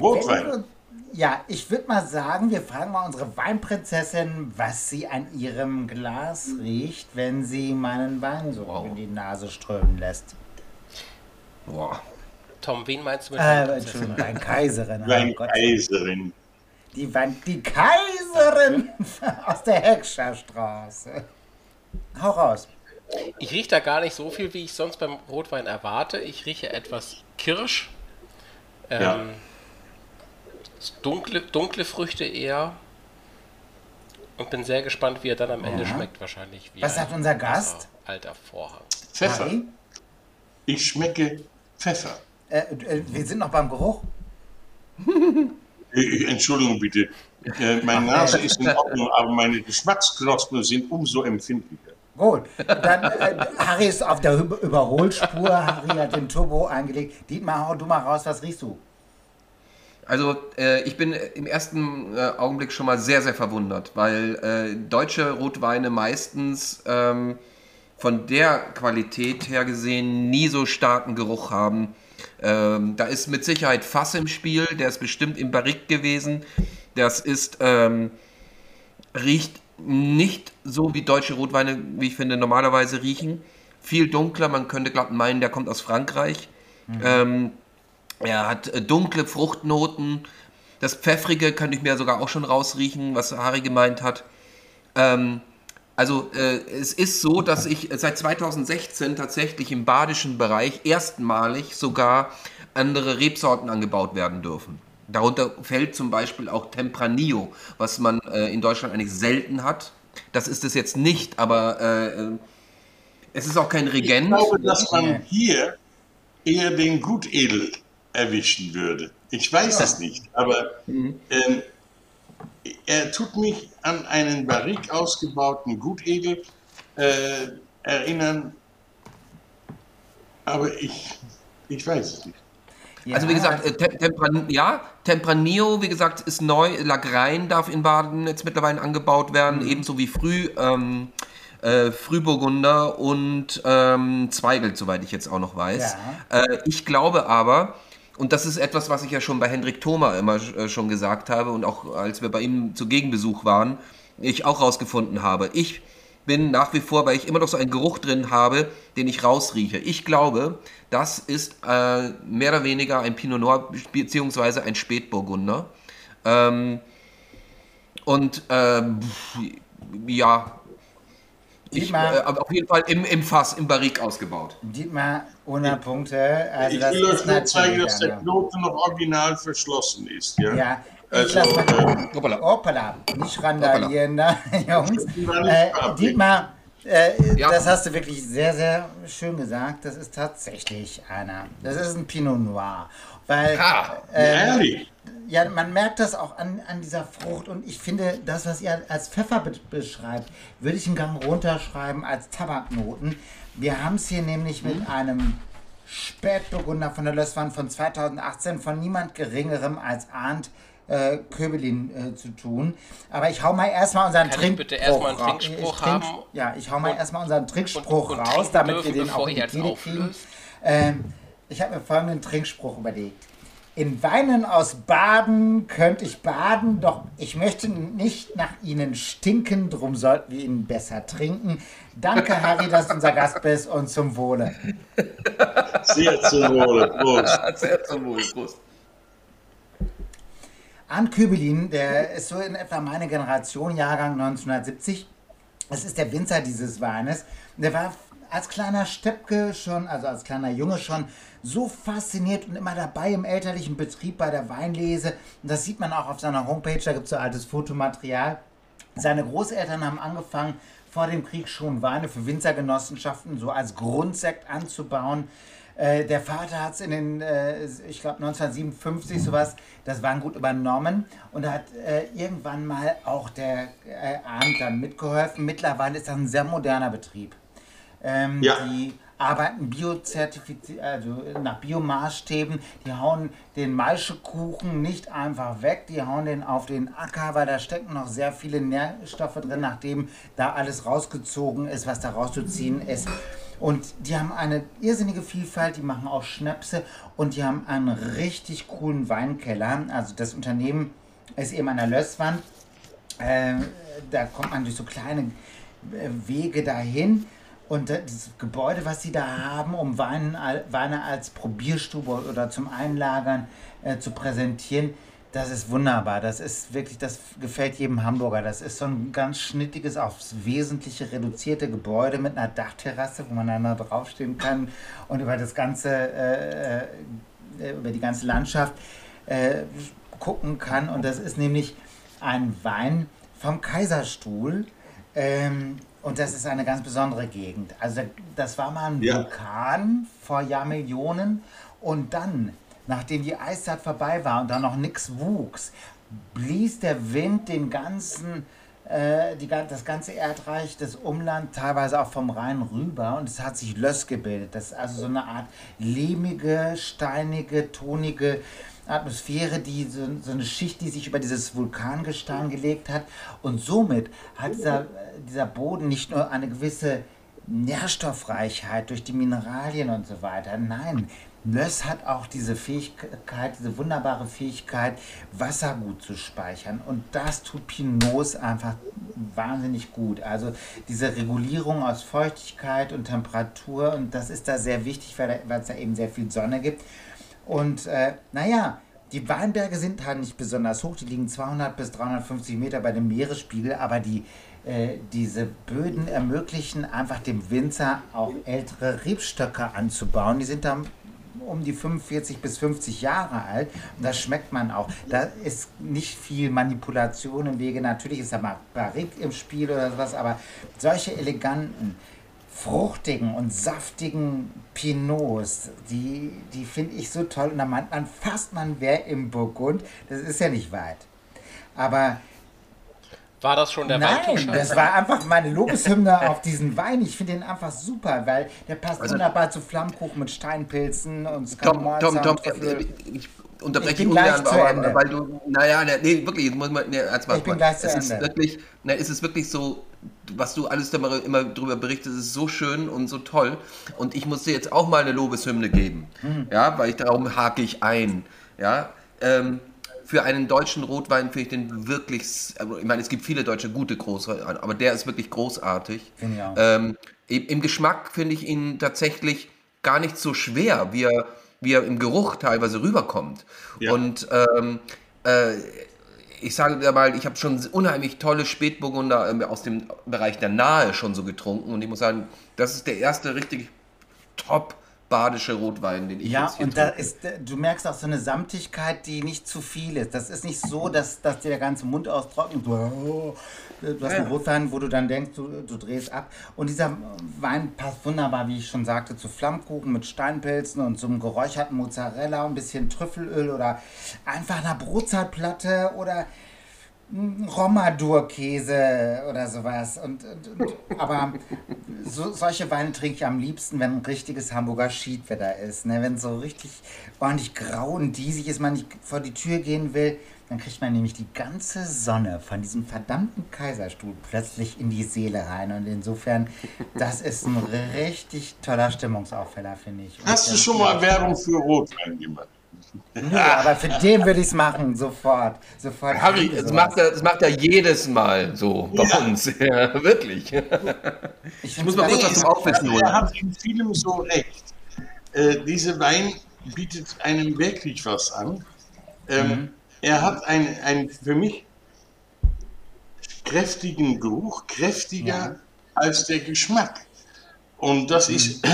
Rotwein. Ja, ich würde mal sagen, wir fragen mal unsere Weinprinzessin, was sie an ihrem Glas riecht, wenn sie meinen Wein so in die Nase strömen lässt. Boah. Tom, wen meinst du mit Entschuldigung, Weinkaiserin. Weinkaiserin. Oh die Kaiserin aus der Heckscherstraße. Hau raus. Ich rieche da gar nicht so viel, wie ich sonst beim Rotwein erwarte. Ich rieche etwas Kirsch. Ja. Dunkle Früchte eher und bin sehr gespannt, wie er dann am Ende schmeckt wahrscheinlich. Wie was sagt unser Gast? Alter Vorhang. Pfeffer. Harry? Ich schmecke Pfeffer. Wir sind noch beim Geruch. Entschuldigung bitte, meine Nase ist in Ordnung, aber meine Geschmacksknospen sind umso empfindlicher. Gut, dann Harry ist auf der Überholspur, Harry hat den Turbo eingelegt. Dietmar, hau du mal raus, was riechst du? Also ich bin im ersten Augenblick schon mal sehr, sehr verwundert, weil deutsche Rotweine meistens von der Qualität her gesehen nie so starken Geruch haben. Da ist mit Sicherheit Fass im Spiel, der ist bestimmt im Barrique gewesen. Das ist, riecht nicht so wie deutsche Rotweine, wie ich finde, normalerweise riechen. Viel dunkler, man könnte glatt meinen, der kommt aus Frankreich. Er hat dunkle Fruchtnoten. Das Pfeffrige könnte ich mir sogar auch schon rausriechen, was Harry gemeint hat. Es ist so, dass ich seit 2016 tatsächlich im badischen Bereich erstmalig sogar andere Rebsorten angebaut werden dürfen. Darunter fällt zum Beispiel auch Tempranillo, was man in Deutschland eigentlich selten hat. Das ist es jetzt nicht, aber es ist auch kein Regent. Ich glaube, dass man hier eher den Gutedel erwischen würde. Ich weiß es nicht, aber er tut mich an einen barrik ausgebauten Gutedel erinnern, aber ich weiß es nicht. Ja. Also wie gesagt, Tempranillo, wie gesagt, ist neu, Lagrein darf in Baden jetzt mittlerweile angebaut werden, ebenso wie Frühburgunder und Zweigelt, soweit ich jetzt auch noch weiß. Ja. Ich glaube aber, und das ist etwas, was ich ja schon bei Hendrik Thoma immer schon gesagt habe und auch als wir bei ihm zu Gegenbesuch waren, ich auch rausgefunden habe. Ich bin nach wie vor, weil ich immer noch so einen Geruch drin habe, den ich rausrieche. Ich glaube, das ist mehr oder weniger ein Pinot Noir beziehungsweise ein Spätburgunder. Ja, Dietmar, auf jeden Fall im Fass, im Barrique ausgebaut. Dietmar, ohne Punkte. Also ich will euch nur zeigen, dass der Knoten noch original verschlossen ist. Ja. Also, hoppala, nicht randalieren da, Jungs. Dietmar, das hast du wirklich sehr, sehr schön gesagt. Das ist tatsächlich einer. Das ist ein Pinot Noir. Weil, ehrlich? Ja, man merkt das auch an dieser Frucht. Und ich finde, das, was ihr als Pfeffer beschreibt, würde ich einen Gang runterschreiben als Tabaknoten. Wir haben es hier nämlich mit einem Spätburgunder von der Lösswand von 2018 von niemand Geringerem als Arndt Köbelin zu tun. Aber ich hau mal erstmal unseren Trinkspruch raus, damit wir den auch in die Tide kriegen. Ich habe mir folgenden Trinkspruch überlegt. In Weinen aus Baden könnte ich baden, doch ich möchte nicht nach ihnen stinken, drum sollten wir ihnen besser trinken. Danke, Harry, dass du unser Gast bist und zum Wohle. Sehr zum Wohle, Prost. Sehr zum Wohle, Prost. Arndt Köbelin, der ist so in etwa meine Generation, Jahrgang 1970. Das ist der Winzer dieses Weines. Der war als kleiner Steppke schon, also als kleiner Junge schon, so fasziniert und immer dabei im elterlichen Betrieb bei der Weinlese. Und das sieht man auch auf seiner Homepage, da gibt es so altes Fotomaterial. Seine Großeltern haben angefangen, vor dem Krieg schon Weine für Winzergenossenschaften so als Grundsekt anzubauen. Der Vater hat es in den, ich glaube 1957 sowas, das Weingut übernommen und da hat irgendwann mal auch der Arndt dann mitgeholfen. Mittlerweile ist das ein sehr moderner Betrieb. Die arbeiten biozertifiziert, also nach Biomaßstäben. Die hauen den Maischekuchen nicht einfach weg, die hauen den auf den Acker, weil da stecken noch sehr viele Nährstoffe drin, nachdem da alles rausgezogen ist, was da rauszuziehen ist. Und die haben eine irrsinnige Vielfalt, die machen auch Schnäpse und die haben einen richtig coolen Weinkeller. Also das Unternehmen ist eben an der Lösswand. Da kommt man durch so kleine Wege dahin. Und das Gebäude, was sie da haben, um Weine als Probierstube oder zum Einlagern zu präsentieren, das ist wunderbar. Das ist wirklich, das gefällt jedem Hamburger. Das ist so ein ganz schnittiges, aufs Wesentliche reduzierte Gebäude mit einer Dachterrasse, wo man dann da draufstehen kann und über das ganze, über die ganze Landschaft gucken kann. Und das ist nämlich ein Wein vom Kaiserstuhl. Und das ist eine ganz besondere Gegend. Also das war mal ein Vulkan vor Jahrmillionen und dann, nachdem die Eiszeit vorbei war und da noch nichts wuchs, blies der Wind den ganzen, das ganze Erdreich, das Umland, teilweise auch vom Rhein rüber und es hat sich Löss gebildet. Das ist also so eine Art lehmige, steinige, tonige Atmosphäre, die so eine Schicht, die sich über dieses Vulkangestein gelegt hat. Und somit hat dieser Boden nicht nur eine gewisse Nährstoffreichheit durch die Mineralien und so weiter. Nein, Löss hat auch diese Fähigkeit, diese wunderbare Fähigkeit, Wasser gut zu speichern. Und das tut Pinots einfach wahnsinnig gut. Also diese Regulierung aus Feuchtigkeit und Temperatur, und das ist da sehr wichtig, weil es da eben sehr viel Sonne gibt. Und die Weinberge sind halt nicht besonders hoch, die liegen 200 bis 350 Meter bei dem Meeresspiegel, aber diese Böden ermöglichen einfach dem Winzer auch ältere Rebstöcke anzubauen. Die sind dann um die 45 bis 50 Jahre alt und das schmeckt man auch. Da ist nicht viel Manipulation im Wege, natürlich ist da mal Barrique im Spiel oder sowas, aber solche eleganten fruchtigen und saftigen Pinots, die finde ich so toll. Und da meint man fast, man wäre im Burgund. Das ist ja nicht weit. Aber war das schon der Wein? Nein, das war einfach meine Lobeshymne auf diesen Wein. Ich finde den einfach super, weil der passt wunderbar zu Flammkuchen mit Steinpilzen und Skamorza. Ich unterbreche ungern, weil du, es ist wirklich so, was du alles immer drüber berichtest, ist so schön und so toll. Und ich muss dir jetzt auch mal eine Lobeshymne geben, ja, weil ich darum hake ich ein, ja. Für einen deutschen Rotwein finde ich den wirklich, ich meine, es gibt viele deutsche gute Großweine, aber der ist wirklich großartig. Ja. Im Geschmack finde ich ihn tatsächlich gar nicht so schwer, wie er im Geruch teilweise rüberkommt. Ja. Und ich sage dir mal, ich habe schon unheimlich tolle Spätburgunder aus dem Bereich der Nahe schon so getrunken. Und ich muss sagen, das ist der erste richtig top badische Rotwein, den ich jetzt hier trinke. Ja, und du merkst auch so eine Samtigkeit, die nicht zu viel ist. Das ist nicht so, dass dir der ganze Mund austrocknet. Du hast einen Rotwein, wo du dann denkst, du drehst ab. Und dieser Wein passt wunderbar, wie ich schon sagte, zu Flammkuchen mit Steinpilzen und so einem geräucherten Mozzarella, ein bisschen Trüffelöl oder einfach einer Brotzeitplatte oder Romadur-Käse oder sowas. Aber solche Weine trinke ich am liebsten, wenn ein richtiges Hamburger Schiedwetter ist. Ne? Wenn es so richtig ordentlich grau und diesig ist, man nicht vor die Tür gehen will, dann kriegt man nämlich die ganze Sonne von diesem verdammten Kaiserstuhl plötzlich in die Seele rein. Und insofern, das ist ein richtig toller Stimmungsaufheller, finde ich. Hast du schon mal Werbung für Rotwein gemacht? Nö, aber für den würde ich es machen, sofort. Das macht er jedes Mal so bei uns, ja, wirklich. Ich muss mal kurz was zum Aufwissen holen. Er hat in vielem so recht. Dieser Wein bietet einem wirklich was an. Er hat einen für mich kräftigen Geruch, kräftiger als der Geschmack. Und das ist...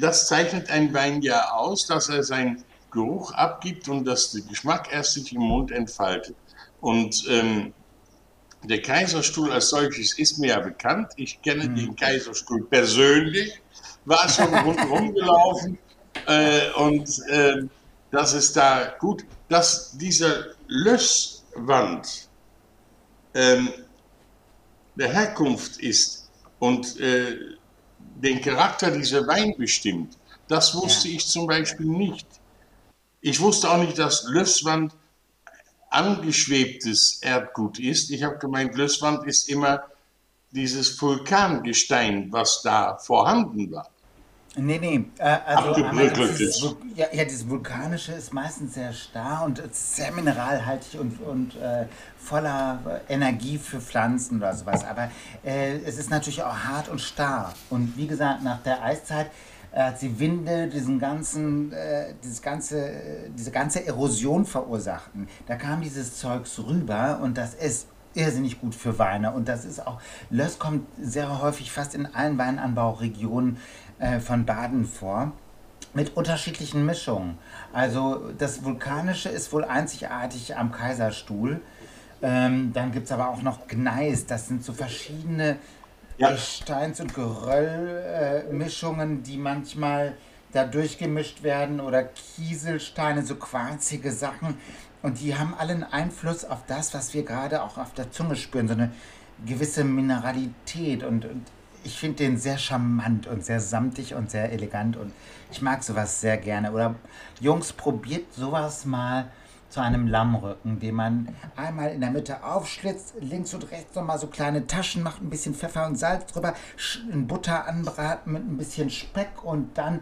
das zeichnet ein Wein ja aus, dass er seinen Geruch abgibt und dass der Geschmack erst sich im Mund entfaltet. Und der Kaiserstuhl als solches ist mir ja bekannt. Ich kenne den Kaiserstuhl persönlich, war schon rundherum gelaufen. Das ist da gut, dass dieser Lösswand der Herkunft ist und den Charakter dieser Wein bestimmt. Das wusste ich zum Beispiel nicht. Ich wusste auch nicht, dass Lösswand angeschwebtes Erdgut ist. Ich habe gemeint, Lösswand ist immer dieses Vulkangestein, was da vorhanden war. Nee. Dieses Vulkanische ist meistens sehr starr und sehr mineralhaltig und voller Energie für Pflanzen oder sowas. Aber es ist natürlich auch hart und starr. Und wie gesagt, nach der Eiszeit hat die Winde diese ganze Erosion verursacht. Da kam dieses Zeugs rüber und das ist irrsinnig gut für Weine. Und das ist auch, Löss kommt sehr häufig fast in allen Weinanbauregionen von Baden vor, mit unterschiedlichen Mischungen. Also das Vulkanische ist wohl einzigartig am Kaiserstuhl. Dann gibt es aber auch noch Gneis, das sind so verschiedene Gesteins- und Geröllmischungen, die manchmal da durchgemischt werden, oder Kieselsteine, so quarzige Sachen. Und die haben alle einen Einfluss auf das, was wir gerade auch auf der Zunge spüren, so eine gewisse Mineralität und ich finde den sehr charmant und sehr samtig und sehr elegant und ich mag sowas sehr gerne. Oder Jungs, probiert sowas mal zu einem Lammrücken, den man einmal in der Mitte aufschlitzt, links und rechts nochmal so kleine Taschen macht, ein bisschen Pfeffer und Salz drüber, in Butter anbraten mit ein bisschen Speck und dann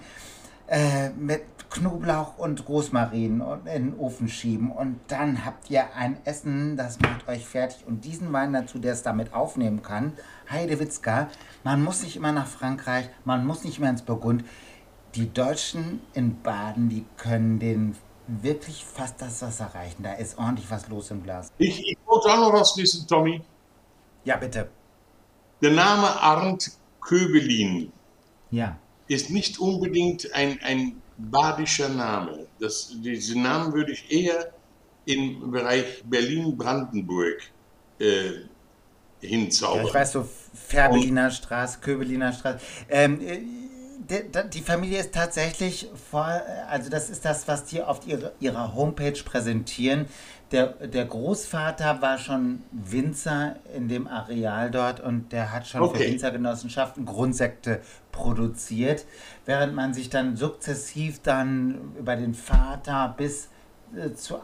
mit Knoblauch und Rosmarin und in den Ofen schieben und dann habt ihr ein Essen, das macht euch fertig. Und diesen Wein dazu, der es damit aufnehmen kann, Heidewitzka, man muss nicht immer nach Frankreich, man muss nicht mehr ins Burgund. Die Deutschen in Baden, die können den wirklich fast das Wasser reichen. Da ist ordentlich was los im Glas. Ich wollte auch noch was wissen, Tommy. Ja, bitte. Der Name Arndt Köbelin ist nicht unbedingt ein badischer Name. Diesen Namen würde ich eher im Bereich Berlin-Brandenburg hinzaubern. Ja, ich weiß so, Färbeliner Straße, Köbeliner Straße. Die Familie ist tatsächlich, also das ist das, was die auf ihrer Homepage präsentieren. Der Großvater war schon Winzer in dem Areal dort und der hat schon für Winzergenossenschaften Grundsekte produziert, während man sich dann sukzessiv dann über den Vater bis zu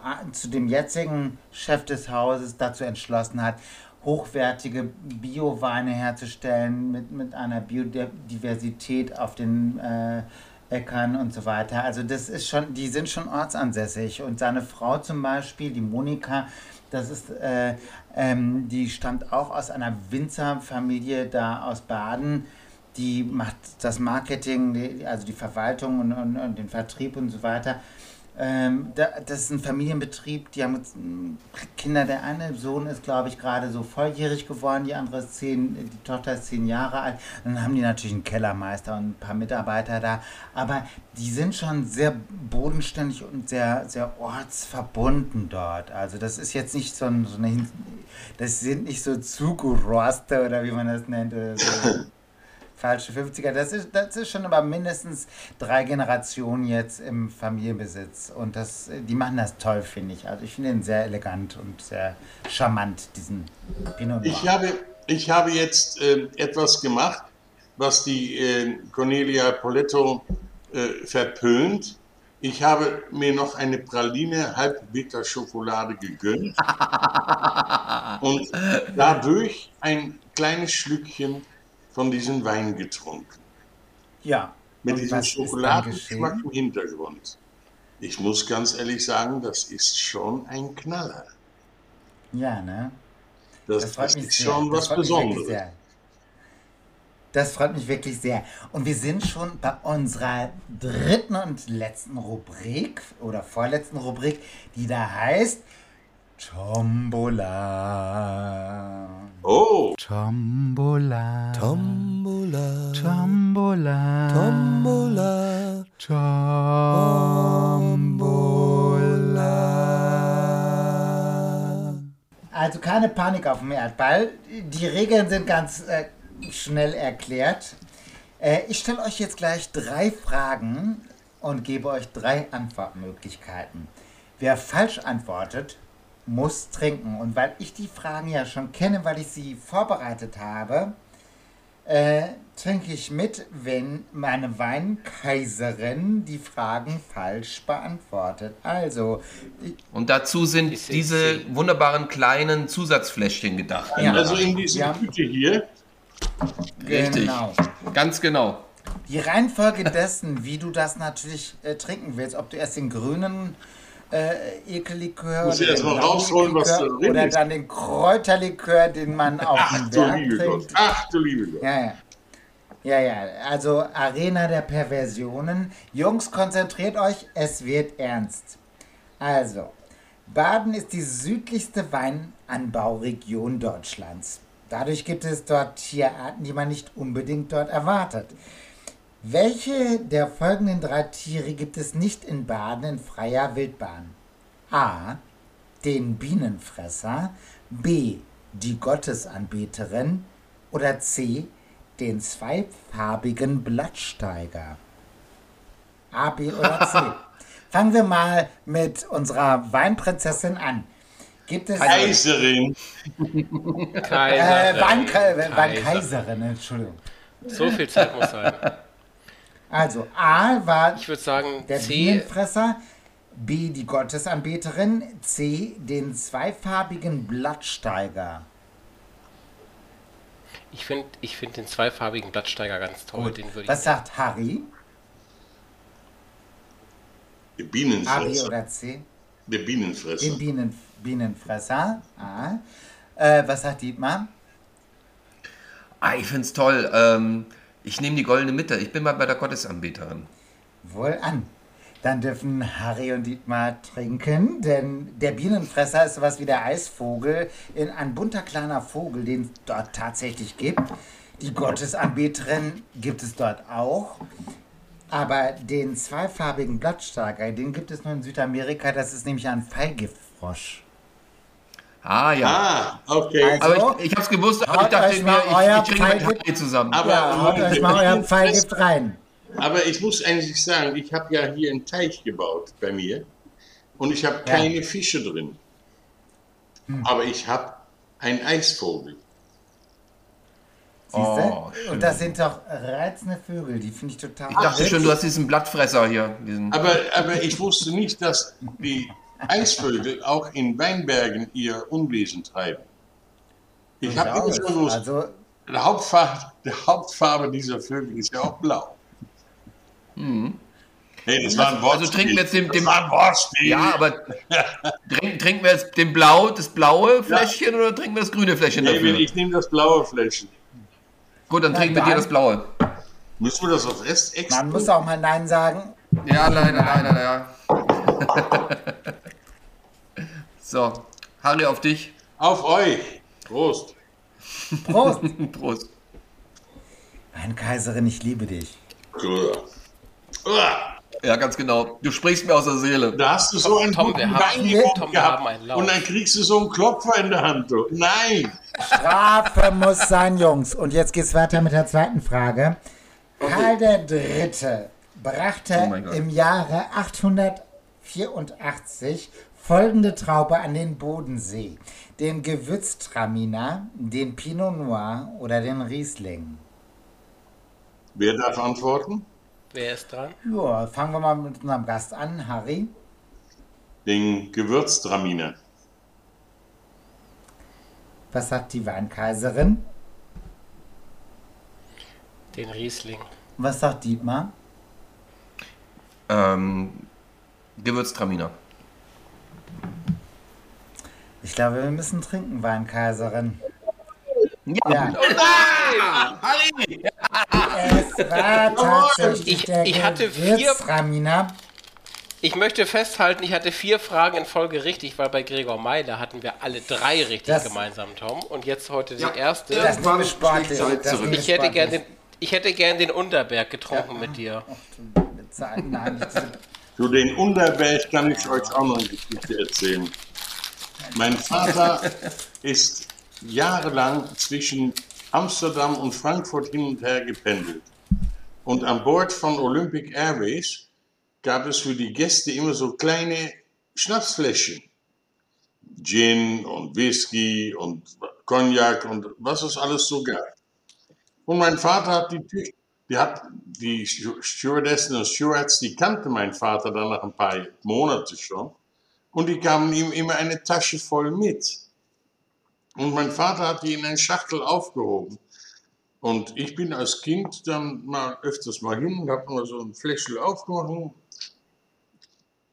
dem jetzigen Chef des Hauses dazu entschlossen hat, hochwertige Bioweine herzustellen mit einer Biodiversität auf den Äckern und so weiter. Also das ist schon, die sind schon ortsansässig. Und seine Frau zum Beispiel, die Monika, das ist, die stammt auch aus einer Winzerfamilie da aus Baden. Die macht das Marketing, also die Verwaltung und den Vertrieb und so weiter. Das ist ein Familienbetrieb, die haben Kinder, der eine Sohn ist, glaube ich, gerade so volljährig geworden, die andere ist 10, die Tochter ist 10 Jahre alt. Und dann haben die natürlich einen Kellermeister und ein paar Mitarbeiter da, aber die sind schon sehr bodenständig und sehr, sehr ortsverbunden dort. Also das ist jetzt nicht das sind nicht so Zuguroste oder wie man das nennt, oder so. Falsche 50er, das ist schon aber mindestens 3 Generationen jetzt im Familienbesitz und die machen das toll, finde ich. Also ich finde ihn sehr elegant und sehr charmant, diesen Pinot Noir. Ich habe jetzt etwas gemacht, was die Cornelia Poletto verpönt. Ich habe mir noch eine Praline Halb-Bitter-Schokolade gegönnt und dadurch ein kleines Schlückchen von diesem Wein getrunken. Ja. Mit diesem Schokoladengeschmack im Hintergrund. Ich muss ganz ehrlich sagen, das ist schon ein Knaller. Ja, ne? Das ist schon was Besonderes. Das freut mich wirklich sehr. Und wir sind schon bei unserer dritten und letzten Rubrik oder vorletzten Rubrik, die da heißt Tombola. Oh! Tombola. Tombola. Tombola. Tombola. Tombola. Also keine Panik auf dem Erdball. Die Regeln sind ganz schnell erklärt. Ich stelle euch jetzt gleich 3 Fragen und gebe euch 3 Antwortmöglichkeiten. Wer falsch antwortet, muss trinken. Und weil ich die Fragen ja schon kenne, weil ich sie vorbereitet habe, trinke ich mit, wenn meine Weinkaiserin die Fragen falsch beantwortet. Also. Und dazu sind diese wunderbaren kleinen Zusatzfläschchen gedacht. Ja. Also in dieser Tüte hier. Richtig. Genau. Ganz genau. Die Reihenfolge dessen, wie du das natürlich trinken willst, ob du erst den grünen Ekellikör oder dann den Kräuterlikör, den man auf dem Berg trinkt. Ach du liebe Gott. Ja, also Arena der Perversionen. Jungs, konzentriert euch, es wird ernst. Also, Baden ist die südlichste Weinanbauregion Deutschlands. Dadurch gibt es dort Tierarten, die man nicht unbedingt dort erwartet. Welche der folgenden 3 Tiere gibt es nicht in Baden in freier Wildbahn? A. Den Bienenfresser, B. die Gottesanbeterin oder C. den zweifarbigen Blattsteiger? A, B oder C? Fangen wir mal mit unserer Weinprinzessin an. Gibt es Kaiserin. Weinkaiserin, Entschuldigung. So viel Zeit muss sein. Also A war, ich würde sagen, der Bienenfresser, B die Gottesanbeterin, C den zweifarbigen Blattsteiger. Ich find den zweifarbigen Blattsteiger ganz toll. Gut. Den würde ich. Was sagt Harry? Der Bienenfresser. A, B oder C? Der Bienenfresser. Den Bienenfresser. A. Was sagt Dietmar? Ich finde es toll. Ich nehme die goldene Mitte. Ich bin mal bei der Gottesanbeterin. Wohl an. Dann dürfen Harry und Dietmar trinken, denn der Bienenfresser ist sowas wie der Eisvogel, ein bunter kleiner Vogel, den es dort tatsächlich gibt. Die Gottesanbeterin gibt es dort auch. Aber den zweifarbigen Blattsteiger, den gibt es nur in Südamerika. Das ist nämlich ein Feigefrosch. Ah, ja. Ah, okay. Also, aber ich habe es gewusst, aber ich dachte mir, ich kriege mit Harry zusammen. Aber ja, euch mal euren Pfeil gibt rein. Aber ich muss eigentlich sagen, ich habe ja hier einen Teich gebaut bei mir und ich habe keine Fische drin. Hm. Aber ich habe einen Eisvogel. Oh, und das sind doch reizende Vögel, die finde ich total... Ich dachte schon, du hast diesen Blattfresser hier. Aber ich wusste nicht, dass die Eisvögel auch in Weinbergen ihr Unwesen treiben. Ich habe immer schon gewusst, also, die Hauptfarbe dieser Vögel ist ja auch blau. Mhm. Hey, das war ein Wortspiel. Also trinken wir jetzt das blaue Fläschchen oder trinken wir das grüne Fläschchen dafür? Ich nehme das blaue Fläschchen. Gut, dann trinken wir dir das blaue. Müssen wir das auf Rest extra? Man muss auch mal Nein sagen. Ja, leider, ja. So, Harry, auf dich. Auf euch. Prost. Prost. Prost. Meine Kaiserin, ich liebe dich. Ja, ganz genau. Du sprichst mir aus der Seele. Da hast du so einen guten Wein gehabt und dann kriegst du so einen Klopfer in der Hand. Nein! Strafe muss sein, Jungs. Und jetzt geht's weiter mit der zweiten Frage. Okay. Karl III. brachte im Jahre 884 folgende Traube an den Bodensee. Den Gewürztraminer, den Pinot Noir oder den Riesling. Wer darf antworten? Wer ist dran? Ja, fangen wir mal mit unserem Gast an, Harry. Den Gewürztraminer. Was sagt die Weinkaiserin? Den Riesling. Was sagt Dietmar? Gewürztraminer. Ich glaube, wir müssen trinken, Weinkaiserin. Ja. Harry! Es war tatsächlich ich hatte Gewürztraminer. Ich möchte festhalten, ich hatte 4 Fragen in Folge richtig, weil bei Gregor Meiler hatten wir alle 3 richtig gemeinsam, Tom. Und jetzt heute die erste. Das war sportlich. Ich hätte gern den Unterberg getrunken mit dir. Ach, nein, zu den Unterberg kann ich euch auch noch eine Geschichte erzählen. Mein Vater ist jahrelang zwischen Amsterdam und Frankfurt hin und her gependelt. Und an Bord von Olympic Airways gab es für die Gäste immer so kleine Schnapsfläschchen. Gin und Whisky und Cognac und was es alles so gab. Und mein Vater hat die Stewardessen und Stewards, die kannte mein Vater dann nach ein paar Monaten schon. Und die gaben ihm immer eine Tasche voll mit. Und mein Vater hat die in eine Schachtel aufgehoben. Und ich bin als Kind dann mal öfters mal hin und habe mal so ein Fläschchen aufgemacht.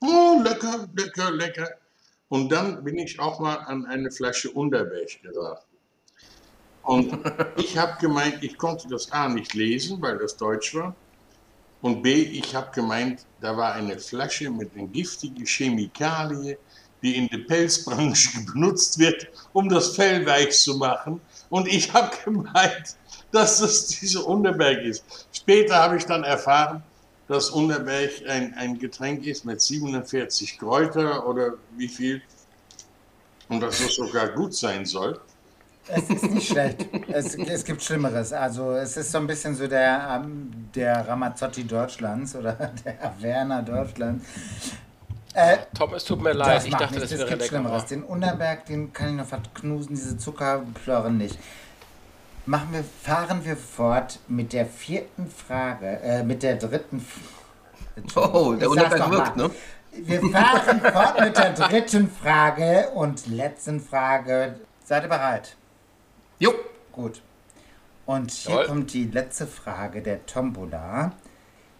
Oh, lecker, lecker, lecker. Und dann bin ich auch mal an eine Flasche Unterberg geraten. Und ich habe gemeint, ich konnte das A nicht lesen, weil das Deutsch war. Und B, ich habe gemeint, da war eine Flasche mit einer giftigen Chemikalie, die in der Pelzbranche benutzt wird, um das Fell weich zu machen. Und ich habe gemeint, dass das diese Unterberg ist. Später habe ich dann erfahren, dass Unterberg ein Getränk ist mit 47 Kräuter oder wie viel. Und dass das sogar gut sein soll. Es ist nicht schlecht. Es gibt Schlimmeres. Also es ist so ein bisschen so der Ramazzotti Deutschlands oder der Werner Deutschlands. Tom, es tut mir leid. Ich dachte, das wäre lecker. Den Unterberg, den kann ich noch verknusen, diese Zuckerplörren nicht. Fahren wir fort mit der vierten Frage, mit der dritten Frage. Oh, der Unterberg wirkt, ne? Wir fahren fort mit der dritten Frage und letzten Frage. Seid ihr bereit? Jo. Gut. Und hier kommt die letzte Frage der Tombola.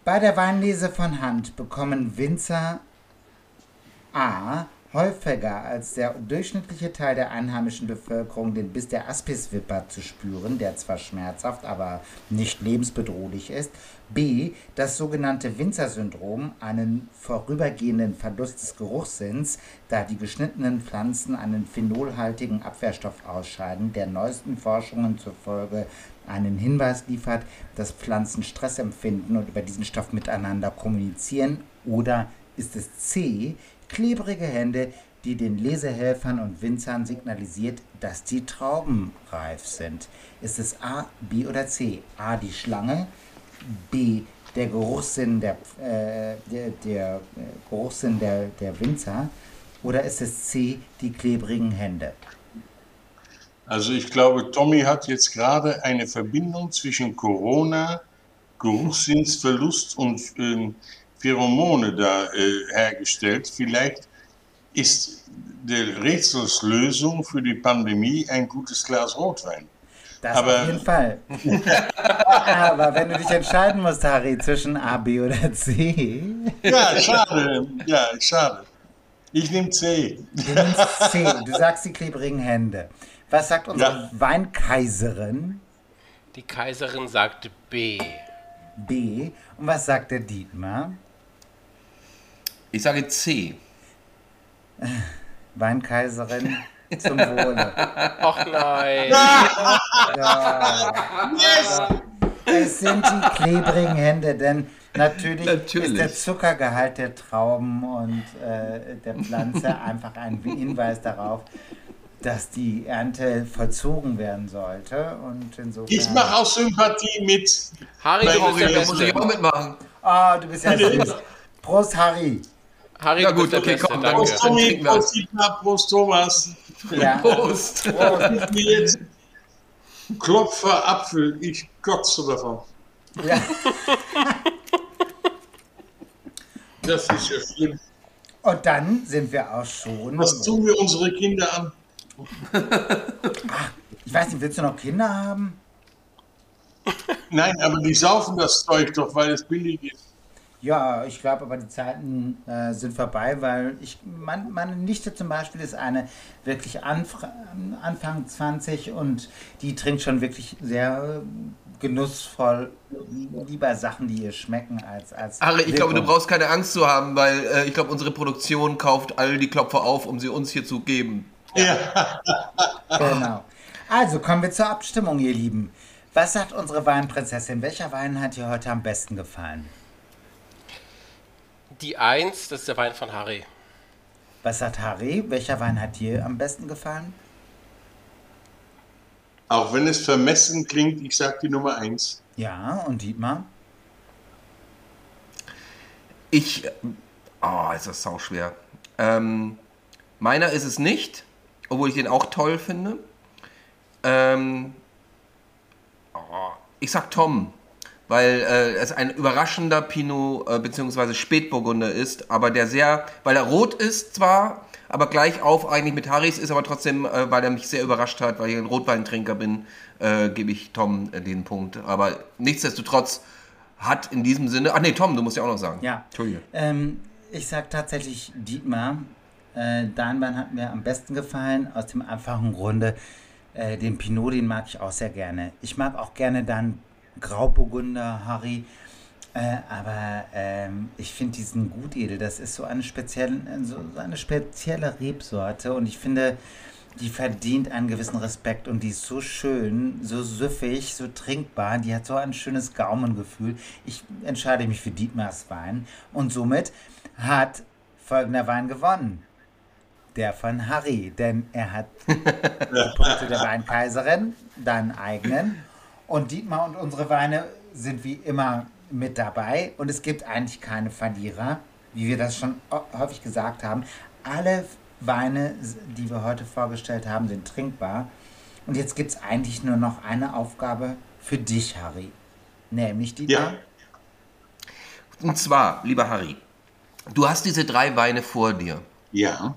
Bei der Weinlese von Hand bekommen Winzer A. häufiger als der durchschnittliche Teil der einheimischen Bevölkerung den Biss der Aspisviper zu spüren, der zwar schmerzhaft, aber nicht lebensbedrohlich ist. B. das sogenannte Winzersyndrom, einen vorübergehenden Verlust des Geruchssinns, da die geschnittenen Pflanzen einen phenolhaltigen Abwehrstoff ausscheiden, der neuesten Forschungen zufolge einen Hinweis liefert, dass Pflanzen Stress empfinden und über diesen Stoff miteinander kommunizieren. Oder ist es C. klebrige Hände, die den Lesehelfern und Winzern signalisiert, dass die Trauben reif sind. Ist es A, B oder C? A, die Schlange, B, der Geruchssinn der Winzer, oder ist es C, die klebrigen Hände? Also ich glaube, Tommy hat jetzt gerade eine Verbindung zwischen Corona, Geruchssinnsverlust und Pheromone da hergestellt. Vielleicht ist der Rätselslösung für die Pandemie ein gutes Glas Rotwein. Das auf jeden Fall. Aber wenn du dich entscheiden musst, Harry, zwischen A, B oder C. Ja, schade. Ja, schade. Ich nehme C. Du nimmst C. Du sagst die klebrigen Hände. Was sagt unsere Weinkaiserin? Die Kaiserin sagte B. B. Und was sagt der Dietmar? Ich sage C. Weinkaiserin, zum Wohle. Ach nein. Ja. Yes. Es sind die klebrigen Hände, denn natürlich ist der Zuckergehalt der Trauben und der Pflanze einfach ein Hinweis darauf, dass die Ernte vollzogen werden sollte. Und insofern ich mache auch Sympathie mit. Harry, du musst ja auch mitmachen. Ah, du bist ja süß. Prost, Harry. Harry, ja gut, okay, komm, danke. Prost, Tommy, Prost, Dietmar, Prost, Thomas. Ja. Prost. Ich mir jetzt Klopfer Apfel, ich kotze davon. Ja. Das ist ja schlimm. Und dann sind wir auch schon... Was tun wir unsere Kinder an? Ach, ich weiß nicht, willst du noch Kinder haben? Nein, aber die saufen das Zeug doch, weil es billig ist. Ja, ich glaube aber, die Zeiten sind vorbei, weil meine Nichte zum Beispiel ist eine wirklich Anfang 20 und die trinkt schon wirklich sehr genussvoll lieber Sachen, die ihr schmecken, als Harry, ich glaube, du brauchst keine Angst zu haben, weil ich glaube, unsere Produktion kauft all die Klopfer auf, um sie uns hier zu geben. Ja. Genau. Also kommen wir zur Abstimmung, ihr Lieben. Was sagt unsere Weinprinzessin? Welcher Wein hat dir heute am besten gefallen? Die 1, das ist der Wein von Harry. Was sagt Harry? Welcher Wein hat dir am besten gefallen? Auch wenn es vermessen klingt, ich sag die Nummer 1. Ja, und Dietmar? Ist das sauschwer. Meiner ist es nicht, obwohl ich den auch toll finde. Ich sag Tom. Weil es ein überraschender Pinot bzw. Spätburgunder ist, aber weil er rot ist zwar, aber gleichauf eigentlich mit Harrys ist, aber trotzdem, weil er mich sehr überrascht hat, weil ich ein Rotweintrinker bin, gebe ich Tom den Punkt. Aber nichtsdestotrotz hat in diesem Sinne... Ach nee, Tom, du musst ja auch noch sagen. Ja, Entschuldige. Ich sag tatsächlich Dietmar. Dein Wein hat mir am besten gefallen, aus dem einfachen Grunde. Den Pinot, den mag ich auch sehr gerne. Ich mag auch gerne dann Grauburgunder, Harry, aber ich finde diesen Gutedel, das ist so eine spezielle Rebsorte und ich finde, die verdient einen gewissen Respekt und die ist so schön, so süffig, so trinkbar, die hat so ein schönes Gaumengefühl. Ich entscheide mich für Dietmars Wein und somit hat folgender Wein gewonnen. Der von Harry, denn er hat die Punkte der Weinkaiserin, deinen eigenen. Und Dietmar und unsere Weine sind wie immer mit dabei. Und es gibt eigentlich keine Verlierer, wie wir das schon häufig gesagt haben. Alle Weine, die wir heute vorgestellt haben, sind trinkbar. Und jetzt gibt es eigentlich nur noch eine Aufgabe für dich, Harry. Nämlich die Dietmar. Ja. Und zwar, lieber Harry, du hast diese 3 Weine vor dir. Ja.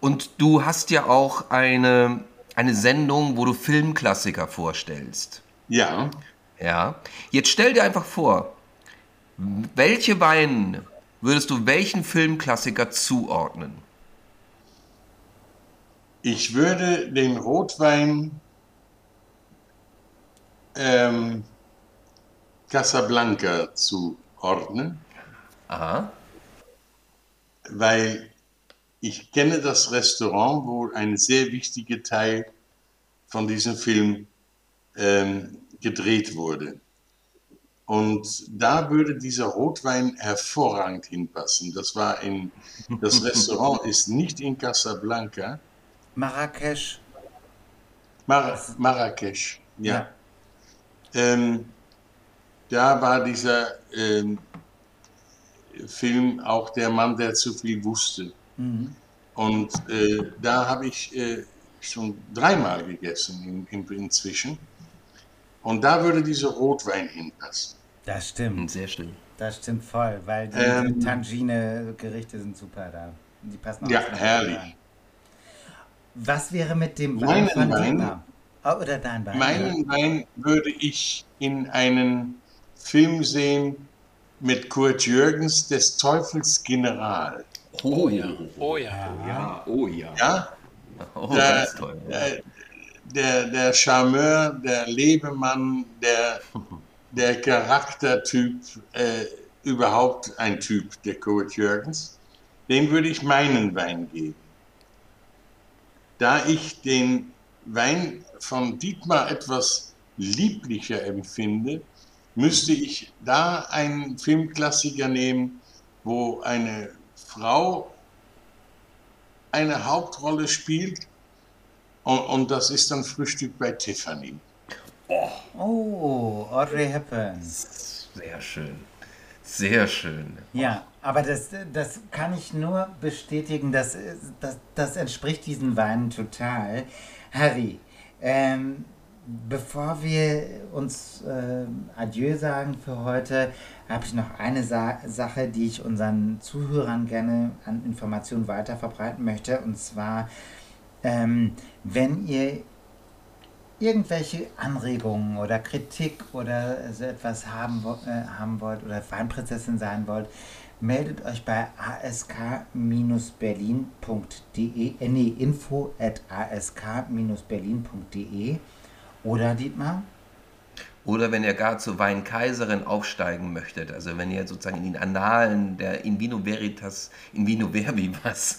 Und du hast ja auch eine Sendung, wo du Filmklassiker vorstellst. Ja. Ja. Jetzt stell dir einfach vor, welche Weine würdest du welchen Filmklassiker zuordnen? Ich würde den Rotwein Casablanca zuordnen. Aha. Weil ich kenne das Restaurant, wo ein sehr wichtiger Teil von diesem Film gedreht wurde. Und da würde dieser Rotwein hervorragend hinpassen. Das war in, das Restaurant ist nicht in Casablanca. Marrakesch. Marrakesch, ja. Ja. Da war dieser Film auch Der Mann, der zu viel wusste. Mhm. Und da habe ich schon dreimal gegessen inzwischen. Und da würde dieser Rotwein hinpassen. Das stimmt. Sehr schön. Das stimmt voll, weil die Tangine-Gerichte sind super da. Die passen auch. Ja, herrlich. An. Was wäre mit dem Wein von Wein? Oder dein Wein? Meinen Wein würde ich in einen Film sehen mit Kurt Jürgens, des Teufels General. Oh ja. Oh ja. Oh ja. Oh ja. Ja? Oh, ganz toll. Der Charmeur, der Lebemann, der Charaktertyp, überhaupt ein Typ, der Kurt Jürgens, dem würde ich meinen Wein geben. Da ich den Wein von Dietmar etwas lieblicher empfinde, müsste ich da einen Filmklassiker nehmen, wo eine Frau eine Hauptrolle spielt, und das ist dann Frühstück bei Tiffany. Oh, Audrey Hepburn. Sehr schön. Sehr schön. Ja, aber das kann ich nur bestätigen, das entspricht diesen Weinen total. Harry, bevor wir uns Adieu sagen für heute, habe ich noch eine Sache, die ich unseren Zuhörern gerne an Informationen weiterverbreiten möchte. Und zwar, wenn ihr irgendwelche Anregungen oder Kritik oder so etwas haben wollt oder Weinprinzessin sein wollt, meldet euch bei ask-berlin.de, info@ask-berlin.de, oder Dietmar? Oder wenn ihr gar zur Weinkaiserin aufsteigen möchtet, also wenn ihr sozusagen in den Annalen der In Vino Veritas, In Vino Verbibas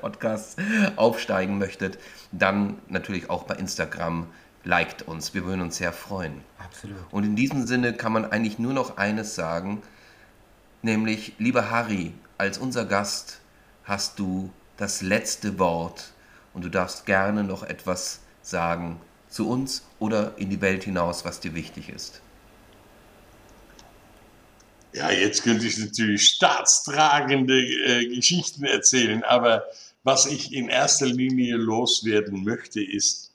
Podcasts aufsteigen möchtet, dann natürlich auch bei Instagram, liked uns, wir würden uns sehr freuen. Absolut. Und in diesem Sinne kann man eigentlich nur noch eines sagen, nämlich, lieber Harry, als unser Gast hast du das letzte Wort und du darfst gerne noch etwas sagen zu uns oder in die Welt hinaus, was dir wichtig ist. Ja, jetzt könnte ich natürlich staatstragende Geschichten erzählen, aber was ich in erster Linie loswerden möchte, ist,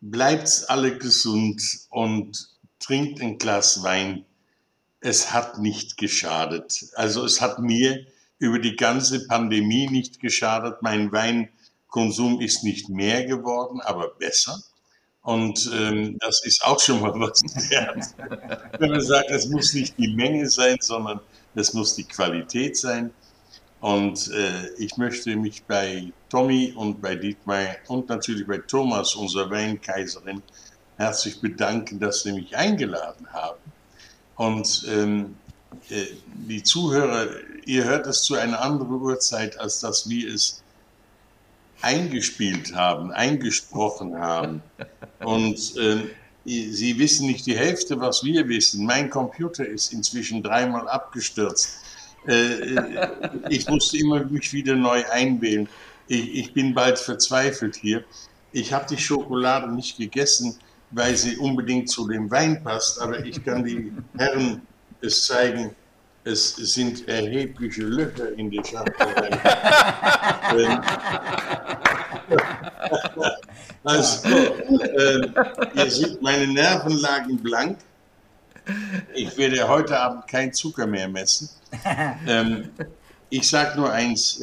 bleibt alle gesund und trinkt ein Glas Wein. Es hat nicht geschadet. Also es hat mir über die ganze Pandemie nicht geschadet. Mein Weinkonsum ist nicht mehr geworden, aber besser. Und das ist auch schon mal was wert. Wenn man sagt, es muss nicht die Menge sein, sondern es muss die Qualität sein. Und ich möchte mich bei Tommy und bei Dietmar und natürlich bei Thomas, unserer Weinkaiserin, herzlich bedanken, dass sie mich eingeladen haben. Und die Zuhörer, ihr hört es zu einer anderen Uhrzeit, als dass wir es eingespielt haben, eingesprochen haben. Und sie wissen nicht die Hälfte, was wir wissen. Mein Computer ist inzwischen dreimal abgestürzt. Ich musste immer mich wieder neu einwählen. Ich bin bald verzweifelt hier. Ich habe die Schokolade nicht gegessen, weil sie unbedingt zu dem Wein passt, aber ich kann die Herren es zeigen, es sind erhebliche Löcher in der Schachtel. Also, ihr seht, meine Nerven lagen blank. Ich werde heute Abend keinen Zucker mehr messen. Ich sage nur eins,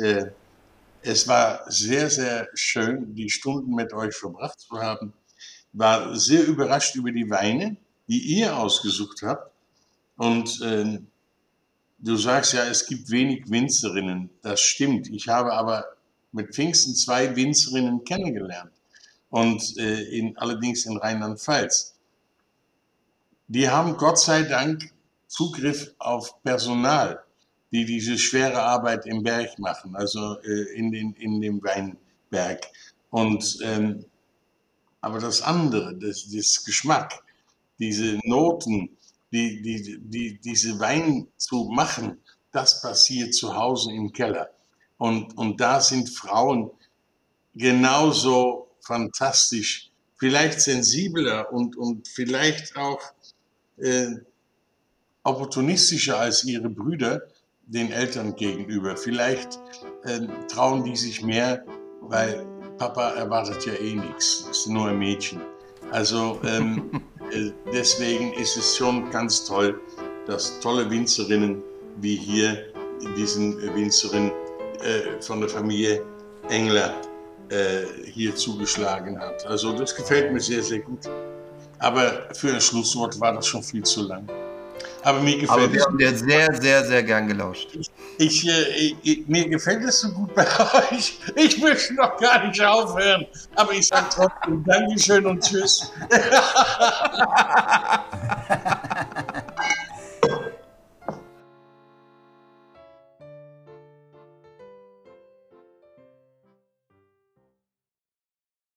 es war sehr, sehr schön, die Stunden mit euch verbracht zu haben. War sehr überrascht über die Weine, die ihr ausgesucht habt. Und du sagst ja, es gibt wenig Winzerinnen. Das stimmt. Ich habe aber mit Pfingsten 2 Winzerinnen kennengelernt. Und allerdings in Rheinland-Pfalz. Die haben Gott sei Dank Zugriff auf Personal, die diese schwere Arbeit im Berg machen, also in dem Weinberg. Und aber das andere, das Geschmack, diese Noten, diese Wein zu machen, das passiert zu Hause im Keller. Und da sind Frauen genauso fantastisch, vielleicht sensibler und vielleicht auch opportunistischer als ihre Brüder den Eltern gegenüber. Vielleicht trauen die sich mehr, weil Papa erwartet ja eh nichts, ist nur ein Mädchen. Also deswegen ist es schon ganz toll, dass tolle Winzerinnen wie hier diesen Winzerin von der Familie Engler hier zugeschlagen hat. Also das gefällt mir sehr, sehr gut. Aber für ein Schlusswort war das schon viel zu lang. Aber mir gefällt es. Aber wir haben dir sehr, sehr, sehr gern gelauscht. Mir gefällt es so gut bei euch. Ich möchte noch gar nicht aufhören. Aber ich sage trotzdem Dankeschön und Tschüss.